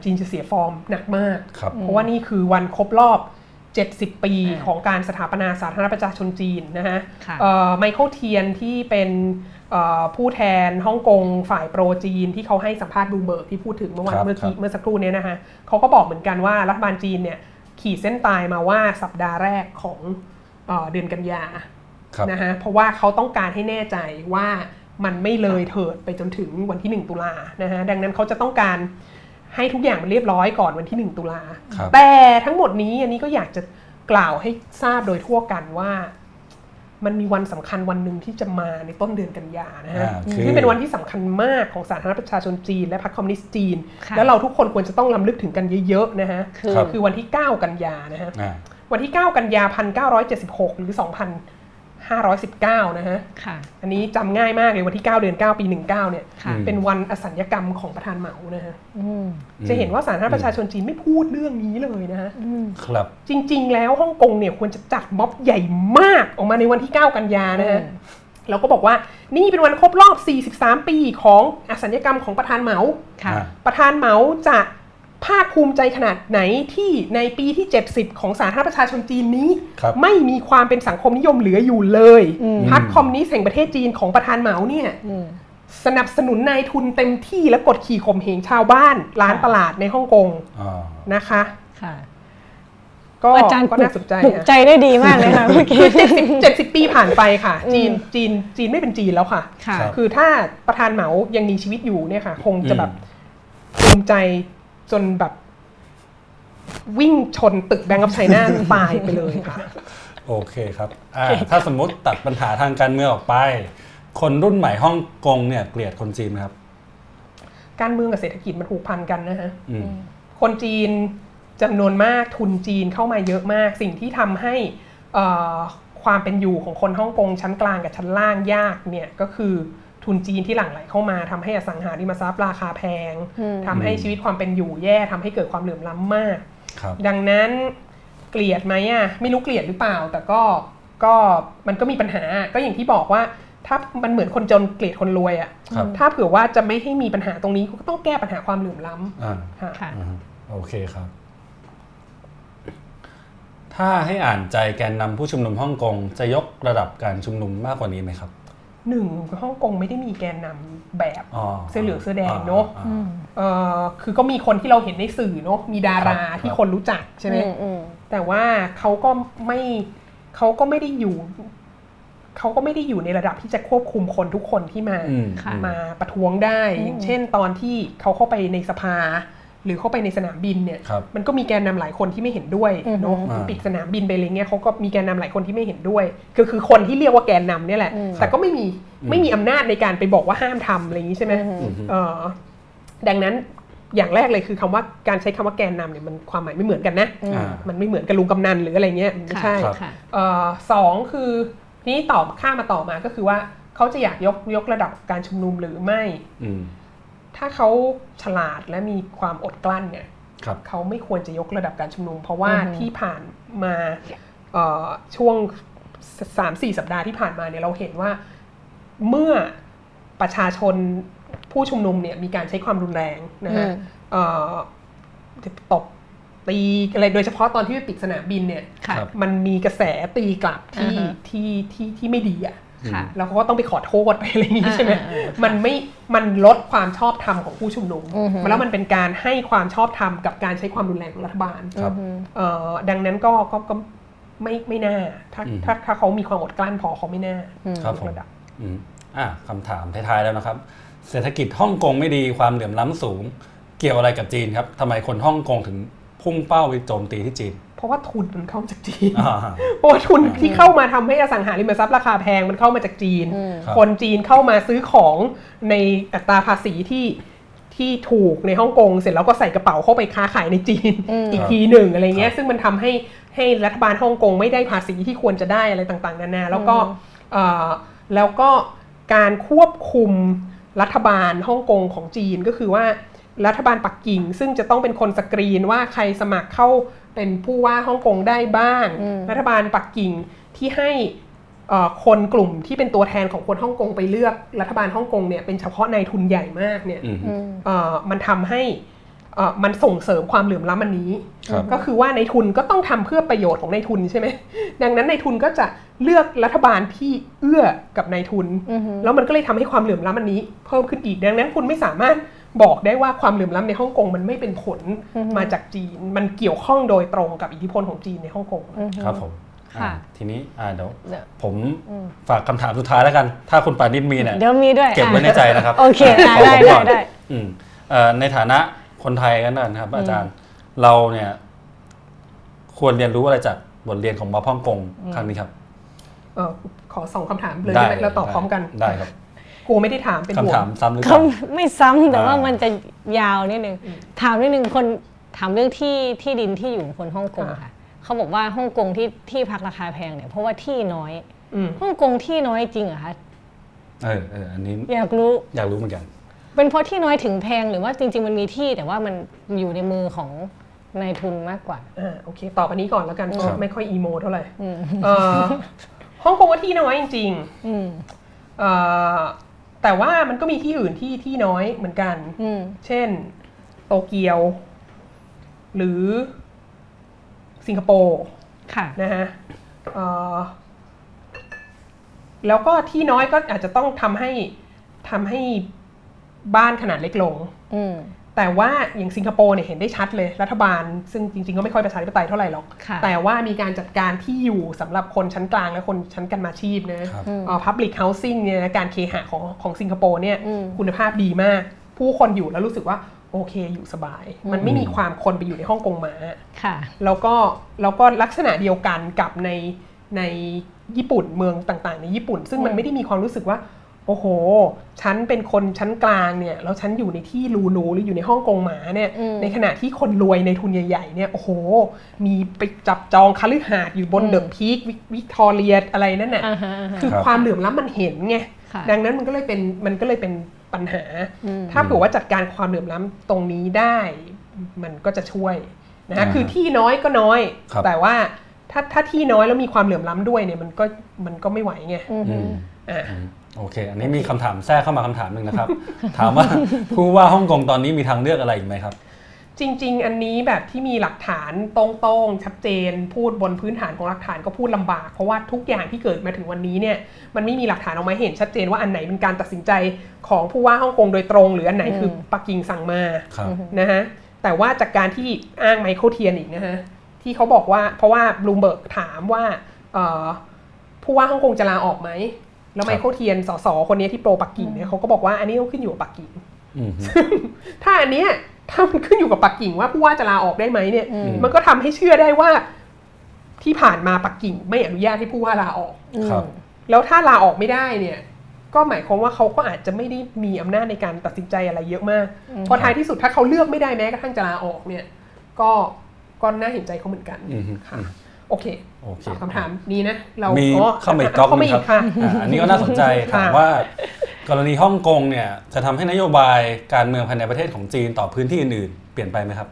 จีนจะเสียฟอร์มหนักมากเพราะว่านี่คือวันครบรอบเจ็ดสิบปีของการสถาปนาสาธารณรัฐประชาชนจีนนะฮะไมเคิลเทียนที่เป็นผู้แทนฮ่องกงฝ่ายโปรจีนที่เขาให้สัมภาษณ์บลูมเบิร์กที่พูดถึงเมื่อวันเมื่อกี้เมื่อสักครู่นี้นะฮะเขาก็บอกเหมือนกันว่ารัฐบาลจีนเนี่ยขีดเส้นตายมาว่าสัปดาห์แรกของเดือนกันยานะฮะเพราะว่าเขาต้องการให้แน่ใจว่ามันไม่เลยเถิดไปจนถึงวันที่หนึ่งตุลานะฮะดังนั้นเขาจะต้องการให้ทุกอย่างมันเรียบร้อยก่อนวันที่หนึ่งตุลาแต่ทั้งหมดนี้อันนี้ก็อยากจะกล่าวให้ทราบโดยทั่วกันว่ามันมีวันสำคัญวันหนึ่งที่จะมาในต้นเดือนกันยานะฮะที่เป็นวันที่สำคัญมากของสาธารณรัฐประชาชนจีนและพรรคคอมมิวนิสต์จีนแล้วเราทุกคนควรจะต้องรำลึกถึงกันเยอะๆนะฮะคือคือวันที่เก้ากันยานะฮะวันที่เก้ากันยาหนึ่งพันเก้าร้อยเจ็ดสิบหกหรือสองพันห้าร้อยสิบเก้า นะฮะอันนี้จำง่ายมากเลยวันที่เก้าเดือนเก้าปีหนึ่งเก้าเนี่ยเป็นวันอสัญกรรมของประธานเหมานะฮะจะเห็นว่าสาธารณรัฐประชาชนจีนไม่พูดเรื่องนี้เลยนะฮะครับจริงๆแล้วฮ่องกงเนี่ยควรจะจัดม็อบใหญ่มากออกมาในวันที่เก้ากันยานะฮะแล้วก็บอกว่านี่เป็นวันครบรอบสี่สิบสามปีของอสัญกรรมของประธานเหมาประธานเหมาจะภาคภูมิใจขนาดไหนที่ในปีที่เจ็ดสิบของสาธารณรัฐประชาชนจีนนี้ไม่มีความเป็นสังคมนิยมเหลืออยู่เลยพรรคคอมมิวนิสต์แห่งประเทศจีนของประธานเหมาเนี่ยสนับสนุนนายทุนเต็มที่และกดขี่ข่มเหงชาวบ้านร้านตลาดในฮ่องกงนะคะก็อาจารย์ก็น่าสนใจปลุกใจได้ดีมากเลยค่ะเมื่อกี้เจ็ดสิบปีผ่านไปค่ะจีนจีนจีนไม่เป็นจีนแล้วค่ะคือถ้าประธานเหมายังมีชีวิตอยู่เนี่ยค่ะคงจะแบบภูมิใจจนแบบวิ่งชนตึกแบงก์ออฟไชน่าตายไปเลยค่ะโอเคครับถ้าสมมติตัดปัญหาทางการเมืองออกไปคนรุ่นใหม่ฮ่องกงเนี่ยเกลียดคนจีนครับการเมืองกับเศรษฐกิจมันผูกพันกันนะฮะคนจีนจำนวนมากทุนจีนเข้ามาเยอะมากสิ่งที่ทำให้ความเป็นอยู่ของคนฮ่องกงชั้นกลางกับชั้นล่างยากเนี่ยก็คือทุนจีนที่หลั่งไหลเข้ามาทำให้อสังหาริมทรัพย์ราคาแพงทำให้ชีวิตความเป็นอยู่แย่ทำให้เกิดความเหลื่อมล้ำมากดังนั้น เกลียดไหมอ่ะไม่รู้เกลียดหรือเปล่าแต่ก็ก็มันก็มีปัญหาก็อย่างที่บอกว่าถ้ามันเหมือนคนจนเกลียดคนรวยอ่ะถ้าเผื่อว่าจะไม่ให้มีปัญหาตรงนี้ก็ต้องแก้ปัญหาความเหลื่อมล้ำอ่าค่ะโอเคครับถ้าให้อ่านใจแกนนำผู้ชุมนุมฮ่องกงจะยกระดับการชุมนุมมากกว่านี้ไหมครับหนึ่งฮ่องกงไม่ได้มีแกนนำแบบเสื้อเหลืองเสื้อแดงเนาะคือก็มีคนที่เราเห็นในสื่อเนาะมีดาราที่คนรู้จักใช่ไหมแต่ว่าเขาก็ไม่เขาก็ไม่ได้อยู่เขาก็ไม่ได้อยู่ในระดับที่จะควบคุมคนทุกคนที่มามาประท้วงได้อย่างเช่นตอนที่เขาเข้าไปในสภาหรือเข้าไปในสนามบินเนี่ยมันก็มีแกนนำหลายคนที่ไม่เห็นด้วยเนาะปิดสนามบินไปเลยเนี่ยเขาก็มีแกนนำหลายคนที่ไม่เห็นด้วยก็คือคนที่เรียกว่าแกนนำเนี่ยแหละแต่ก็ไม่มีไม่มีอำนาจในการไปบอกว่าห้ามทำอะไรอย่างนี้ใช่ไหมดังนั้นอย่างแรกเลยคือคำว่าการใช้คำว่าแกนนำเนี่ยมันความหมายไม่เหมือนกันนะมันไม่เหมือนกับลุงกำนันหรืออะไรเงี้ยไม่ใช่สองคือนี่ตอบข้ามาต่อมาก็คือว่าเขาจะอยากยกยกระดับการชุมนุมหรือไม่ถ้าเขาฉลาดและมีความอดกลั้นเนี่ยเขาไม่ควรจะยกระดับการชุมนุมเพราะว่าที่ผ่านมาช่วง สามถึงสี่ สัปดาห์ที่ผ่านมาเนี่ยเราเห็นว่าเมื่อประชาชนผู้ชุมนุมเนี่ยมีการใช้ความรุนแรงนะฮะตบตีอะไรโดยเฉพาะตอนที่ไปปิดสนามบินเนี่ยมันมีกระแสตีกลับที่ที่ที่ที่ไม่ดีอ่ะแล้วเขาก็ต้องไปขอโทษไปอะไรอย่างนี้ใช่ไหมมันไม่มันลดความชอบธรรมของผู้ชุมนุมแล้วมันเป็นการให้ความชอบธรรมกับการใช้ความรุนแรงของรัฐบาลดังนั้นก็ก็ไม่ไม่น่าถ้าถ้าถ้าเขามีความอดกลั้นพอเขาไม่น่าครับผมอ่ะคำถามท้ายๆแล้วนะครับเศรษฐกิจฮ่องกงไม่ดีความเหลื่อมล้ำสูงเกี่ยวอะไรกับจีนครับทำไมคนฮ่องกงถึงพุ่งเป้าไปโจมตีที่จีนเพราะว่าทุนมันเข้าจากจีนเพราะว่าทุนที่เข้ามาทำให้อสังหาริมทรัพย์ราคาแพงมันเข้ามาจากจีนคนจีนเข้ามาซื้อของในอัตราภาษีที่ที่ถูกในฮ่องกงเสร็จแล้วก็ใส่กระเป๋าเข้าไปค้าขายในจีนอีกทีหนึ่งอะไรเงี้ยซึ่งมันทำให้ให้รัฐบาลฮ่องกงไม่ได้ภาษีที่ควรจะได้อะไรต่างๆนานาแล้วก็แล้วก็การควบคุมรัฐบาลฮ่องกงของจีนก็คือว่ารัฐบาลปักกิ่งซึ่งจะต้องเป็นคนสกรีนว่าใครสมัครเข้าเป็นผู้ว่าฮ่องกงได้บ้างรัฐบาลปักกิ่งที่ให้คนกลุ่มที่เป็นตัวแทนของคนฮ่องกงไปเลือกรัฐบาลฮ่องกงเนี่ยเป็นเฉพาะนายทุนใหญ่มากเนี่ยมันทำให้มันส่งเสริมความเหลื่อมล้ำอันนี้ก็คือว่านายทุนก็ต้องทำเพื่อประโยชน์ของนายทุนใช่ไหมดังนั้นนายทุนก็จะเลือกรัฐบาลที่เอื้อกับนายทุนแล้วมันก็เลยทำให้ความเหลื่อมล้ำอันนี้เพิ่มขึ้นอีกดังนั้นคุณไม่สามารถบอกได้ว่าความเหลื่อมล้ำในฮ่องกงมันไม่เป็นผลมาจากจีนมันเกี่ยวข้องโดยตรงกับอิทธิพลของจีนในฮ่องกงครับผมทีนี้เดี๋ยวผมฝากคำถามสุดท้ายแล้วกันถ้าคุณปานิชมีเนี่ยเดี๋ยวมีด้วยเก็บไว้ในใจนะครับโอเคได้ได้ในฐานะคนไทยกันนะครับอาจารย์เราเนี่ยควรเรียนรู้อะไรจากบทเรียนของม็อบฮ่องกงครั้งนี้ครับขอสองคำถามเลยแล้วตอบพร้อมกันได้ครับกูไม่ได้ถามเป็นคำถามซ้ำหรือเปล่าไม่ซ้ำแต่ว่ามันจะยาวนิดนึงถามนิดนึงคนถามเรื่องที่ที่ดินที่อยู่คนฮ่องกงค่ะเขาบอกว่าฮ่องกงที่ที่พักราคาแพงเนี่ยเพราะว่าที่น้อยฮ่องกงที่น้อยจริงเหรอคะเออเอออันนี้อยากรู้อยากรู้เหมือนกันเป็นเพราะที่น้อยถึงแพงหรือว่าจริงๆมันมีที่แต่ว่ามันอยู่ในมือของนายทุนมากกว่าอ่าโอเคตอบอันนี้ก่อนแล้วกันเพราะไม่ค่อยอีโมเท่าไหร่ฮ่องกงว่าที่น้อยจริงๆอ่าแต่ว่ามันก็มีที่อื่นที่ที่น้อยเหมือนกันเช่นโตเกียวหรือสิงคโปร์นะฮะแล้วก็ที่น้อยก็อาจจะต้องทำให้ทำให้บ้านขนาดเล็กลงแต่ว่าอย่างสิงคโปร์เนี่ยเห็นได้ชัดเลยรัฐบาลซึ่งจริงๆก็ไม่ค่อยประชาธิปไตยเท่าไหร่หรอกแต่ว่ามีการจัดการที่อยู่สำหรับคนชั้นกลางและคนชั้นกรรมาชีพนะ Public Housing เนี่ยการเคหะของของสิงคโปร์เนี่ยคุณภาพดีมากผู้คนอยู่แล้วรู้สึกว่าโอเคอยู่สบายมันไม่มีความคนไปอยู่ในฮ่องกงมาแล้วก็แล้วก็ลักษณะเดียวกันกับในในญี่ปุ่นเมืองต่างๆในญี่ปุ่นซึ่งมันไม่ได้มีความรู้สึกว่าโอ้โหฉันเป็นคนชั้นกลางเนี่ยแล้วฉันอยู่ในที่รูนูหรืออยู่ในฮ่องกงหมาเนี่ยในขณะที่คนรวยในทุนใหญ่ๆเนี่ยโอ้โหมีไปจับจองคฤหาสน์อยู่บนเดอะพีควิกตอเรียอะไรนั่นน่ะคือความเหลื่อมล้ำมันเห็นไงดังนั้นมันก็เลยเป็นมันก็เลยเป็นปัญหาถ้าเผื่อว่าจัดการความเหลื่อมล้ำตรงนี้ได้มันก็จะช่วย นะฮะคือที่น้อยก็น้อยแต่ว่าถ้าถ้าที่น้อยแล้วมีความเหลื่อมล้ำด้วยเนี่ยมันก็มันก็ไม่ไหวไงอ่าโอเคอันนี้มีคำถามแทรกเข้ามาคำถามหนึ่งนะครับถามว่าผู้ว่าฮ่องกงตอนนี้มีทางเลือกอะไรอีกไหมครับจริงๆอันนี้แบบที่มีหลักฐานตรงๆชัดเจนพูดบนพื้นฐานของหลักฐานก็พูดลำบากเพราะว่าทุกอย่างที่เกิดมาถึงวันนี้เนี่ยมันไม่มีหลักฐานออกมาเห็นชัดเจนว่าอันไหนเป็นการตัดสินใจของผู้ว่าฮ่องกงโดยตรงหรืออันไหนคือปักกิ่งสั่งมานะฮะแต่ว่าจากการที่อ้างไมเคิลเทียนอีกนะฮะที่เขาบอกว่าเพราะว่าบลูมเบิร์กถามว่าผู้ว่าฮ่องกงจะลาออกไหมแล้วไมเคิลเทียนสสคนนี้ที่โปรปักกิ่งเนี่ยเขาก็บอกว่าอันนี้ต้องขึ้นอยู่กับปักกิ่งถ้าอันเนี้ยถ้ามันขึ้นอยู่กับปักกิ่งว่าผู้ว่าจะลาออกได้ไหมเนี่ยมันก็ทำให้เชื่อได้ว่าที่ผ่านมาปักกิ่งไม่อนุญาตให้ผู้ว่าลาออกแล้วถ้าลาออกไม่ได้เนี่ยก็หมายความว่าเขาก็อาจจะไม่ได้มีอำนาจในการตัดสินใจอะไรเยอะมากพอท้ายที่สุดถ้าเขาเลือกไม่ได้แม้กระทั่งจะลาออกเนี่ยก็ก็น่าเห็นใจเขาเหมือนกันค่ะโอเคสองคำถามนี้นะเรามีเข้ามาอีกก๊อกนึงครับอันนี้ก็น่าสนใจถามว่ากรณีฮ่องกงเนี่ยจะทำให้นโยบายการเมืองภายในประเทศของจีนต่อพื้นที่อื่นๆเปลี่ยนไปไหมครับ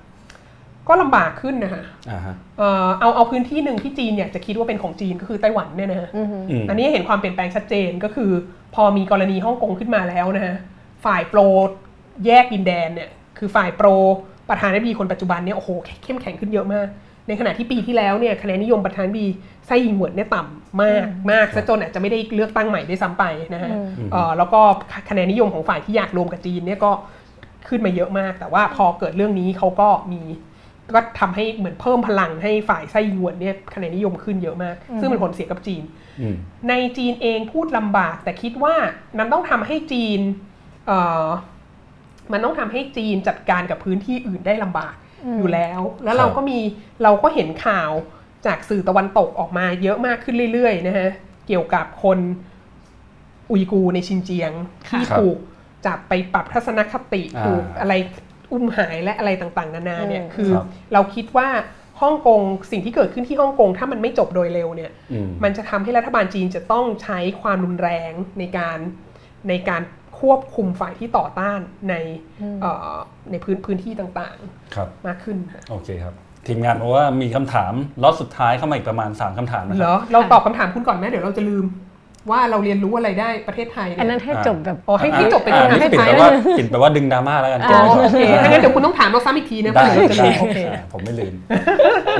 ก็ลำบากขึ้นนะคะเอาเอาพื้นที่หนึ่งที่จีนอยากจะคิดว่าเป็นของจีนก็คือไต้หวันเนี่ยนะฮะอันนี้เห็นความเปลี่ยนแปลงชัดเจนก็คือพอมีกรณีฮ่องกงขึ้นมาแล้วนะฮะฝ่ายโปรแยกดินแดนเนี่ยคือฝ่ายโปรประธานาธิบดีคนปัจจุบันเนี่ยโอ้โหเข้มแข็งขึ้นเยอะมากในขณะที่ปีที่แล้วเนี่ยคะแนนนิยมประธานาธิบดีไส้อิงเหวินเนี่ยต่ำมากมากซะจนอาจจะไม่ได้เลือกตั้งใหม่ด้วยซ้ำไปนะฮะแล้วก็คะแนนนิยมของฝ่ายที่อยากรวมกับจีนเนี่ยก็ขึ้นมาเยอะมากแต่ว่าพอเกิดเรื่องนี้เขาก็มีก็ทำให้เหมือนเพิ่มพลังให้ฝ่ายไส้อิงเหวินเนี่ยคะแนนนิยมขึ้นเยอะมากซึ่งเป็นผลเสียกับจีนในจีนเองพูดลำบากแต่คิดว่ามันต้องทำให้จีนมันต้องทำให้จีนจัดการกับพื้นที่อื่นได้ลำบากอยู่แล้วแล้วเราก็มีเราก็เห็นข่าวจากสื่อตะวันตกออกมาเยอะมากขึ้นเรื่อยๆนะฮะเกี่ยวกับคนอุยกูในชินเจียงที่ถูกจับไปปรับทัศนคติถูกอะไรอุ้มหายและอะไรต่างๆนานาเนี่ยคือเราคิดว่าฮ่องกงสิ่งที่เกิดขึ้นที่ฮ่องกงถ้ามันไม่จบโดยเร็วเนี่ยมันจะทำให้รัฐบาลจีนจะต้องใช้ความรุนแรงในการในการควบคุมฝ่ายที่ต่อต้านในในพื้นพื้นที่ต่างๆมากขึ้นโอเคครับทีมงานบอกว่ามีคำถามล็อตสุดท้ายเข้ามาอีกประมาณสามคำถามนะครับเหรอเราตอบคำถามคุณก่อนไหมเดี๋ยวเราจะลืมว่าเราเรียนรู้อะไรได้ประเทศไทยอันนั้นให้จบแบบอ๋อให้จบไปประเทศไทยแล้วปิดแปลว่าดึงดราม่าแล้วกันโอเคถ้างั้นเดี๋ยวคุณต้องถามเราซ้ำอีกทีนะได้โอเคผมไม่ลืม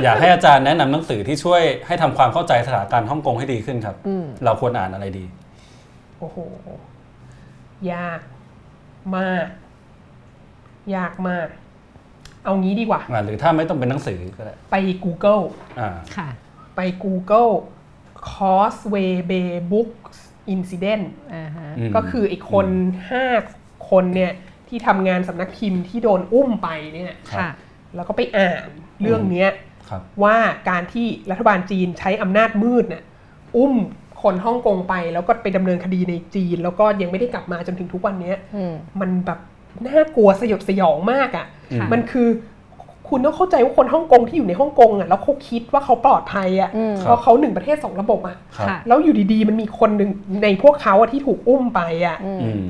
อยากให้อาจารย์แนะนำหนังสือที่ช่วยให้ทำความเข้าใจสถานการณ์ฮ่องกงให้ดีขึ้นครับเราควรอ่านอะไรดีโอ้โหยากมากยากมากเอางี้ดีกว่าหรือถ้าไม่ต้องเป็นหนังสือก็ได้ไป Google ค่ะไป Google Causeway Bay Books Incident ก็คือไอ้คนห้าคนเนี่ยที่ทำงานสำนักพิมพ์ที่โดนอุ้มไปเนี่ยแล้วก็ไปอ่านเรื่องเนี้ยว่าการที่รัฐบาลจีนใช้อำนาจมืดน่ะอุ้มคนฮ่องกงไปแล้วก็ไปดำเนินคดีในจีนแล้วก็ยังไม่ได้กลับมาจนถึงทุกวันนี้มันแบบน่ากลัวสยดสยองมากอ่ะมันคือคุณต้องเข้าใจว่าคนฮ่องกงที่อยู่ในฮ่องกงอ่ะแล้วเขาคิดว่าเขาปลอดภัยอ่ะเพราะเขาหนึ่งประเทศสองระบบอ่ะแล้วอยู่ดีๆมันมีคนหนึ่งในพวกเขาที่ถูกอุ้มไปอ่ะ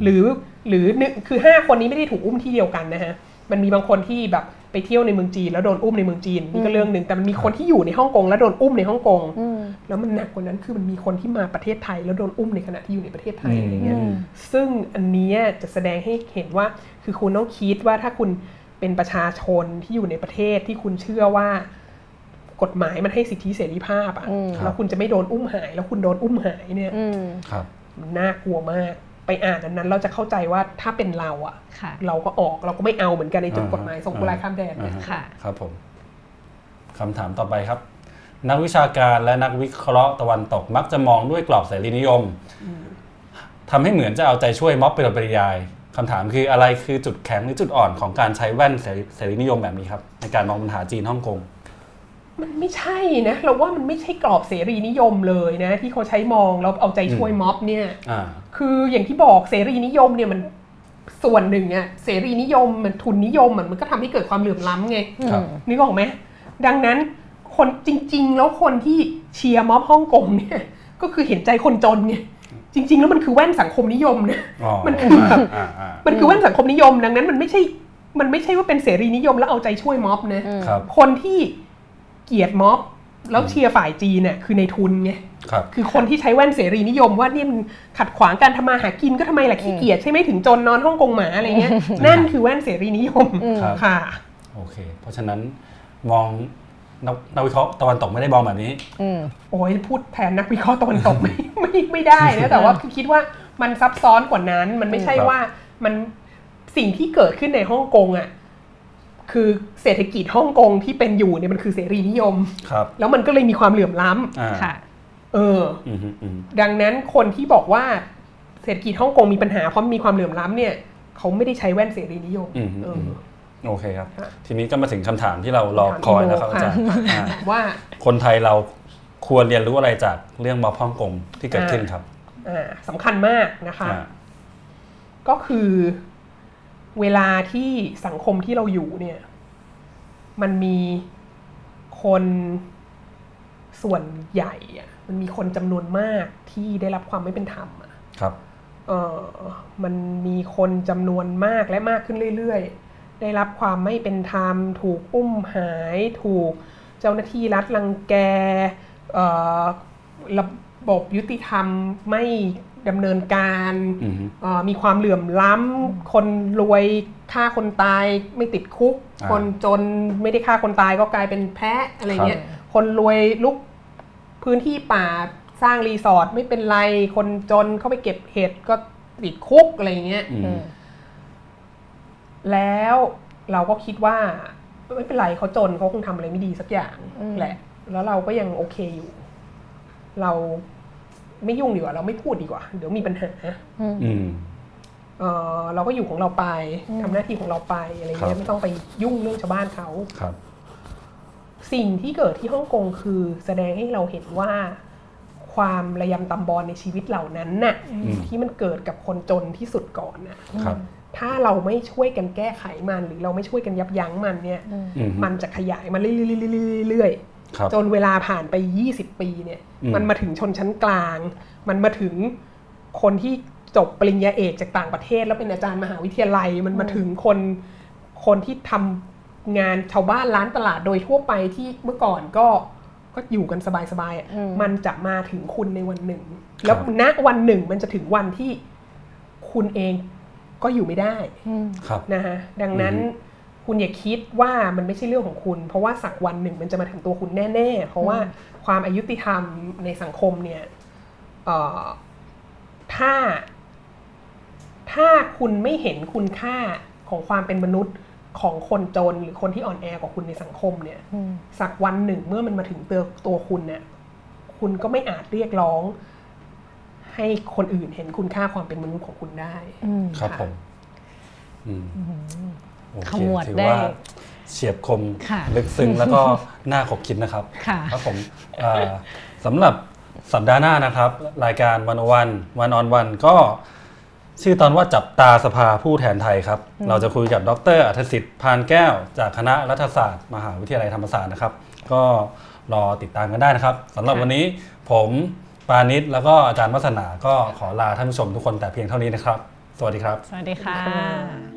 หรือหรือหนึ่งคือห้าคนนี้ไม่ได้ถูกอุ้มที่เดียวกันนะฮะมันมีบางคนที่แบบไปเที่ยวในเมืองจีนแล้วโดนอุ้มในเมืองจีนนี่ก็เรื่องหนึ่งแต่มันมีคนที่อยู่ในฮ่องกงแล้วโดนอุ้มในฮ่องกงแล้วมันหนักกว่านั้นคือมันมีคนที่มาประเทศไทยแล้วโดนอุ้มในขณะที่อยู่ในประเทศไทยอะไรเงี้ยซึ่งอันนี้จะแสดงให้เห็นว่าคือคุณต้องคิดว่าถ้าคุณเป็นประชาชนที่อยู่ในประเทศที่คุณเชื่อว่ากฎหมายมันให้สิทธิเสรีภาพอ่ะแล้วคุณจะไม่โดนอุ้มหายแล้วคุณโดนอุ้มหายเนี่ยน่ากลัวมากไปอ่านอันนั้นเราจะเข้าใจว่าถ้าเป็นเราอ่ะเราก็ออกเราก็ไม่เอาเหมือนกันในจุดกฎหมายส่งผู้ร้ายข้ามแดนค่ะครับผมคำถามต่อไปครับนักวิชาการและนักวิเคราะห์ตะวันตกมักจะมองด้วยกรอบเสรีนิยมทำให้เหมือนจะเอาใจช่วยม็อบเป็นปริยายคำถามคืออะไรคือจุดแข็งหรือจุดอ่อนของการใช้แว่นเสรีนิยมแบบนี้ครับในการมองปัญหาจีนฮ่องกงมันไม่ใช่นะเราว่ามันไม่ใช่กรอบเสรีนิยมเลยนะที่เขาใช้มองเราเอาใจช่วยม็อบเนี่ยคืออย่างที่บอกเสรีนิยมเนี่ยมันส่วนหนึ่งอะเสรีนิยมมันทุนนิยมมันก็ทำให้เกิดความเหลื่อมล้ำไงนึกออกไหมดังนั้นคนจริงๆแล้วคนที่เชียร์ม็อบฮ่องกงเนี่ยก็คือเห็นใจคนจนไงจริงๆแล้วมันคือแว่นสังคมนิยมนะมันคือแบบมันคือแว่นสังคมนิยมดังนั้นมันไม่ใช่ มันไม่ใช่ว่าเป็นเสรีนิยมแล้วเอาใจช่วยม็อบนะคนที่เกลียดม็อบแล้วเชียร์ฝ่ายจีนเนี่ยคือในทุนไง ค, คือคนที่ใช้แว่นเสรีนิยมว่านี่มันขัดขวางการทำมาหากินก็ทำไมล่ะขี้เกียจใช่ไหมถึงจนนอนห้องกงหมาอะไรเงี้ย นั่นคือแว่นเสรีนิยมค่ะโอเคเพราะฉะนั้นมองนักวิเคราะห์ตะวันตกไม่ได้มองแบบนี้โอ้ยพูดแทนนักวิเคราะห์ตะวันตกไม่ไม่ไม่ได้นะแต่ว่าคิดว่ามันซับซ้อนกว่านั้นมันไม่ใช่ว่ามันสิ่งที่เกิดขึ้นในฮ่องกงอ่ะคือเศรษฐกิจฮ่องกงที่เป็นอยู่เนี่ยมันคือเสรีนิยมแล้วมันก็เลยมีความเหลื่อมล้ำค่ะเออดังนั้นคนที่บอกว่าเศรษฐกิจฮ่องกงมีปัญหาเพราะมีความเหลื่อมล้ำเนี่ยเขาไม่ได้ใช้แว่นเสรีนิยมโอเคครับทีนี้ก็มาถึงคำถามที่เรารอคอยแล้วครับอาจารย์ว่าคนไทยเราควรเรียนรู้อะไรจากเรื่องม็อบฮ่องกงที่เกิดขึ้นครับสำคัญมากนะคะก็คือเวลาที่สังคมที่เราอยู่เนี่ยมันมีคนส่วนใหญ่มันมีคนจำนวนมากที่ได้รับความไม่เป็นธรรมครับเออมันมีคนจำนวนมากและมากขึ้นเรื่อยๆได้รับความไม่เป็นธรรมถูกอุ้มหายถูกเจ้าหน้าที่รัฐรังแกเอ่อระบบยุติธรรมไม่ดำเนินการมีความเหลื่อมล้ำคนรวยฆ่าคนตายไม่ติดคุกคนจนไม่ได้ฆ่าคนตายก็กลายเป็นแพะอะไรเงี้ยคนรวยลุกพื้นที่ป่าสร้างรีสอร์ทไม่เป็นไรคนจนเข้าไปเก็บเห็ดก็ติดคุกอะไรเงี้ยแล้วเราก็คิดว่าไม่เป็นไรเขาจนเขาคงทำอะไรไม่ดีสักอย่างแหละแล้วเราก็ยังโอเคอยู่เราไม่ยุ่งดีกว่าเราไม่พูดดีกว่าเดี๋ยวมีปัญหาเออเราก็อยู่ของเราไปทำหน้าที่ของเราไปอะไรเงี้ยไม่ต้องไปยุ่งเรื่องชาวบ้านเขาสิ่งที่เกิดที่ฮ่องกงคือแสดงให้เราเห็นว่าความระยำตำบอลในชีวิตเหล่านั้นน่ะที่มันเกิดกับคนจนที่สุดก่อนน่ะถ้าเราไม่ช่วยกันแก้ไขมันหรือเราไม่ช่วยกันยับยั้งมันเนี่ยมันจะขยายมันเรื่อยๆจนเวลาผ่านไปยี่สิบปีเนี่ยมันมาถึงชนชั้นกลางมันมาถึงคนที่จบปริญญาเอกจากต่างประเทศแล้วเป็นอาจารย์มหาวิทยาลัยมันมาถึงคนคนที่ทำงานชาวบ้านร้านตลาดโดยทั่วไปที่เมื่อก่อนก็ก็อยู่กันสบายๆมันจะมาถึงคุณในวันหนึ่งแล้วณวันหนึ่งมันจะถึงวันที่คุณเองก็อยู่ไม่ได้นะฮะดังนั้นคุณอย่าคิดว่ามันไม่ใช่เรื่องของคุณเพราะว่าสักวันหนึ่งมันจะมาถึงตัวคุณแน่ๆเพราะว่าความอายุติธรรมในสังคมเนี่ยถ้าถ้าคุณไม่เห็นคุณค่าของความเป็นมนุษย์ของคนจนหรือคนที่อ่อนแอกว่าคุณในสังคมเนี่ยสักวันหนึ่งเมื่อมันมาถึงตัวตัวคุณเนี่ยคุณก็ไม่อาจเรียกร้องให้คนอื่นเห็นคุณค่าความเป็นมนุษย์ของคุณได้ครับผมขมวดได้เฉียบคมลึกซึ้งแล้วก็น่าขบคิดนะครับครับผมสำหรับสัปดาห์หน้านะครับรายการวันออนวันวันออนวันก็ชื่อตอนว่าจับตาสภาผู้แทนไทยครับเราจะคุยกับดรอัธสิทธิ์พานแก้วจากคณะรัฐศาสตร์มหาวิทยาลัยธรรมศาสตร์นะครับก็รอติดตามกันได้นะครับสำหรับวันนี้ผมปานิชแล้วก็อาจารย์วัฒนาก็ขอลาท่านผู้ชมทุกคนแต่เพียงเท่านี้นะครับสวัสดีครับสวัสดีค่ะ